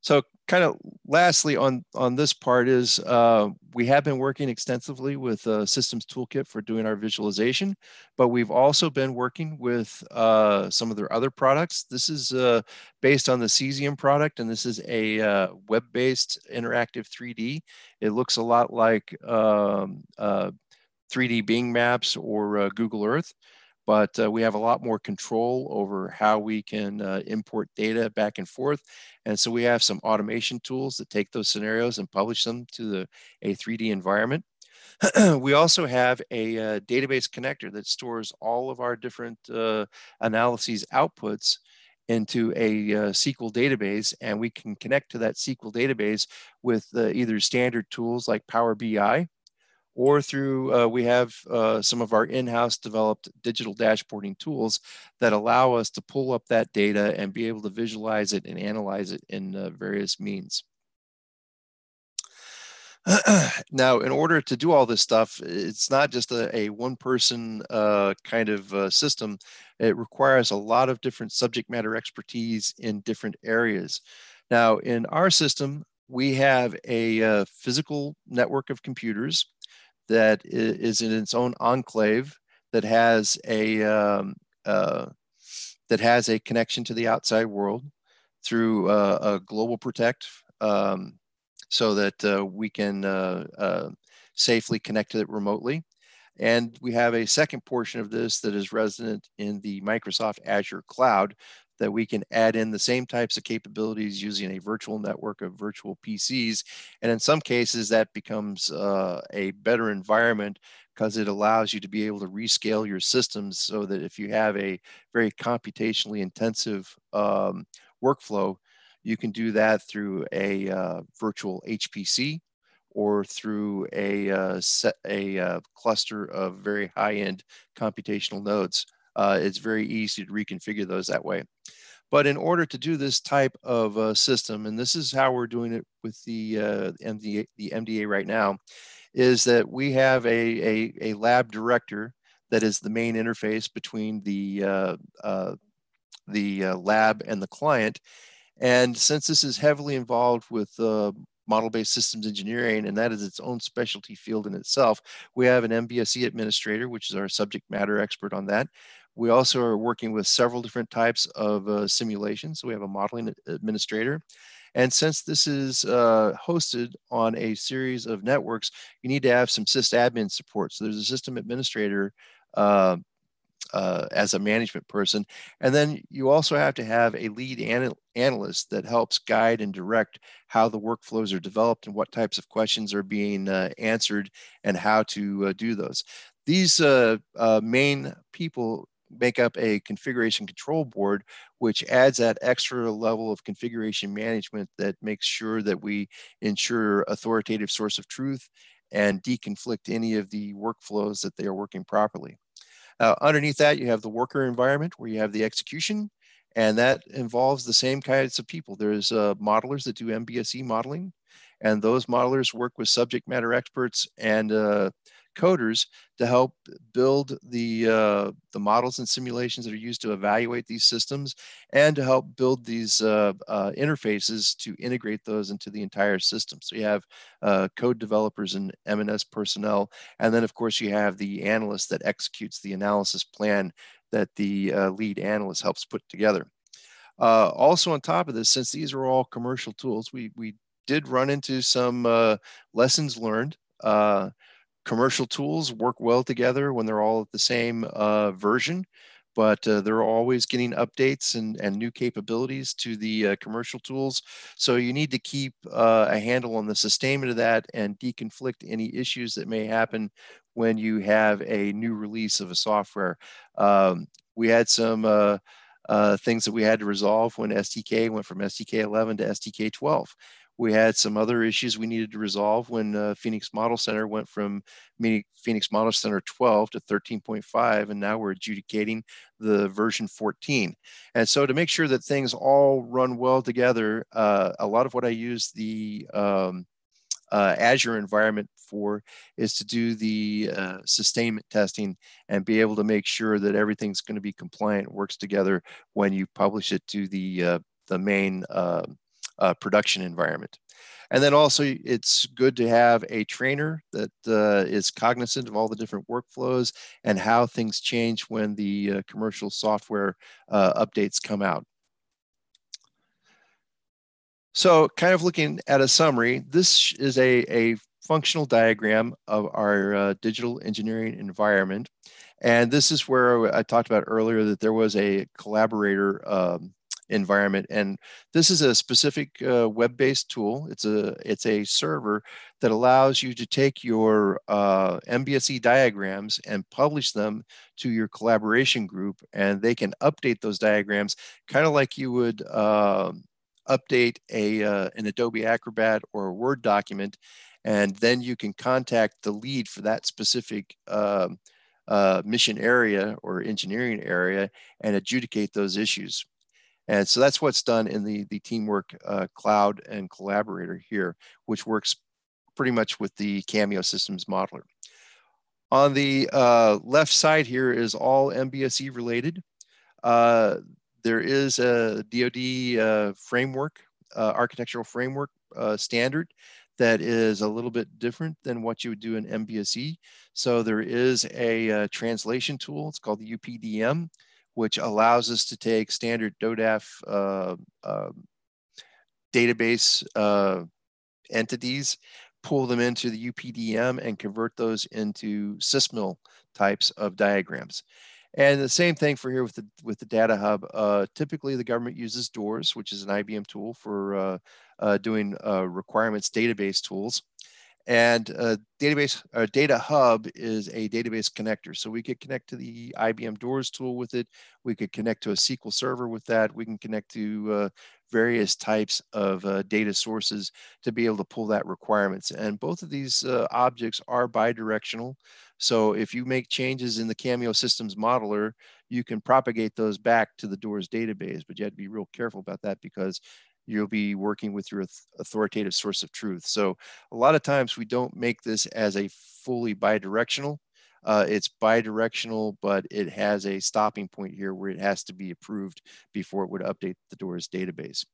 So kind of lastly on, on this part is uh, we have been working extensively with uh, Systems Toolkit for doing our visualization, but we've also been working with uh, some of their other products. This is uh, based on the Cesium product, and this is a uh, web-based interactive three D. It looks a lot like um, uh, three D Bing Maps or uh, Google Earth. But uh, we have a lot more control over how we can uh, import data back and forth. And so we have some automation tools that take those scenarios and publish them to the, a three D environment. We also have a uh, database connector that stores all of our different uh, analyses outputs into a uh, S Q L database, and we can connect to that S Q L database with uh, either standard tools like Power B I, or through, uh, we have uh, some of our in-house developed digital dashboarding tools that allow us to pull up that data and be able to visualize it and analyze it in uh, various means. Now, in order to do all this stuff, it's not just a, a one-person uh, kind of uh, system. It requires a lot of different subject matter expertise in different areas. Now, in our system, we have a uh, physical network of computers that is in its own enclave that has a um, uh, that has a connection to the outside world through uh, a global protect, um, so that uh, we can uh, uh, safely connect to it remotely. And we have a second portion of this that is resident in the Microsoft Azure cloud, that we can add in the same types of capabilities using a virtual network of virtual P Cs. And in some cases that becomes uh, a better environment, because it allows you to be able to rescale your systems, so that if you have a very computationally intensive um, workflow, you can do that through a uh, virtual H P C or through a, uh, set, a uh, cluster of very high-end computational nodes. Uh, it's very easy to reconfigure those that way. But in order to do this type of uh, system, and this is how we're doing it with the, uh, M D A, the M D A right now, is that we have a, a, a lab director that is the main interface between the, uh, uh, the uh, lab and the client. And since this is heavily involved with uh, model-based systems engineering, and that is its own specialty field in itself, we have an M B S E administrator, which is our subject matter expert on that. We also are working with several different types of uh, simulations. So we have a modeling administrator. And since this is uh, hosted on a series of networks, you need to have some sysadmin support. So there's a system administrator uh, uh, as a management person. And then you also have to have a lead anal analyst that helps guide and direct how the workflows are developed and what types of questions are being uh, answered and how to uh, do those. These uh, uh, main people make up a configuration control board, which adds that extra level of configuration management that makes sure that we ensure authoritative source of truth and deconflict any of the workflows that they are working properly. Uh, underneath that, you have the worker environment where you have the execution, and that involves the same kinds of people. There's uh, modelers that do M B S E modeling, and those modelers work with subject matter experts and uh, coders to help build the, uh, the models and simulations that are used to evaluate these systems, and to help build these uh, uh, interfaces to integrate those into the entire system. So you have uh, code developers and M and S personnel. And then of course you have the analyst that executes the analysis plan that the uh, lead analyst helps put together. Uh, also on top of this, since these are all commercial tools, we, we did run into some uh, lessons learned. Uh, Commercial tools work well together when they're all at the same uh, version, but uh, they're always getting updates and, and new capabilities to the uh, commercial tools. So you need to keep uh, a handle on the sustainment of that and deconflict any issues that may happen when you have a new release of a software. Um, we had some uh, uh, things that we had to resolve when S D K went from S D K eleven to S D K twelve. We had some other issues we needed to resolve when uh, Phoenix ModelCenter went from Phoenix ModelCenter twelve to thirteen point five, and now we're adjudicating the version fourteen. And so to make sure that things all run well together, uh, a lot of what I use the um, uh, Azure environment for is to do the uh, sustainment testing and be able to make sure that everything's going to be compliant, works together when you publish it to the, uh, the main uh, Uh, production environment. And then also it's good to have a trainer that uh, is cognizant of all the different workflows and how things change when the uh, commercial software uh, updates come out. So kind of looking at a summary, this is a, a functional diagram of our uh, digital engineering environment. And this is where I talked about earlier that there was a collaborator um, environment, and this is a specific uh, web-based tool. It's a it's a server that allows you to take your uh, M B S E diagrams and publish them to your collaboration group, and they can update those diagrams kind of like you would uh, update a uh, an Adobe Acrobat or a Word document, and then you can contact the lead for that specific uh, uh, mission area or engineering area and adjudicate those issues. And so that's what's done in the, the Teamwork uh, Cloud and Collaborator here, which works pretty much with the Cameo Systems Modeler. On the uh, left side here is all M B S E related. Uh, there is a D O D uh, framework uh, architectural framework uh, standard that is a little bit different than what you would do in M B S E. So there is a, a translation tool, it's called the U P D M, which allows us to take standard D O D A F uh, uh, database uh, entities, pull them into the U P D M and convert those into sysmil types of diagrams. And the same thing for here with the, with the data hub. Uh, typically the government uses DOORS, which is an I B M tool for uh, uh, doing uh, requirements database tools. And uh, database or data hub is a database connector. So we could connect to the I B M DOORS tool with it. We could connect to a S Q L server with that. We can connect to uh, various types of uh, data sources to be able to pull that requirements. And both of these uh, objects are bidirectional. So if you make changes in the Cameo systems modeler, you can propagate those back to the DOORS database, but you have to be real careful about that because you'll be working with your authoritative source of truth. So a lot of times we don't make this as a fully bidirectional. Uh, it's bidirectional, but it has a stopping point here where it has to be approved before it would update the DOORS database.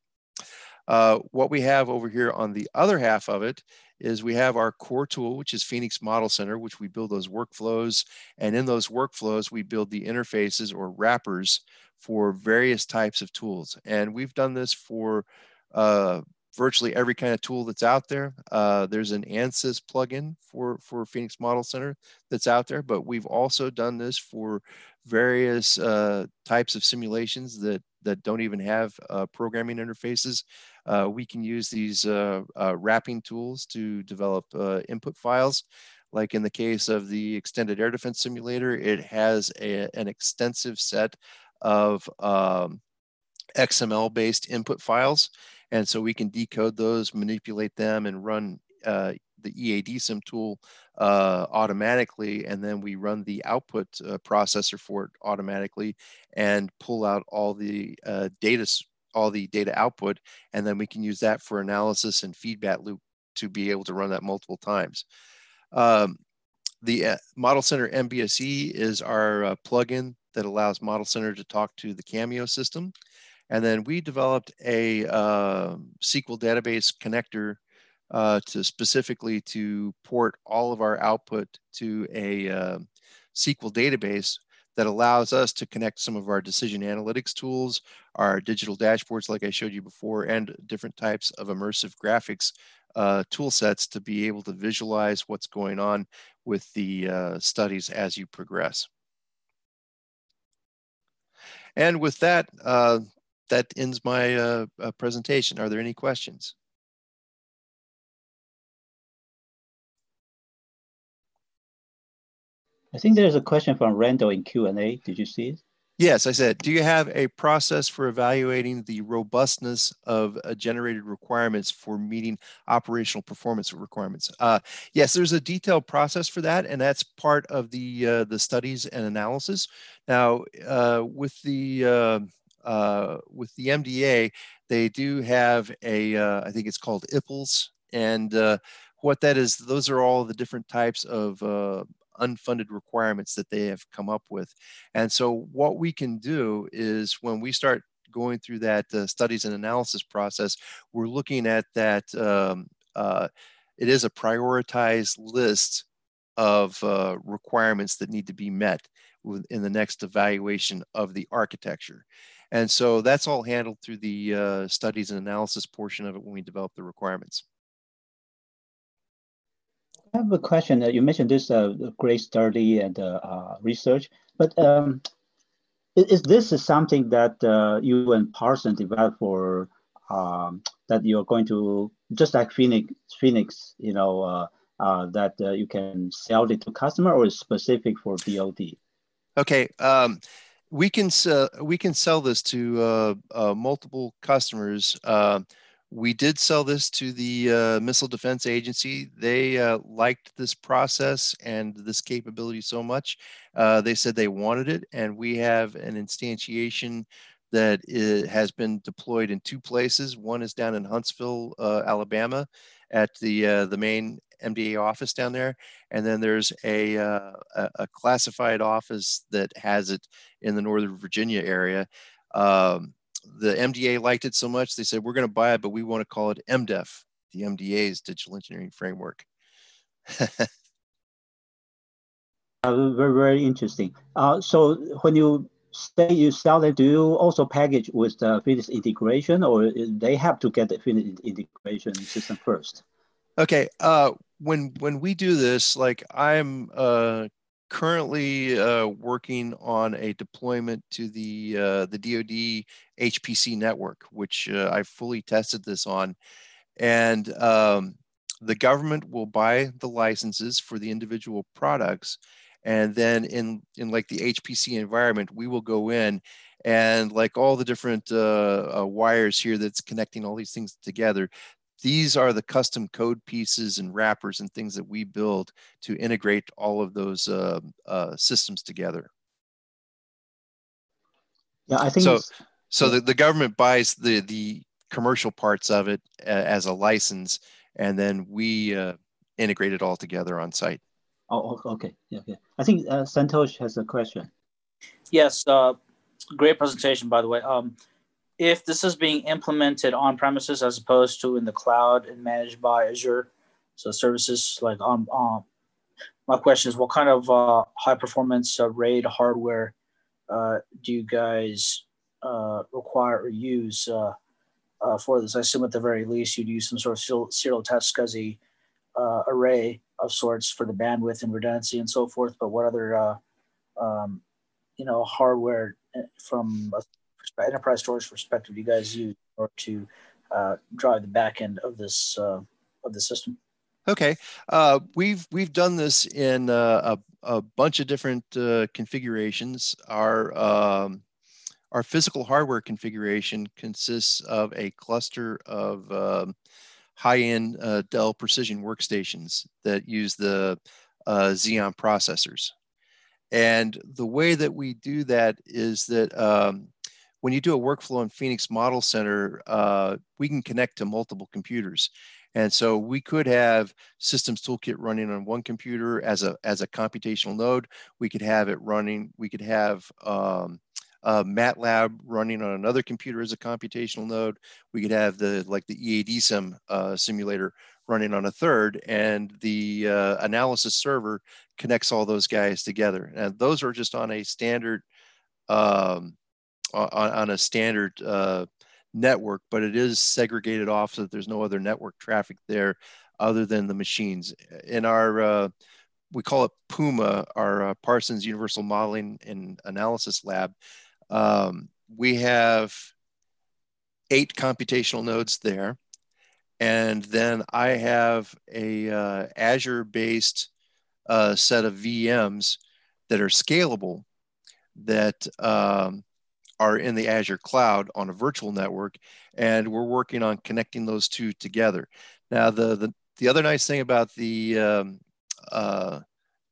Uh, what we have over here on the other half of it is we have our core tool, which is Phoenix ModelCenter, which we build those workflows. And in those workflows, we build the interfaces or wrappers for various types of tools. And we've done this for uh, virtually every kind of tool that's out there. Uh, there's an ANSYS plugin for, for Phoenix ModelCenter that's out there, but we've also done this for various uh, types of simulations that, that don't even have uh, programming interfaces. Uh, we can use these uh, uh, wrapping tools to develop uh, input files. Like in the case of the Extended Air Defense Simulator, it has a, an extensive set of um, X M L-based input files. And so we can decode those, manipulate them, and run uh, the E A D SIM tool uh, automatically. And then we run the output uh, processor for it automatically and pull out all the uh, data, all the data output. And then we can use that for analysis and feedback loop to be able to run that multiple times. Um, the uh, ModelCenter M B S E is our uh, plugin that allows ModelCenter to talk to the Cameo system. And then we developed a uh, S Q L database connector uh, to specifically to port all of our output to a uh, S Q L database that allows us to connect some of our decision analytics tools, our digital dashboards, like I showed you before, and different types of immersive graphics uh, tool sets to be able to visualize what's going on with the uh, studies as you progress. And with that, uh, that ends my uh, uh, presentation. Are there any questions? I think there's a question from Randall in Q and A. Did you see it? Yes, I said, do you have a process for evaluating the robustness of uh, generated requirements for meeting operational performance requirements? Uh, yes, there's a detailed process for that, and that's part of the, uh, the studies and analysis. Now, uh, with, the, uh, uh, with the M D A, they do have a, uh, I think it's called I P Ls, and uh, what that is, those are all the different types of uh, unfunded requirements that they have come up with. And so what we can do is when we start going through that uh, studies and analysis process, we're looking at that, um, uh, it is a prioritized list of uh, requirements that need to be met in the next evaluation of the architecture. And so that's all handled through the uh, studies and analysis portion of it when we develop the requirements. I have a question. Uh, you mentioned this uh, great study and uh, uh, research, but um, is this is something that uh, you and Parsons developed for um, that you're going to, just like Phoenix, Phoenix, you know, uh, uh, that uh, you can sell it to customer, or is specific for D O D? Okay. Um we can uh, we can sell this to uh, uh, multiple customers. Uh, We did sell this to the uh, Missile Defense Agency. They uh, liked this process and this capability so much. Uh, they said they wanted it, and we have an instantiation that it has been deployed in two places. One is down in Huntsville, uh, Alabama, at the, uh, the main M D A office down there. And then there's a, uh, a classified office that has it in the Northern Virginia area. Um, the M D A liked it so much, they said, we're going to buy it, but we want to call it M D E F, the M D A's Digital Engineering Framework. Uh, very, very interesting. Uh, so when you say you sell it, do you also package with the Phoenix integration, or they have to get the Phoenix integration system first? Okay. Uh, when when we do this, like I'm uh, currently uh, working on a deployment to the uh, the D O D H P C network, which uh, I fully tested this on, and um, the government will buy the licenses for the individual products. And then in, in like the H P C environment, we will go in and like all the different uh, uh, wires here that's connecting all these things together. These are the custom code pieces and wrappers and things that we build to integrate all of those uh, uh, systems together. Yeah, I think so. So the, the government buys the, the commercial parts of it as a license, and then we uh, integrate it all together on site. Oh, okay. Yeah, yeah. I think uh, Santosh has a question. Yes, uh, great presentation, by the way. Um, if this is being implemented on premises as opposed to in the cloud and managed by Azure, so services like on, um, my question is, what kind of uh, high performance uh, RAID hardware uh, do you guys uh, require or use uh, uh, for this? I assume at the very least you'd use some sort of serial, serial test SCSI uh, array of sorts for the bandwidth and redundancy and so forth, but what other, uh, um, you know, hardware from an enterprise storage perspective do you guys use in order to uh, drive the back end of this uh, of the system? Okay, uh, we've we've done this in uh, a, a bunch of different uh, configurations. Our um, our physical hardware configuration consists of a cluster of um, high-end uh, Dell Precision workstations that use the uh, Xeon processors. And the way that we do that is that um, when you do a workflow in Phoenix ModelCenter, uh, we can connect to multiple computers. And so we could have Systems Toolkit running on one computer as a, as a computational node. We could have it running, we could have um, Uh, MATLAB running on another computer as a computational node. We could have the like the EADSIM uh, simulator running on a third, and the uh, analysis server connects all those guys together. And those are just on a standard um, on, on a standard uh, network, but it is segregated off so that there's no other network traffic there other than the machines. In our uh, we call it PUMA, our uh, Parsons Universal Modeling and Analysis Lab. Um, we have eight computational nodes there, and then I have a uh, Azure-based uh, set of V Ms that are scalable that um, are in the Azure cloud on a virtual network, and we're working on connecting those two together. Now, the the, the other nice thing about the um, uh,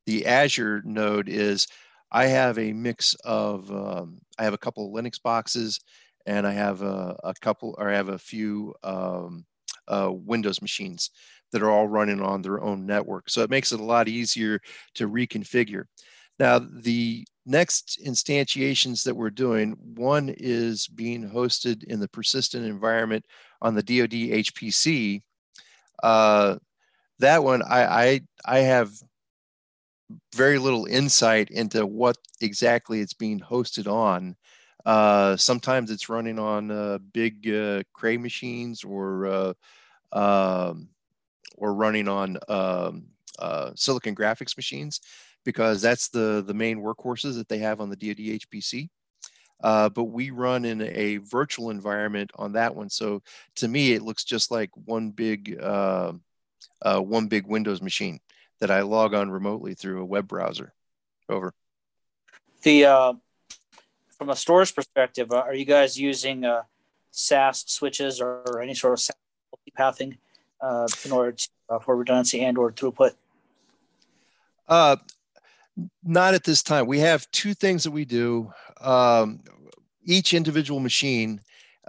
the Azure node is I have a mix of, um, I have a couple of Linux boxes, and I have a, a couple, or I have a few um, uh, Windows machines that are all running on their own network. So it makes it a lot easier to reconfigure. Now, the next instantiations that we're doing, one is being hosted in the persistent environment on the D O D H P C. Uh, that one, I, I, I have very little insight into what exactly it's being hosted on. Uh, sometimes it's running on uh, big uh, Cray machines, or uh, um, or running on um, uh, Silicon Graphics machines, because that's the, the main workhorses that they have on the D O D H P C. Uh, but we run in a virtual environment on that one. So to me, it looks just like one big, uh, uh, one big Windows machine that I log on remotely through a web browser. Over. The uh, from a storage perspective, uh, are you guys using uh, S A S switches or any sort of S A S multipathing uh, in order to, uh, for redundancy and or throughput? Uh, not at this time. We have two things that we do. Um, each individual machine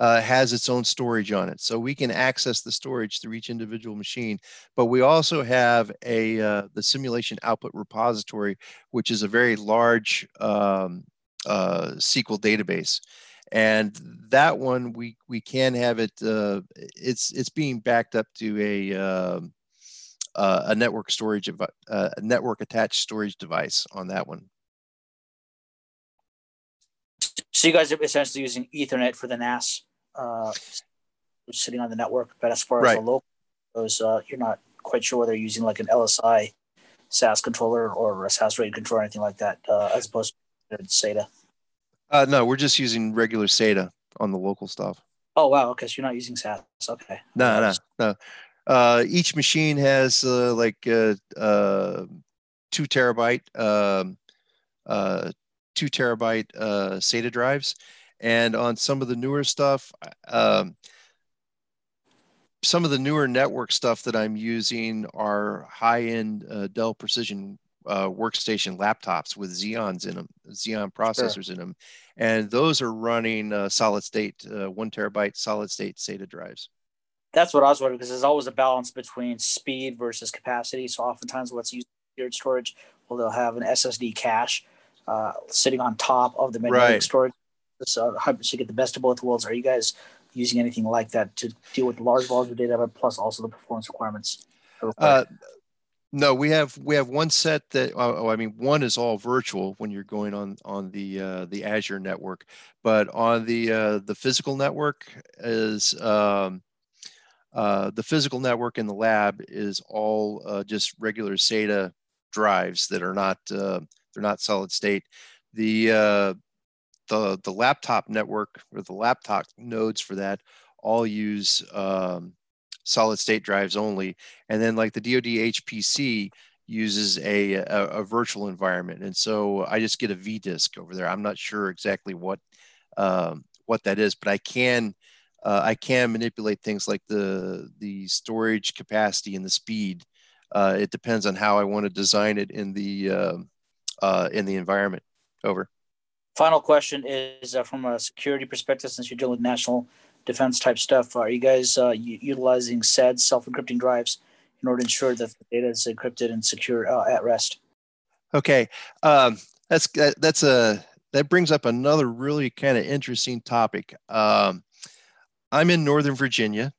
Uh, has its own storage on it. So we can access the storage through each individual machine, but we also have a uh, the simulation output repository, which is a very large um, uh, S Q L database. And that one, we we can have it. Uh, it's it's being backed up to a uh, uh, a network storage uh, a network attached storage device on that one. So you guys are essentially using Ethernet for the N A S, uh, sitting on the network. But as far as right. the local goes, uh, you're not quite sure whether you're using like an L S I S A S controller or a S A S RAID controller or anything like that, uh, as opposed to SATA. Uh, no, we're just using regular SATA on the local stuff. Oh, wow. Okay. So you're not using S A S. Okay. No, no, no. Uh, each machine has uh, like uh, uh, two terabyte, um, uh, two terabyte uh, SATA drives. And on some of the newer stuff, um, some of the newer network stuff that I'm using are high-end uh, Dell Precision uh, workstation laptops with Xeons in them, Xeon processors sure. in them. And those are running uh, solid state, uh, one terabyte solid state SATA drives. That's what I was wondering, because there's always a balance between speed versus capacity. So oftentimes what's used in storage, well, they'll have an S S D cache uh, sitting on top of the magnetic right. storage. So, so you get the best of both worlds. Are you guys using anything like that to deal with large volumes of data, but plus also the performance requirements? Uh, no, we have we have one set that oh, I mean one is all virtual when you're going on on the uh, the Azure network, but on the uh, the physical network is um, uh, the physical network in the lab is all uh, just regular SATA drives that are not uh, they're not solid state. The uh, The, the laptop network or the laptop nodes for that all use um, solid state drives only. And then like the D O D H P C uses a, a, a virtual environment. And so I just get a V disk over there. I'm not sure exactly what um, what that is, but I can uh, I can manipulate things like the, the storage capacity and the speed. Uh, it depends on how I want to design it in the, uh, uh, in the environment. Over. Final question is uh, from a security perspective, since you're dealing with national defense type stuff, are you guys uh, utilizing S E D, self-encrypting drives, in order to ensure that the data is encrypted and secure uh, at rest? Okay, um, that's that's a that brings up another really kind of interesting topic. Um, I'm in Northern Virginia,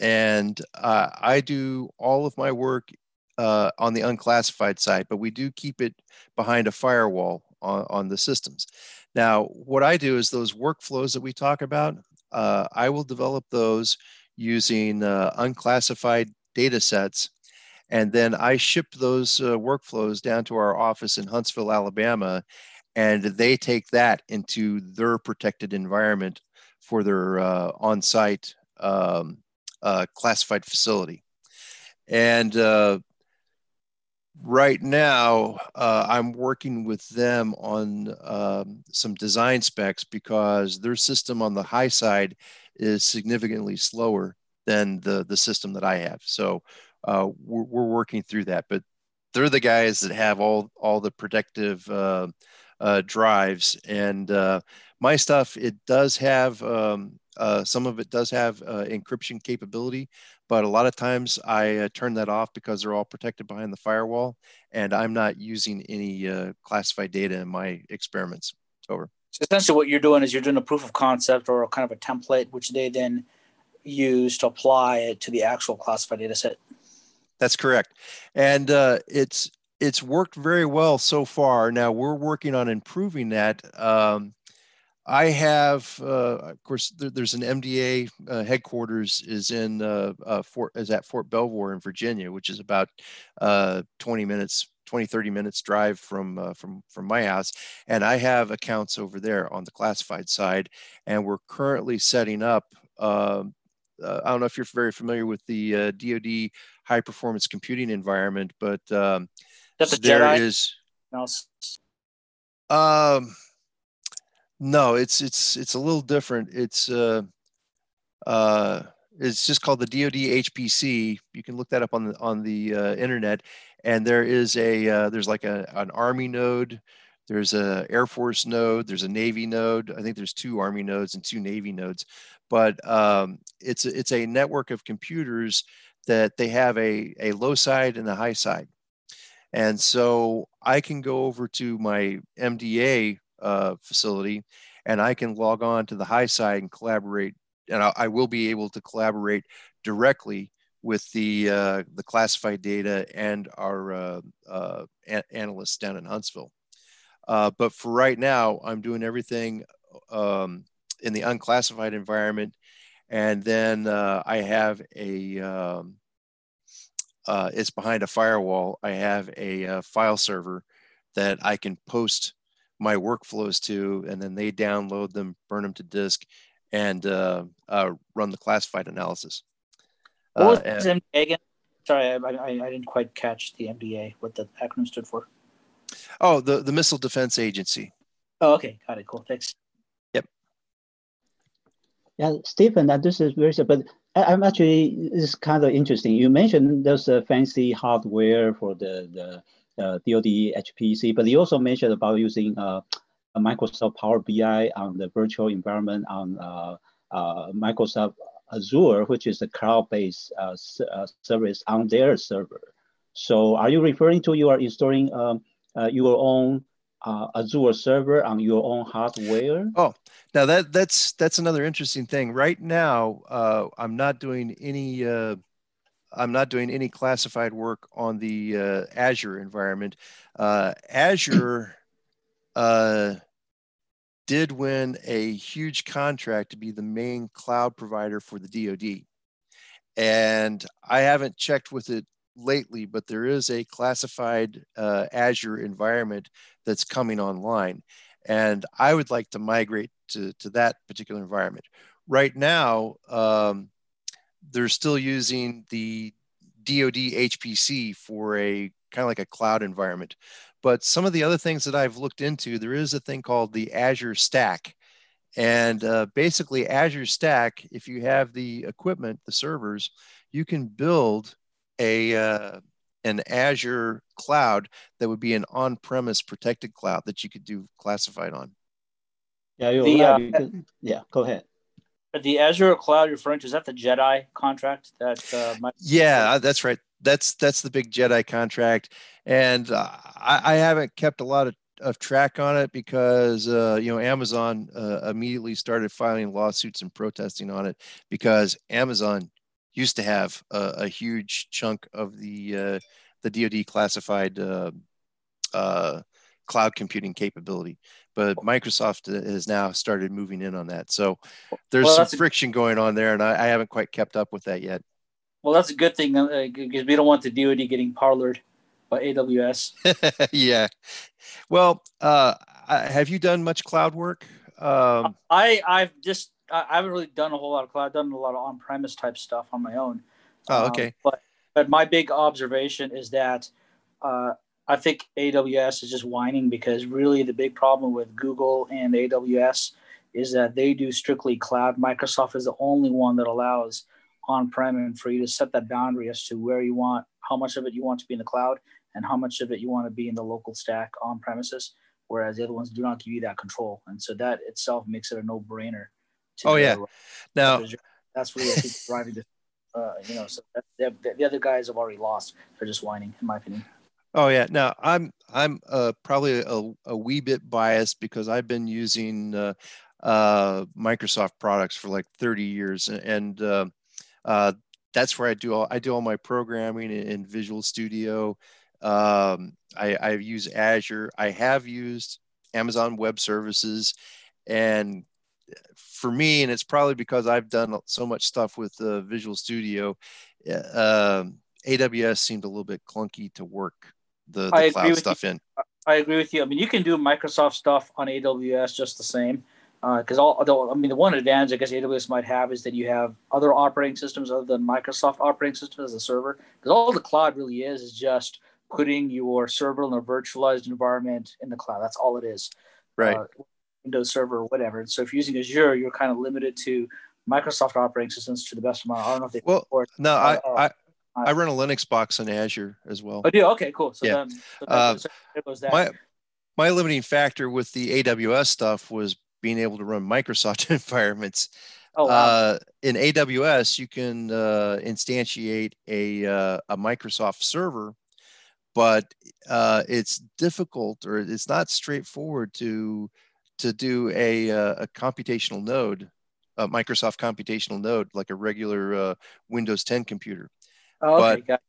and uh, I do all of my work uh, on the unclassified side, but we do keep it behind a firewall on, on the systems. Now, what I do is those workflows that we talk about, uh, I will develop those using uh, unclassified data sets. And then I ship those uh, workflows down to our office in Huntsville, Alabama, and they take that into their protected environment for their uh, on-site um, uh, classified facility. And uh, right now, uh, I'm working with them on um, some design specs because their system on the high side is significantly slower than the, the system that I have. So uh, we're, we're working through that, but they're the guys that have all, all the protective uh, uh, drives. And uh, my stuff, it does have, um, uh, some of it does have uh, encryption capability, but a lot of times I uh, turn that off because they're all protected behind the firewall and I'm not using any uh, classified data in my experiments. Over. So essentially what you're doing is you're doing a proof of concept or a kind of a template, which they then use to apply it to the actual classified data set. That's correct. And uh, it's, it's worked very well so far. Now we're working on improving that. Um, I have, uh, of course, there, there's an M D A uh, headquarters is in uh, uh, Fort is at Fort Belvoir in Virginia, which is about uh, twenty minutes, twenty, thirty minutes drive from uh, from from my house, and I have accounts over there on the classified side, and we're currently setting up. Uh, uh, I don't know if you're very familiar with the uh, D O D high performance computing environment, but um, is that the there Jedi? Is. No. Um. No, it's it's it's a little different. It's uh, uh, it's just called the D O D H P C. You can look that up on the on the uh, internet. And there is a uh, there's like a an Army node, there's a Air Force node, there's a Navy node. I think there's two Army nodes and two Navy nodes. But um, it's it's a network of computers that they have a a low side and a high side. And so I can go over to my M D A Uh, facility, and I can log on to the high side and collaborate, and I, I will be able to collaborate directly with the uh, the classified data and our uh, uh, analysts down in Huntsville. Uh, but for right now, I'm doing everything um, in the unclassified environment, and then uh, I have a um, uh, it's behind a firewall. I have a, a file server that I can post my workflows to, and then they download them, burn them to disk, and uh, uh, run the classified analysis. What was uh, M D A again? Sorry, I, I, I didn't quite catch the M D A, what the acronym stood for. Oh, the, the Missile Defense Agency. Oh, okay. Got it. Cool. Thanks. Yep. Yeah, Stephen, this is very, but I'm actually, it's kind of interesting. You mentioned those uh, fancy hardware for the, the uh, D O D H P C, but you also mentioned about using uh, Microsoft Power B I on the virtual environment on uh, uh, Microsoft Azure, which is a cloud-based uh, uh, service on their server. So are you referring to you are installing um, uh, your own uh, Azure server on your own hardware? Oh, now that, that's, that's another interesting thing. Right now, uh, I'm not doing any, uh, I'm not doing any classified work on the uh, Azure environment. Uh, Azure uh, did win a huge contract to be the main cloud provider for the D O D. And I haven't checked with it lately, but there is a classified uh, Azure environment that's coming online. And I would like to migrate to, to that particular environment. Right now, um, they're still using the D O D H P C for a kind of like a cloud environment. But some of the other things that I've looked into, there is a thing called the Azure Stack. And uh, basically Azure Stack, if you have the equipment, the servers, you can build a uh, an Azure cloud that would be an on-premise protected cloud that you could do classified on. Yeah, you're the, right. uh, yeah, go ahead. The Azure cloud you're referring to, is that the JEDI contract? That uh, my yeah, that's right. That's that's the big JEDI contract, and uh, I, I haven't kept a lot of, of track on it because uh, you know Amazon uh, immediately started filing lawsuits and protesting on it because Amazon used to have a, a huge chunk of the uh, the D O D classified uh, uh, cloud computing capability, but Microsoft has now started moving in on that. So there's well, some friction going on there, and I, I haven't quite kept up with that yet. Well, that's a good thing because uh, we don't want the D O D getting parlored by A W S. Yeah. Well, uh, have you done much cloud work? Um, I I've just I haven't really done a whole lot of cloud. I've done a lot of on-premise type stuff on my own. Oh, okay. Um, but but my big observation is that uh, I think A W S is just whining because really the big problem with Google and A W S is that they do strictly cloud. Microsoft is the only one that allows on-prem and for you to set that boundary as to where you want, how much of it you want to be in the cloud and how much of it you want to be in the local stack on premises, whereas the other ones do not give you that control. And so that itself makes it a no-brainer. Oh yeah. Now that's really driving the, uh, you know, so that, the other guys have already lost. They're just whining in my opinion. Oh yeah. Now I'm, I'm uh, probably a, a wee bit biased because I've been using uh, uh, Microsoft products for like thirty years and, uh, Uh, that's where I do all I do all my programming in, in Visual Studio. Um, I, I use Azure. I have used Amazon Web Services, and for me, and it's probably because I've done so much stuff with uh, Visual Studio, uh, A W S seemed a little bit clunky to work the, the cloud stuff in. I agree with you. I mean, you can do Microsoft stuff on A W S just the same. Because uh, all, although I mean, the one advantage I guess A W S might have is that you have other operating systems other than Microsoft operating system as a server. Because all the cloud really is is just putting your server in a virtualized environment in the cloud. That's all it is. Right. Uh, Windows Server or whatever. And so if you're using Azure, you're kind of limited to Microsoft operating systems to the best of my. I don't know if they. Well, support, no, uh, I, I I run a Linux box on Azure as well. Oh, do you? Okay, cool. So yeah. Then, so uh, then, so there goes that. My my limiting factor with the A W S stuff was being able to run Microsoft environments. Oh, wow. Uh, in A W S, you can uh, instantiate a, uh, a Microsoft server, but uh, it's difficult or it's not straightforward to to do a, uh, a computational node, a Microsoft computational node, like a regular uh, Windows ten computer. Oh, okay, but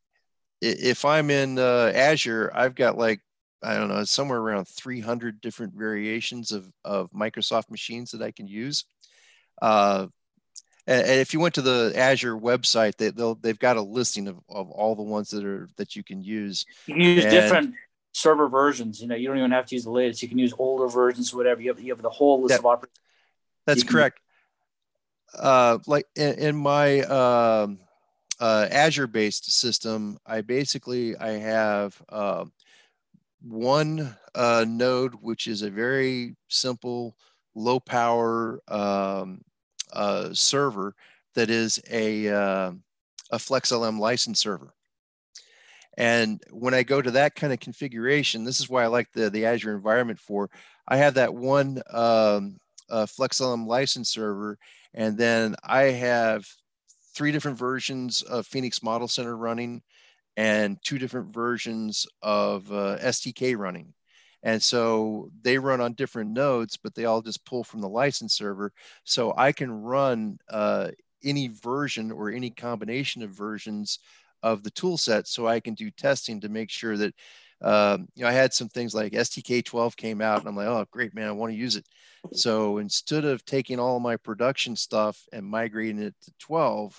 if I'm in uh, Azure, I've got like, I don't know, somewhere around three hundred different variations of, of Microsoft machines that I can use. Uh, and, and if you went to the Azure website, they, they'll, they've got a listing of, of all the ones that are that you can use. You can use and, different server versions. You know, you don't even have to use the latest. You can use older versions, whatever. You have, you have the whole list that, of operating. That's correct. Uh, like in, in my um, uh, Azure-based system, I basically, I have uh, one uh, node, which is a very simple, low power um, uh, server that is a, uh, a FlexLM license server. And when I go to that kind of configuration, this is why I like the, the Azure environment for, I have that one um, uh, FlexLM license server, and then I have three different versions of Phoenix ModelCenter running and two different versions of uh, S D K running. And so they run on different nodes, but they all just pull from the license server. So I can run uh, any version or any combination of versions of the tool set, so I can do testing to make sure that, um, you know, I had some things like S T K twelve came out and I'm like, oh, great, man, I want to use it. So instead of taking all my production stuff and migrating it to twelve,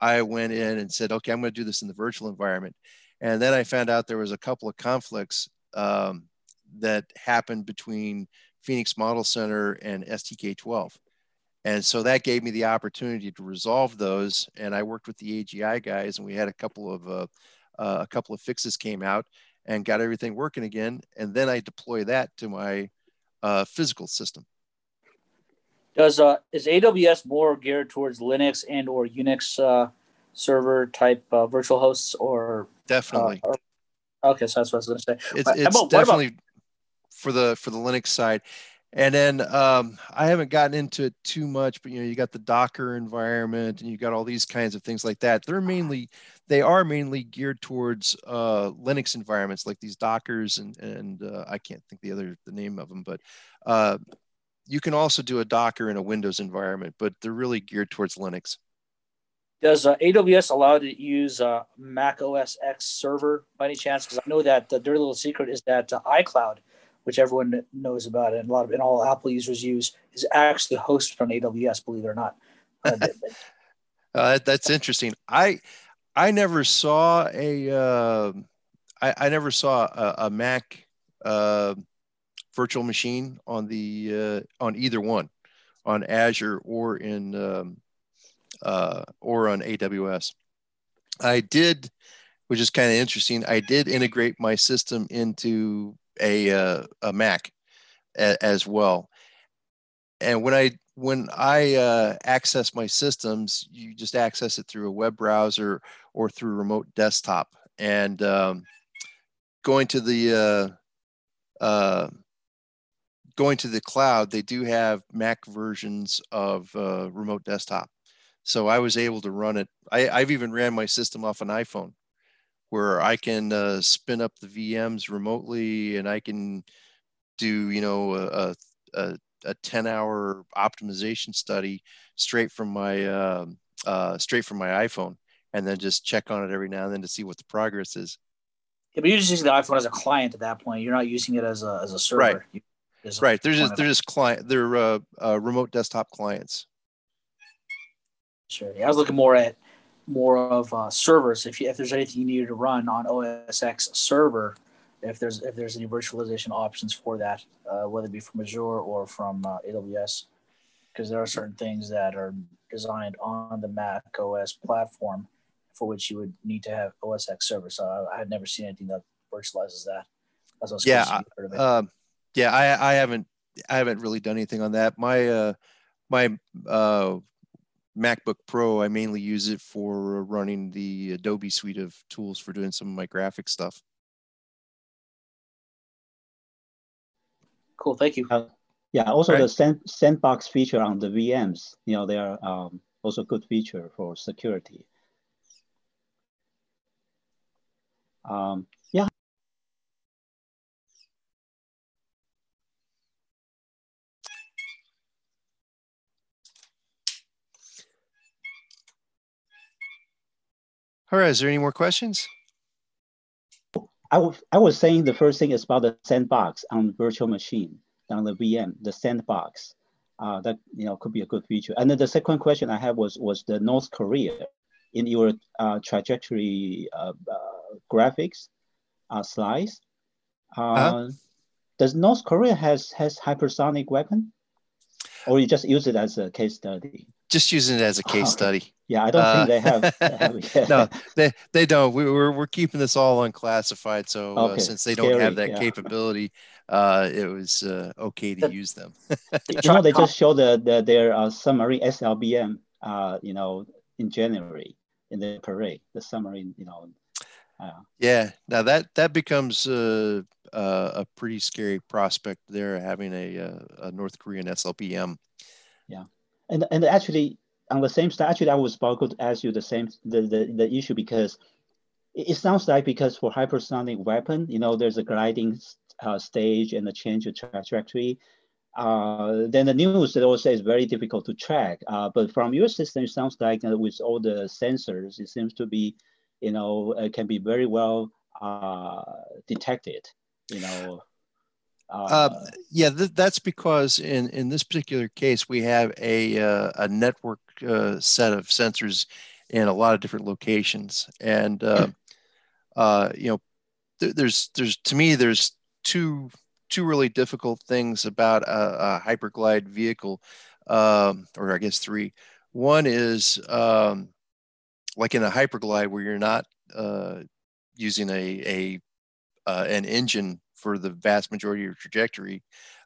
I went in and said, okay, I'm going to do this in the virtual environment. And then I found out there was a couple of conflicts um, that happened between Phoenix ModelCenter and S T K twelve. And so that gave me the opportunity to resolve those. And I worked with the A G I guys, and we had a couple of uh, uh, a couple of fixes came out and got everything working again. And then I deploy that to my uh, physical system. Does uh, is A W S more geared towards Linux and or Unix uh, server type uh, virtual hosts, or definitely? Uh, or, okay, so that's what I was going to say. It's, it's about, definitely about for the for the Linux side. And then um, I haven't gotten into it too much, but, you know, you got the Docker environment and you got all these kinds of things like that. They're mainly, they are mainly geared towards uh, Linux environments, like these Dockers and, and uh, I can't think the other, the name of them, but uh, you can also do a Docker in a Windows environment, but they're really geared towards Linux. Does uh, A W S allow to use uh, Mac O S X server by any chance? Because I know that the dirty little secret is that uh, iCloud, which everyone knows about, and a lot of, and all Apple users use, is actually hosted on A W S. Believe it or not. Uh, uh, that's interesting. I I never saw a uh, I, I never saw a, a Mac uh, virtual machine on the uh, on either one, on Azure or in um, uh, or on A W S. I did, which is kind of interesting. I did integrate my system into a uh, a Mac a, as well, and when I when I uh, access my systems, you just access it through a web browser or through remote desktop. And um, going to the uh, uh, going to the cloud, they do have Mac versions of uh, remote desktop, so I was able to run it. I, I've even ran my system off an iPhone, where I can uh, spin up the V Ms remotely, and I can do, you know, a a, a ten hour optimization study straight from my uh, uh, straight from my iPhone, and then just check on it every now and then to see what the progress is. Yeah, but you're just using the iPhone as a client at that point. You're not using it as a as a server. Right. You, as right. A they're just they're just client. They're uh, uh, remote desktop clients. Sure. Yeah, I was looking more at more of uh, servers. If you, if there's anything you needed to run on O S X server, if there's if there's any virtualization options for that, uh, whether it be from Azure or from uh, A W S, because there are certain things that are designed on the Mac O S platform for which you would need to have O S X server. So I, I had never seen anything that virtualizes that. That's what yeah, I, heard of it. Uh, yeah, I I haven't I haven't really done anything on that. My uh, my uh, MacBook Pro, I mainly use it for running the Adobe suite of tools for doing some of my graphic stuff. Cool, thank you. Uh, yeah, also right. the sand, sandbox feature on the V Ms, you know, they are um, also a good feature for security. Um, yeah. All right, is there any more questions? I, I was saying the first thing is about the sandbox on virtual machine, on the V M, the sandbox. Uh, that you know could be a good feature. And then the second question I have was was the North Korea in your uh, trajectory uh, uh, graphics uh, slides. Uh, uh-huh. Does North Korea has has hypersonic weapon, or you just use it as a case study? Just using it as a case oh, study. Yeah, I don't uh, think they have. They have yeah. No, they they don't. We, we're we're keeping this all unclassified, so okay. uh, since they Scary, don't have that yeah. capability, uh, it was uh, okay to the, use them. You know, they just showed the, the their uh, summary S L B M. Uh, you know, in January in the parade, the summary. You know. Uh, yeah. Now that that becomes uh, uh, a pretty scary prospect. There, having a, a North Korean S L B M. Yeah. And, and actually, on the same side, actually, I was about to ask you the same the, the, the issue, because it sounds like because for hypersonic weapon, you know, there's a gliding uh, stage and a change of trajectory. Uh, then the news that also is very difficult to track. Uh, but from your system, it sounds like uh, with all the sensors, it seems to be, you know, uh, can be very well uh, detected, you know. Uh, yeah, th that's because in, in this particular case, we have a, uh, a network uh, set of sensors in a lot of different locations. And, uh, uh, you know, th there's, there's to me, there's two, two really difficult things about a, a hyperglide vehicle, um, or I guess three. One is um, like in a hyperglide where you're not uh, using a, a uh, an engine for the vast majority of your trajectory,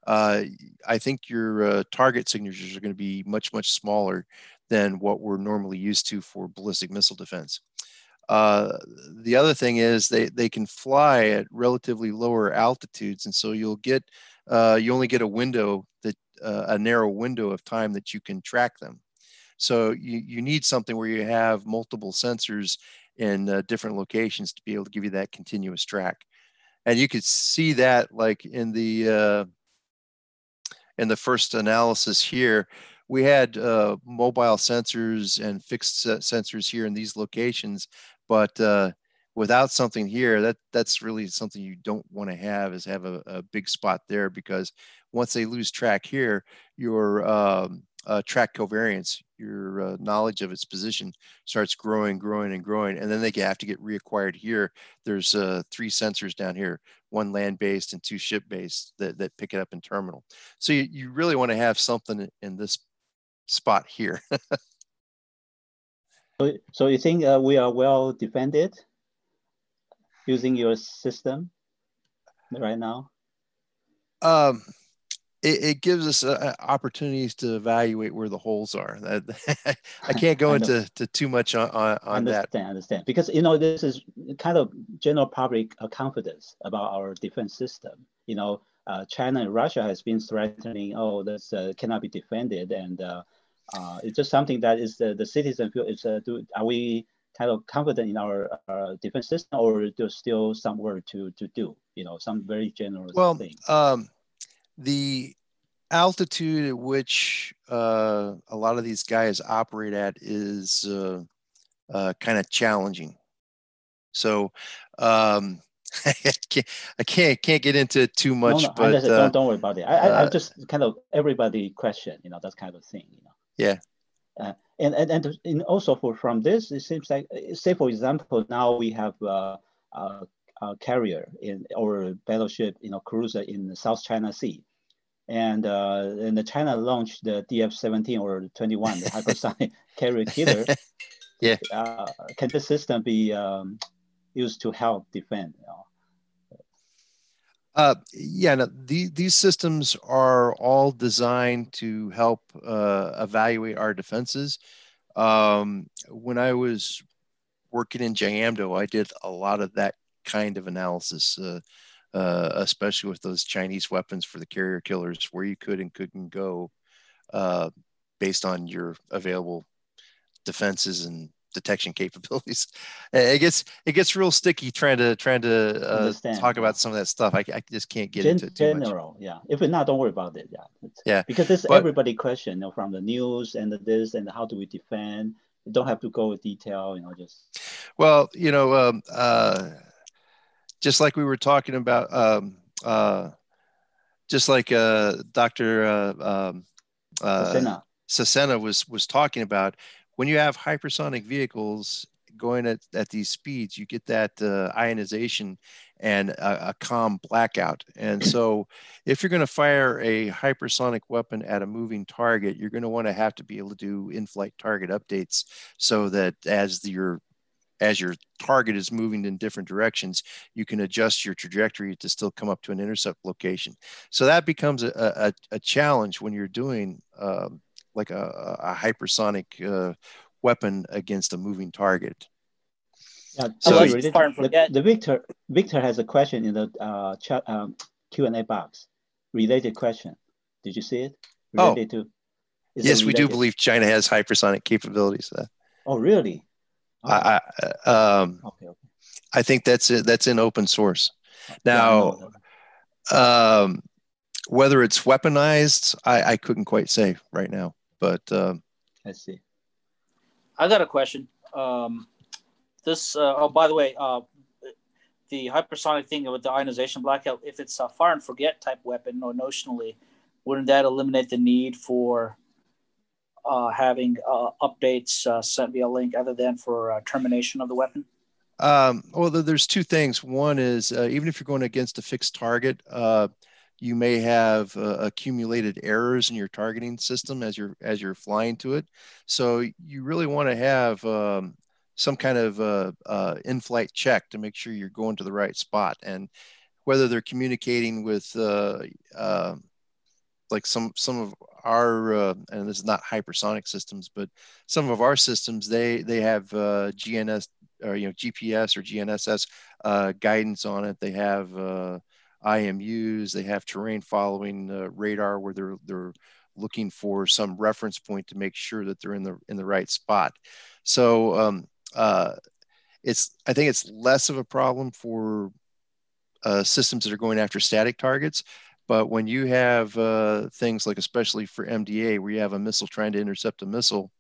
uh, I think your uh, target signatures are going to be much, much smaller than what we're normally used to for ballistic missile defense. Uh, the other thing is they, they can fly at relatively lower altitudes. And so you'll get, uh, you only get a window, that uh, a narrow window of time that you can track them. So you, you need something where you have multiple sensors in uh, different locations to be able to give you that continuous track. And you could see that, like in the uh, in the first analysis here, we had uh, mobile sensors and fixed sensors here in these locations. But uh, without something here, that that's really something you don't want to have, is have a, a big spot there, because once they lose track here, your um, uh, track covariance, your uh, knowledge of its position starts growing, growing, and growing. And then they have to get reacquired here. There's uh, three sensors down here, one land-based and two ship-based that, that pick it up in terminal. So you, you really want to have something in this spot here. so, so you think uh, we are well defended using your system right now? Um. It gives us uh, opportunities to evaluate where the holes are. I can't go I into to too much on, on, on understand, that. I understand, because, you know, this is kind of general public confidence about our defense system. You know, uh, China and Russia has been threatening, oh, this uh, cannot be defended. And uh, uh, it's just something that is uh, the citizen feel, it's, uh, do, are we kind of confident in our uh, defense system, or there's still some work to, to do, you know, some very general well, things? Um, The altitude at which uh, a lot of these guys operate at is uh, uh, kind of challenging. So um, I, can't, I can't can't get into it too much. No, no, but uh, don't, don't worry about it. I, uh, I just kind of everybody question, you know, that kind of thing. You know. Yeah. Uh, and and and in also for from this, it seems like, say for example, now we have. Uh, uh, Uh, carrier in or battleship, you know, cruiser in the South China Sea, and uh, and the China launched the D F seventeen or twenty-one, the hypersonic carrier killer. Yeah, uh, can this system be um, used to help defend? You know? uh, yeah, no, the, these systems are all designed to help uh, evaluate our defenses. Um, when I was working in J A M D O, I did a lot of that kind of analysis, uh, uh, especially with those Chinese weapons for the carrier killers, where you could and couldn't go uh, based on your available defenses and detection capabilities. It gets it gets real sticky trying to trying to uh, talk about some of that stuff. I, I just can't get Gen into it too general, much. Yeah. If not, don't worry about it. Yeah, it's, yeah. Because this but, everybody question, you know, from the news and this and how do we defend. you don't have to go with detail, you know, just. Well, you know, um, uh, just like we were talking about, um, uh, just like uh, Doctor Uh, um, uh, Saxena. Saxena was was talking about, when you have hypersonic vehicles going at, at these speeds, you get that uh, ionization and a, a calm blackout. And so if you're going to fire a hypersonic weapon at a moving target, you're going to want to have to be able to do in-flight target updates so that as the, your as your target is moving in different directions, you can adjust your trajectory to still come up to an intercept location. So that becomes a, a, a challenge when you're doing um, like a, a hypersonic uh, weapon against a moving target. Yeah, so you, the, the Victor Victor has a question in the uh, chat, um, Q and A box. Related question. Did you see it? Related oh, to, yes, we do believe China has hypersonic capabilities. Uh, oh, really? Okay. I, I, um, okay, okay. I think that's it. That's in open source. Now, yeah, no, no. Um, whether it's weaponized, I, I couldn't quite say right now. But um, I see. I got a question. Um, This, uh, oh, by the way, uh, the hypersonic thing with the ionization blackout, if it's a fire and forget type weapon or notionally, wouldn't that eliminate the need for uh, having uh, updates uh, sent via link other than for uh, termination of the weapon? Um, well, there's two things. One is uh, even if you're going against a fixed target, uh, you may have uh, accumulated errors in your targeting system as you're, as you're flying to it. So you really want to have... Um, some kind of uh, uh, in-flight check to make sure you're going to the right spot. And whether they're communicating with uh, uh, like some some of our, uh, and this is not hypersonic systems, but some of our systems, they they have uh, G N S or, you know, G P S or G N S S uh, guidance on it. They have uh, I M Us, they have terrain following uh, radar where they're, they're looking for some reference point to make sure that they're in the, in the right spot. So, um, Uh, it's, I think it's less of a problem for uh, systems that are going after static targets, but when you have uh, things like, especially for M D A, where you have a missile trying to intercept a missile,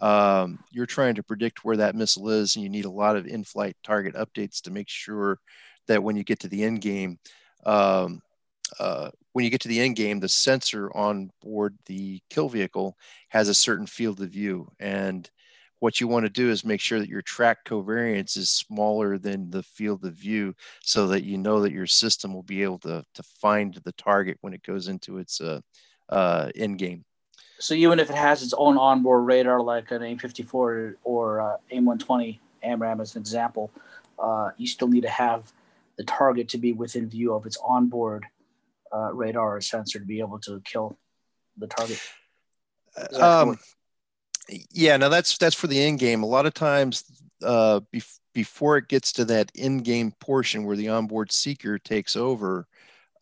um, you're trying to predict where that missile is, and you need a lot of in-flight target updates to make sure that when you get to the end game, um, uh, when you get to the end game, the sensor on board the kill vehicle has a certain field of view. And what you want to do is make sure that your track covariance is smaller than the field of view so that you know that your system will be able to, to find the target when it goes into its uh, uh, end game. So even if it has its own onboard radar, like an A I M fifty-four or uh, A I M one twenty, AMRAAM as an example, uh, you still need to have the target to be within view of its onboard uh, radar or sensor to be able to kill the target. Yeah, now that's that's for the end game. A lot of times, uh, bef before it gets to that end game portion where the onboard seeker takes over,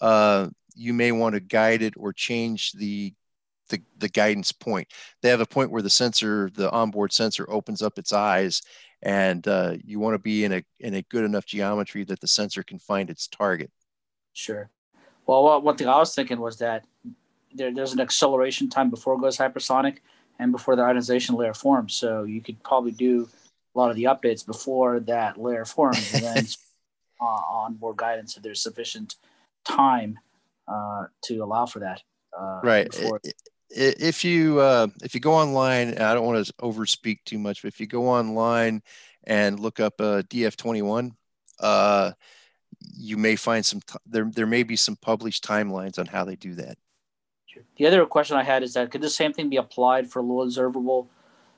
uh, you may want to guide it or change the, the the guidance point. They have a point where the sensor, the onboard sensor, opens up its eyes, and uh, you want to be in a in a good enough geometry that the sensor can find its target. Sure. Well, one thing I was thinking was that there, there's an acceleration time before it goes hypersonic and before the ionization layer forms. So you could probably do a lot of the updates before that layer forms and then uh, onboard guidance if there's sufficient time uh, to allow for that. Uh, right. If you, uh, if you go online, I don't want to overspeak too much, but if you go online and look up uh, D F twenty-one, uh, you may find some, there, there may be some published timelines on how they do that. The other question I had is that could the same thing be applied for low observable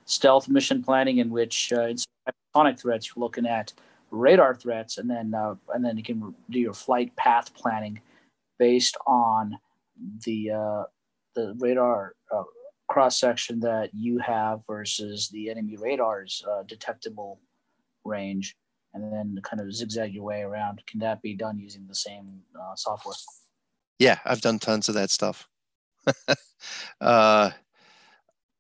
stealth mission planning, in which uh, in hypersonic threats you're looking at radar threats, and then uh, and then you can do your flight path planning based on the uh, the radar uh, cross section that you have versus the enemy radar's uh, detectable range, and then kind of zigzag your way around. Can that be done using the same uh, software? Yeah, I've done tons of that stuff. uh,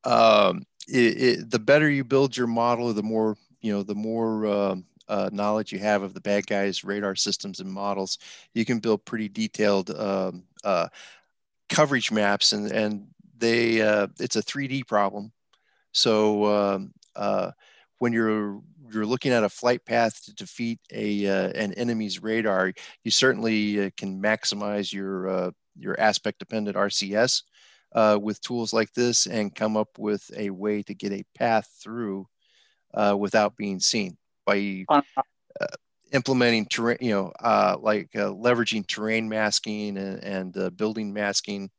um, it, it, the better you build your model, the more, you know, the more uh, uh, knowledge you have of the bad guys' radar systems and models, you can build pretty detailed um, uh, coverage maps, and, and they, uh, it's a three D problem. So um, uh, when you're you're looking at a flight path to defeat a uh, an enemy's radar, you certainly uh, can maximize your uh, your aspect-dependent R C S uh, with tools like this and come up with a way to get a path through uh, without being seen by uh, implementing terrain, you know, uh, like uh, leveraging terrain masking and, and uh, building masking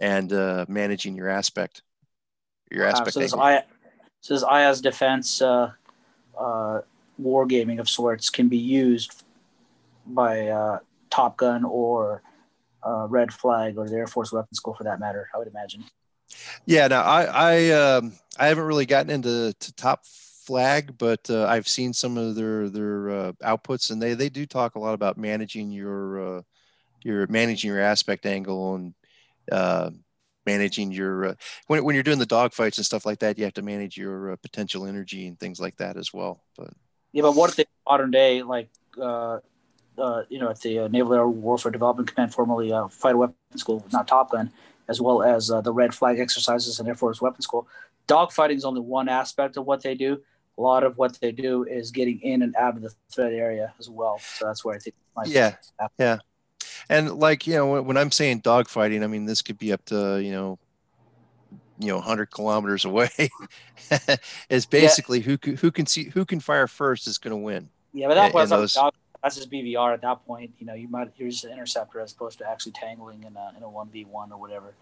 and uh, managing your aspect. Your aspect. Wow, so I, so this I A S defense uh, uh, wargaming of sorts can be used by uh, Top Gun or Uh, Red Flag or the Air Force Weapons School for that matter, I would imagine. Yeah, now I I, um, I haven't really gotten into to Top Flag, but uh, I've seen some of their their uh, outputs, and they they do talk a lot about managing your uh, your managing your aspect angle and uh, managing your uh, when when you're doing the dogfights and stuff like that, you have to manage your uh, potential energy and things like that as well. But yeah, but what if they modern day like? Uh, Uh, you know, at the uh, Naval Air Warfare Development Command, formerly uh, Fighter Weapons School, not Top Gun, as well as uh, the Red Flag exercises and Air Force Weapons School. Dogfighting is only one aspect of what they do. A lot of what they do is getting in and out of the threat area as well. So that's where I think. My yeah, yeah, and like you know, when, when I'm saying dogfighting, I mean this could be up to you know, you know, one hundred kilometers away. It's basically yeah. who who can see who can fire first is going to win. Yeah, but that was a dog. That's just B V R at that point. You know, you might you're just an interceptor as opposed to actually tangling in a in a one v one or whatever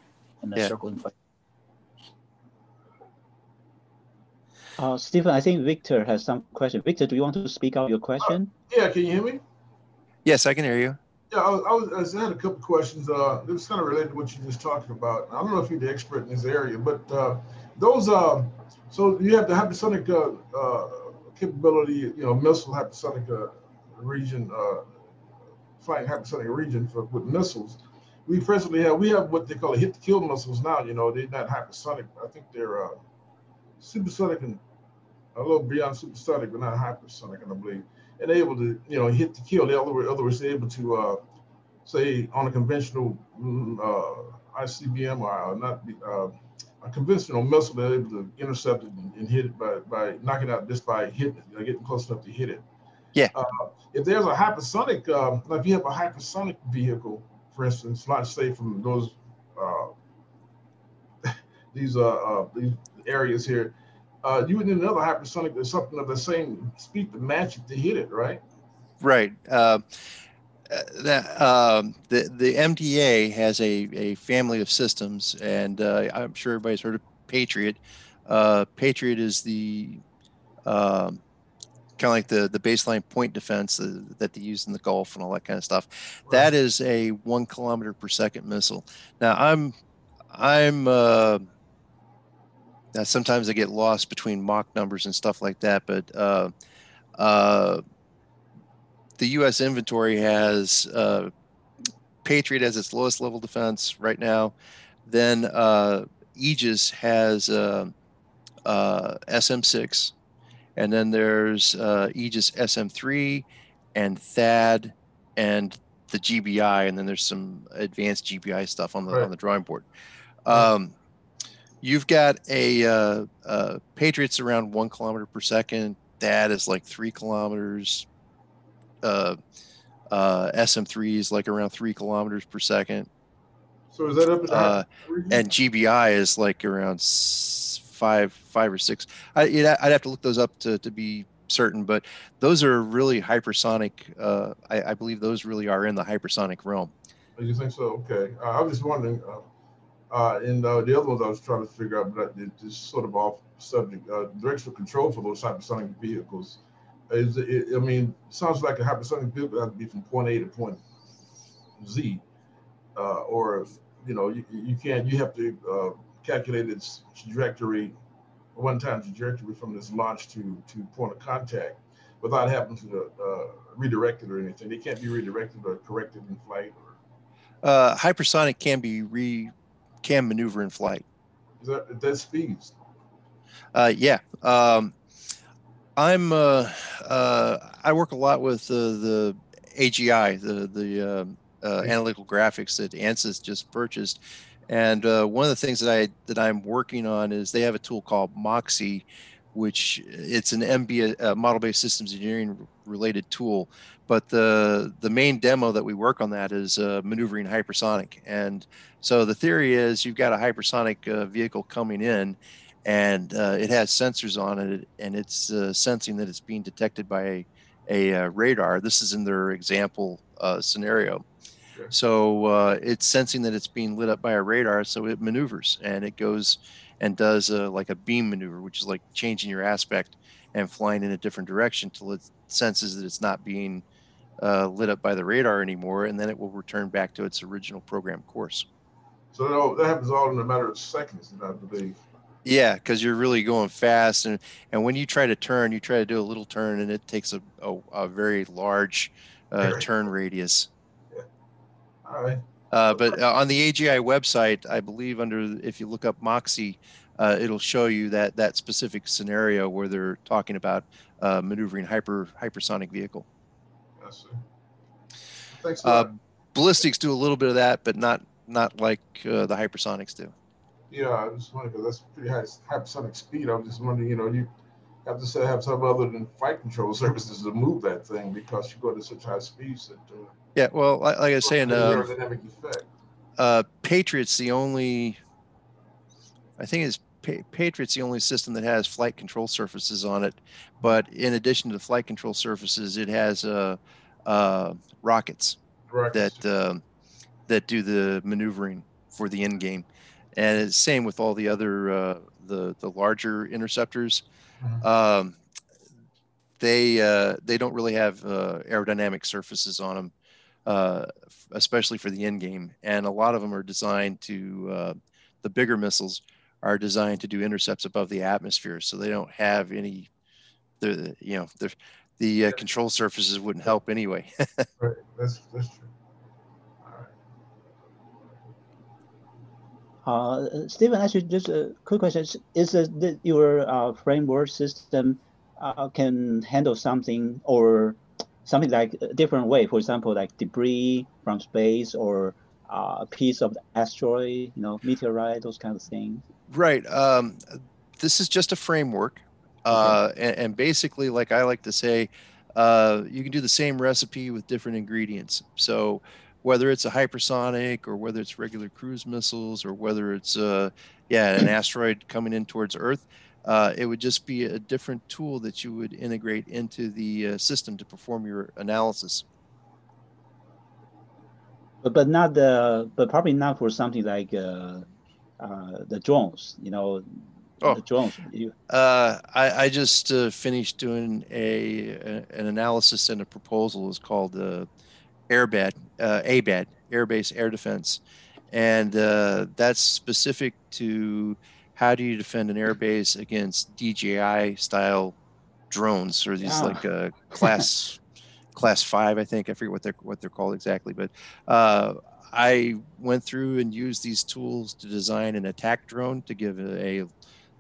in the yeah. circling fight. Uh, Stephen, I think Victor has some question. Victor, do you want to speak out your question? Uh, yeah, can you hear me? Yes, I can hear you. Yeah, I was, I was, I was I had a couple questions. Uh, it was kind of related to what you just talked about. I don't know if you're the expert in this area, but uh, those uh, so you have the hypersonic uh, uh, capability, you know, missile hypersonic. Uh, region uh flying hypersonic region for with missiles. We presently have we have what they call hit to kill missiles now, you know, they're not hypersonic. I think they're uh supersonic and a little beyond supersonic, but not hypersonic, and I believe. And able to, you know, hit to kill. The other other words able to uh say on a conventional uh I C B M or not uh a conventional missile, they're able to intercept it and, and hit it by by knocking out just by hitting it, you know, getting close enough to hit it. Yeah. Uh, if there's a hypersonic, uh, like if you have a hypersonic vehicle, for instance, let's say from those uh, these uh, uh, these areas here, uh, you would need another hypersonic that's something of the same speed to match it to hit it, right? Right. Uh, that uh, the the M D A has a a family of systems, and uh, I'm sure everybody's heard of Patriot. Uh, Patriot is the uh, kind of like the, the baseline point defense uh, that they use in the Gulf and all that kind of stuff. Right. That is a one kilometer per second missile. Now I'm, I'm, uh, now sometimes I get lost between Mach numbers and stuff like that, but uh, uh, the U S inventory has uh, Patriot as its lowest level defense right now. Then uh, Aegis has uh, uh, S M six. And then there's uh, Aegis S M three and THAAD and the G B I, and then there's some advanced G B I stuff on the right. on the drawing board. Um, you've got a uh, uh, Patriot's around one kilometer per second. THAAD is like three kilometers. Uh, uh, S M three is like around three kilometers per second. So is that up? Uh, and G B I is like around Five, five or six. I, I'd have to look those up to, to be certain, but those are really hypersonic. Uh, I, I believe those really are in the hypersonic realm. You think so? Okay. Uh, I was just wondering, uh, uh, and uh, the other ones I was trying to figure out, but it's sort of off subject. Uh, directional control for those hypersonic vehicles. Is it, it, I mean, sounds like a hypersonic vehicle has to be from point A to point Z, uh, or you know, you, you can't. You have to. Uh, calculate its trajectory, one-time trajectory from this launch to, to point of contact without having to uh, redirect it or anything. They can't be redirected or corrected in flight. Or... Uh, hypersonic can be re can maneuver in flight. Is that, that speeds? Uh, yeah. Um, I'm uh, uh, I work a lot with uh, the A G I, the the um, uh, analytical graphics that ANSYS just purchased. And uh, one of the things that I that I'm working on is they have a tool called Moxie, which it's an M B A uh, model-based systems engineering related tool. But the the main demo that we work on that is uh, maneuvering hypersonic. And so the theory is you've got a hypersonic uh, vehicle coming in, and uh, it has sensors on it, and it's uh, sensing that it's being detected by a, a uh, radar. This is in their example uh, scenario. Sure. So uh, it's sensing that it's being lit up by a radar, so it maneuvers, and it goes and does a, like a beam maneuver, which is like changing your aspect and flying in a different direction till it senses that it's not being uh, lit up by the radar anymore, and then it will return back to its original program course. So that, all, that happens all in a matter of seconds, I believe. Yeah, because you're really going fast, and and when you try to turn, you try to do a little turn, and it takes a a, a very large uh, turn radius. Yeah. All right. Uh, but uh, on the A G I website, I believe under if you look up Moxie, uh, it'll show you that that specific scenario where they're talking about uh, maneuvering hyper hypersonic vehicle. I see. Thanks. Uh, ballistics do a little bit of that, but not not like uh, the hypersonics do. Yeah, I was just wondering, because that's pretty high hypersonic speed. I was just wondering, you know, you have to say, have something other than flight control services to move that thing, because you go to such high speeds. That, uh, yeah, well, like I was saying, uh, uh, Patriot's the only, I think it's pa Patriot's the only system that has flight control surfaces on it. But in addition to the flight control surfaces, it has uh, uh, rockets, rockets that uh, that do the maneuvering for the end game. And it's same with all the other uh, the the larger interceptors. Mm-hmm. um, they uh, they don't really have uh, aerodynamic surfaces on them, uh, especially for the end game. And a lot of them are designed to uh, the bigger missiles are designed to do intercepts above the atmosphere, so they don't have any. The you know the the uh, control surfaces wouldn't help anyway. Right. That's that's true. Uh, Stephen, actually, just a quick question: is uh, that your uh, framework system uh, can handle something or something like a different way? For example, like debris from space or a uh, piece of the asteroid, you know, meteorite, those kind of things. Right. Um, this is just a framework, uh, okay. and, and basically, like I like to say, uh, you can do the same recipe with different ingredients. So whether it's a hypersonic or whether it's regular cruise missiles or whether it's uh, yeah, an asteroid coming in towards Earth, uh, it would just be a different tool that you would integrate into the uh, system to perform your analysis. But, but not the, but probably not for something like uh, uh, the drones, you know, oh. the drones. You... Uh, I, I just uh, finished doing a, a, an analysis and a proposal. It's called the uh, Airbed, uh, A B A D, Air Base Air Defense, and uh, that's specific to how do you defend an air base against D J I style drones, or these oh. like uh, class class five, I think. I forget what they're what they're called exactly, but uh, I went through and used these tools to design an attack drone to give a, a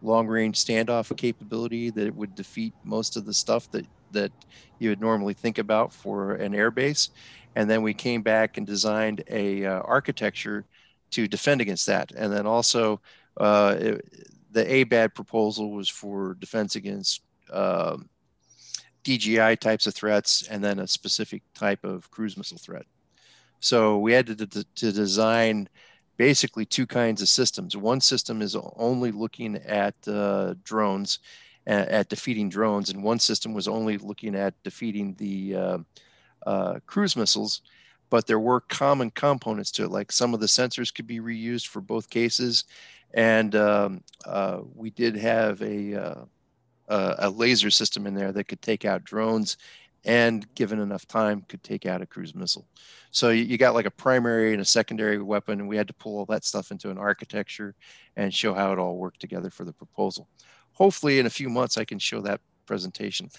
long range standoff capability that would defeat most of the stuff that that you would normally think about for an air base. And then we came back and designed a uh, architecture to defend against that. And then also uh, it, the A B A D proposal was for defense against uh, D J I types of threats and then a specific type of cruise missile threat. So we had to, de to design basically two kinds of systems. One system is only looking at uh, drones, at, at defeating drones, and one system was only looking at defeating the uh, Uh, cruise missiles, but there were common components to it. Like some of the sensors could be reused for both cases, and um, uh, we did have a uh, uh, a laser system in there that could take out drones, and given enough time, could take out a cruise missile. So you, you got like a primary and a secondary weapon, and we had to pull all that stuff into an architecture and show how it all worked together for the proposal. Hopefully, in a few months, I can show that presentation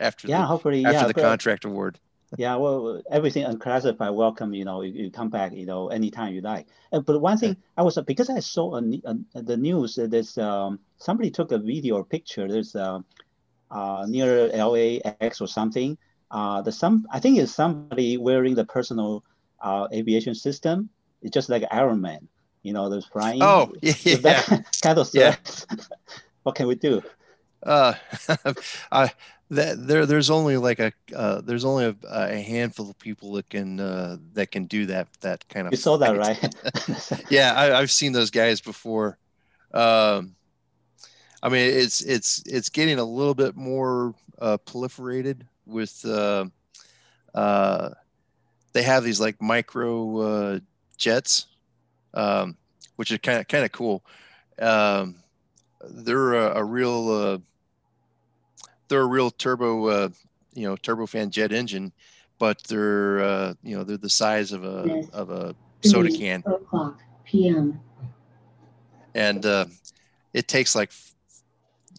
after yeah, the, hopefully, after yeah, the contract award. Yeah, well, everything unclassified, welcome, you know, you, you come back, you know, anytime you like. Uh, but one thing I was, because I saw a, a, the news, uh, there's um, somebody took a video or picture, there's uh, uh, near L A X or something. Uh, the some I think it's somebody wearing the personal uh, aviation system. It's just like Iron Man. you know, they're flying. Oh, yeah. If that kind of stuff, yeah. What can we do? Uh, I, that, there, there's only like a, uh, there's only a, a handful of people that can, uh, that can do that, that kind of. You saw that, right? Yeah. I, I've seen those guys before. Um, I mean, it's, it's, it's getting a little bit more, uh, proliferated with, uh, uh, they have these like micro, uh, jets, um, which are kind of, kind of cool. Um, they're a, a real, uh, they're a real turbo, uh, you know, turbofan jet engine, but they're, uh, you know, they're the size of a, yes. of a soda can. four o'clock P M And, uh, it takes like,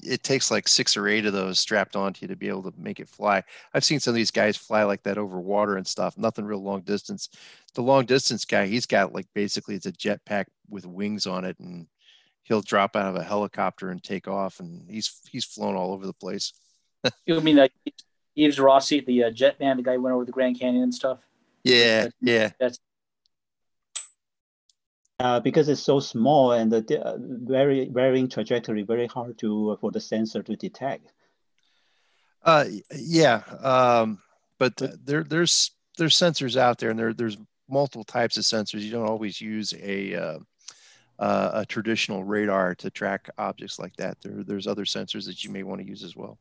it takes like six or eight of those strapped onto you to be able to make it fly. I've seen some of these guys fly like that over water and stuff, nothing real long distance. The long distance guy, he's got like, basically it's a jet pack with wings on it, and he'll drop out of a helicopter and take off, and he's, he's flown all over the place. You mean like Yves Rossi, the uh, jet man, the guy who went over the Grand Canyon and stuff? Yeah, that's, yeah. That's uh, because it's so small and the uh, very varying trajectory, very hard to uh, for the sensor to detect. Uh, yeah, um, but uh, there, there's there's sensors out there, and there there's multiple types of sensors. You don't always use a uh, Uh, a traditional radar to track objects like that. There, there's other sensors that you may want to use as well.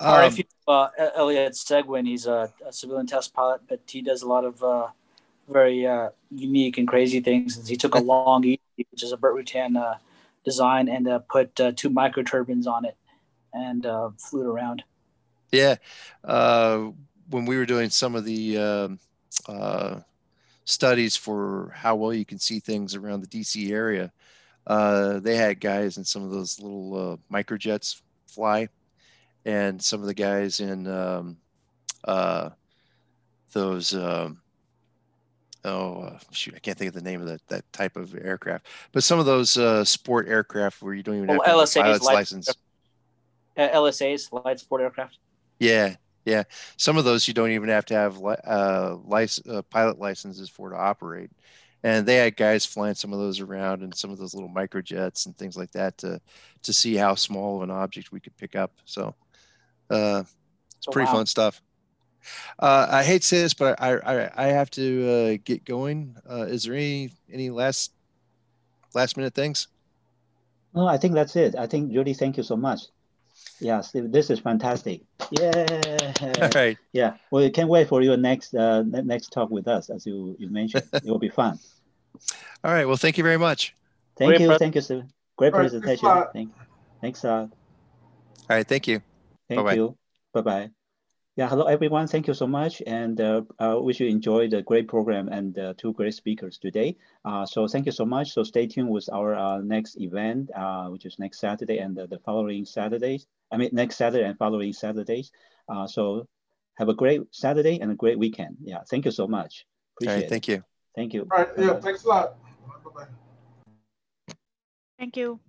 Um, or if you, uh, Elliot Seguin, he's a, a civilian test pilot, but he does a lot of uh, very uh, unique and crazy things. He took a long, E, which is a Burt Rutan uh, design, and uh, put uh, two microturbines on it and uh, flew it around. Yeah, uh, when we were doing some of the um, uh, studies for how well you can see things around the D C area, uh, they had guys in some of those little uh, microjets fly, and some of the guys in um, uh, those, um, oh, shoot, I can't think of the name of that, that type of aircraft, but some of those uh, sport aircraft where you don't even have well, to pilot's light, license. Uh, L S As, light sport aircraft. Yeah. Yeah, some of those you don't even have to have uh, license, uh, pilot licenses for to operate, and they had guys flying some of those around and some of those little microjets and things like that to to see how small of an object we could pick up. So uh, it's oh, pretty wow. fun stuff. Uh, I hate to say this, but I I, I have to uh, get going. Uh, is there any any last last minute things? No, I think that's it. I think, Judy, thank you so much. Yes, this is fantastic. Yeah. All right. Yeah. Well, we can't wait for your next uh, next talk with us, as you, you mentioned. It will be fun. All right. Well, thank you very much. Thank Great you. Thank you, Stephen. Great All presentation. Right. Thank, thanks. Uh, All right. Thank you. Thank Bye-bye. you. Bye-bye. Yeah. Hello, everyone. Thank you so much. And uh, I wish you enjoyed the great program and uh, two great speakers today. Uh, so thank you so much. So stay tuned with our uh, next event, uh, which is next Saturday and uh, the following Saturdays. I mean, next Saturday and following Saturdays. Uh, so have a great Saturday and a great weekend. Yeah, thank you so much. Appreciate All right, thank it. you. Thank you. All right, yeah, thanks a lot. Bye-bye. Thank you.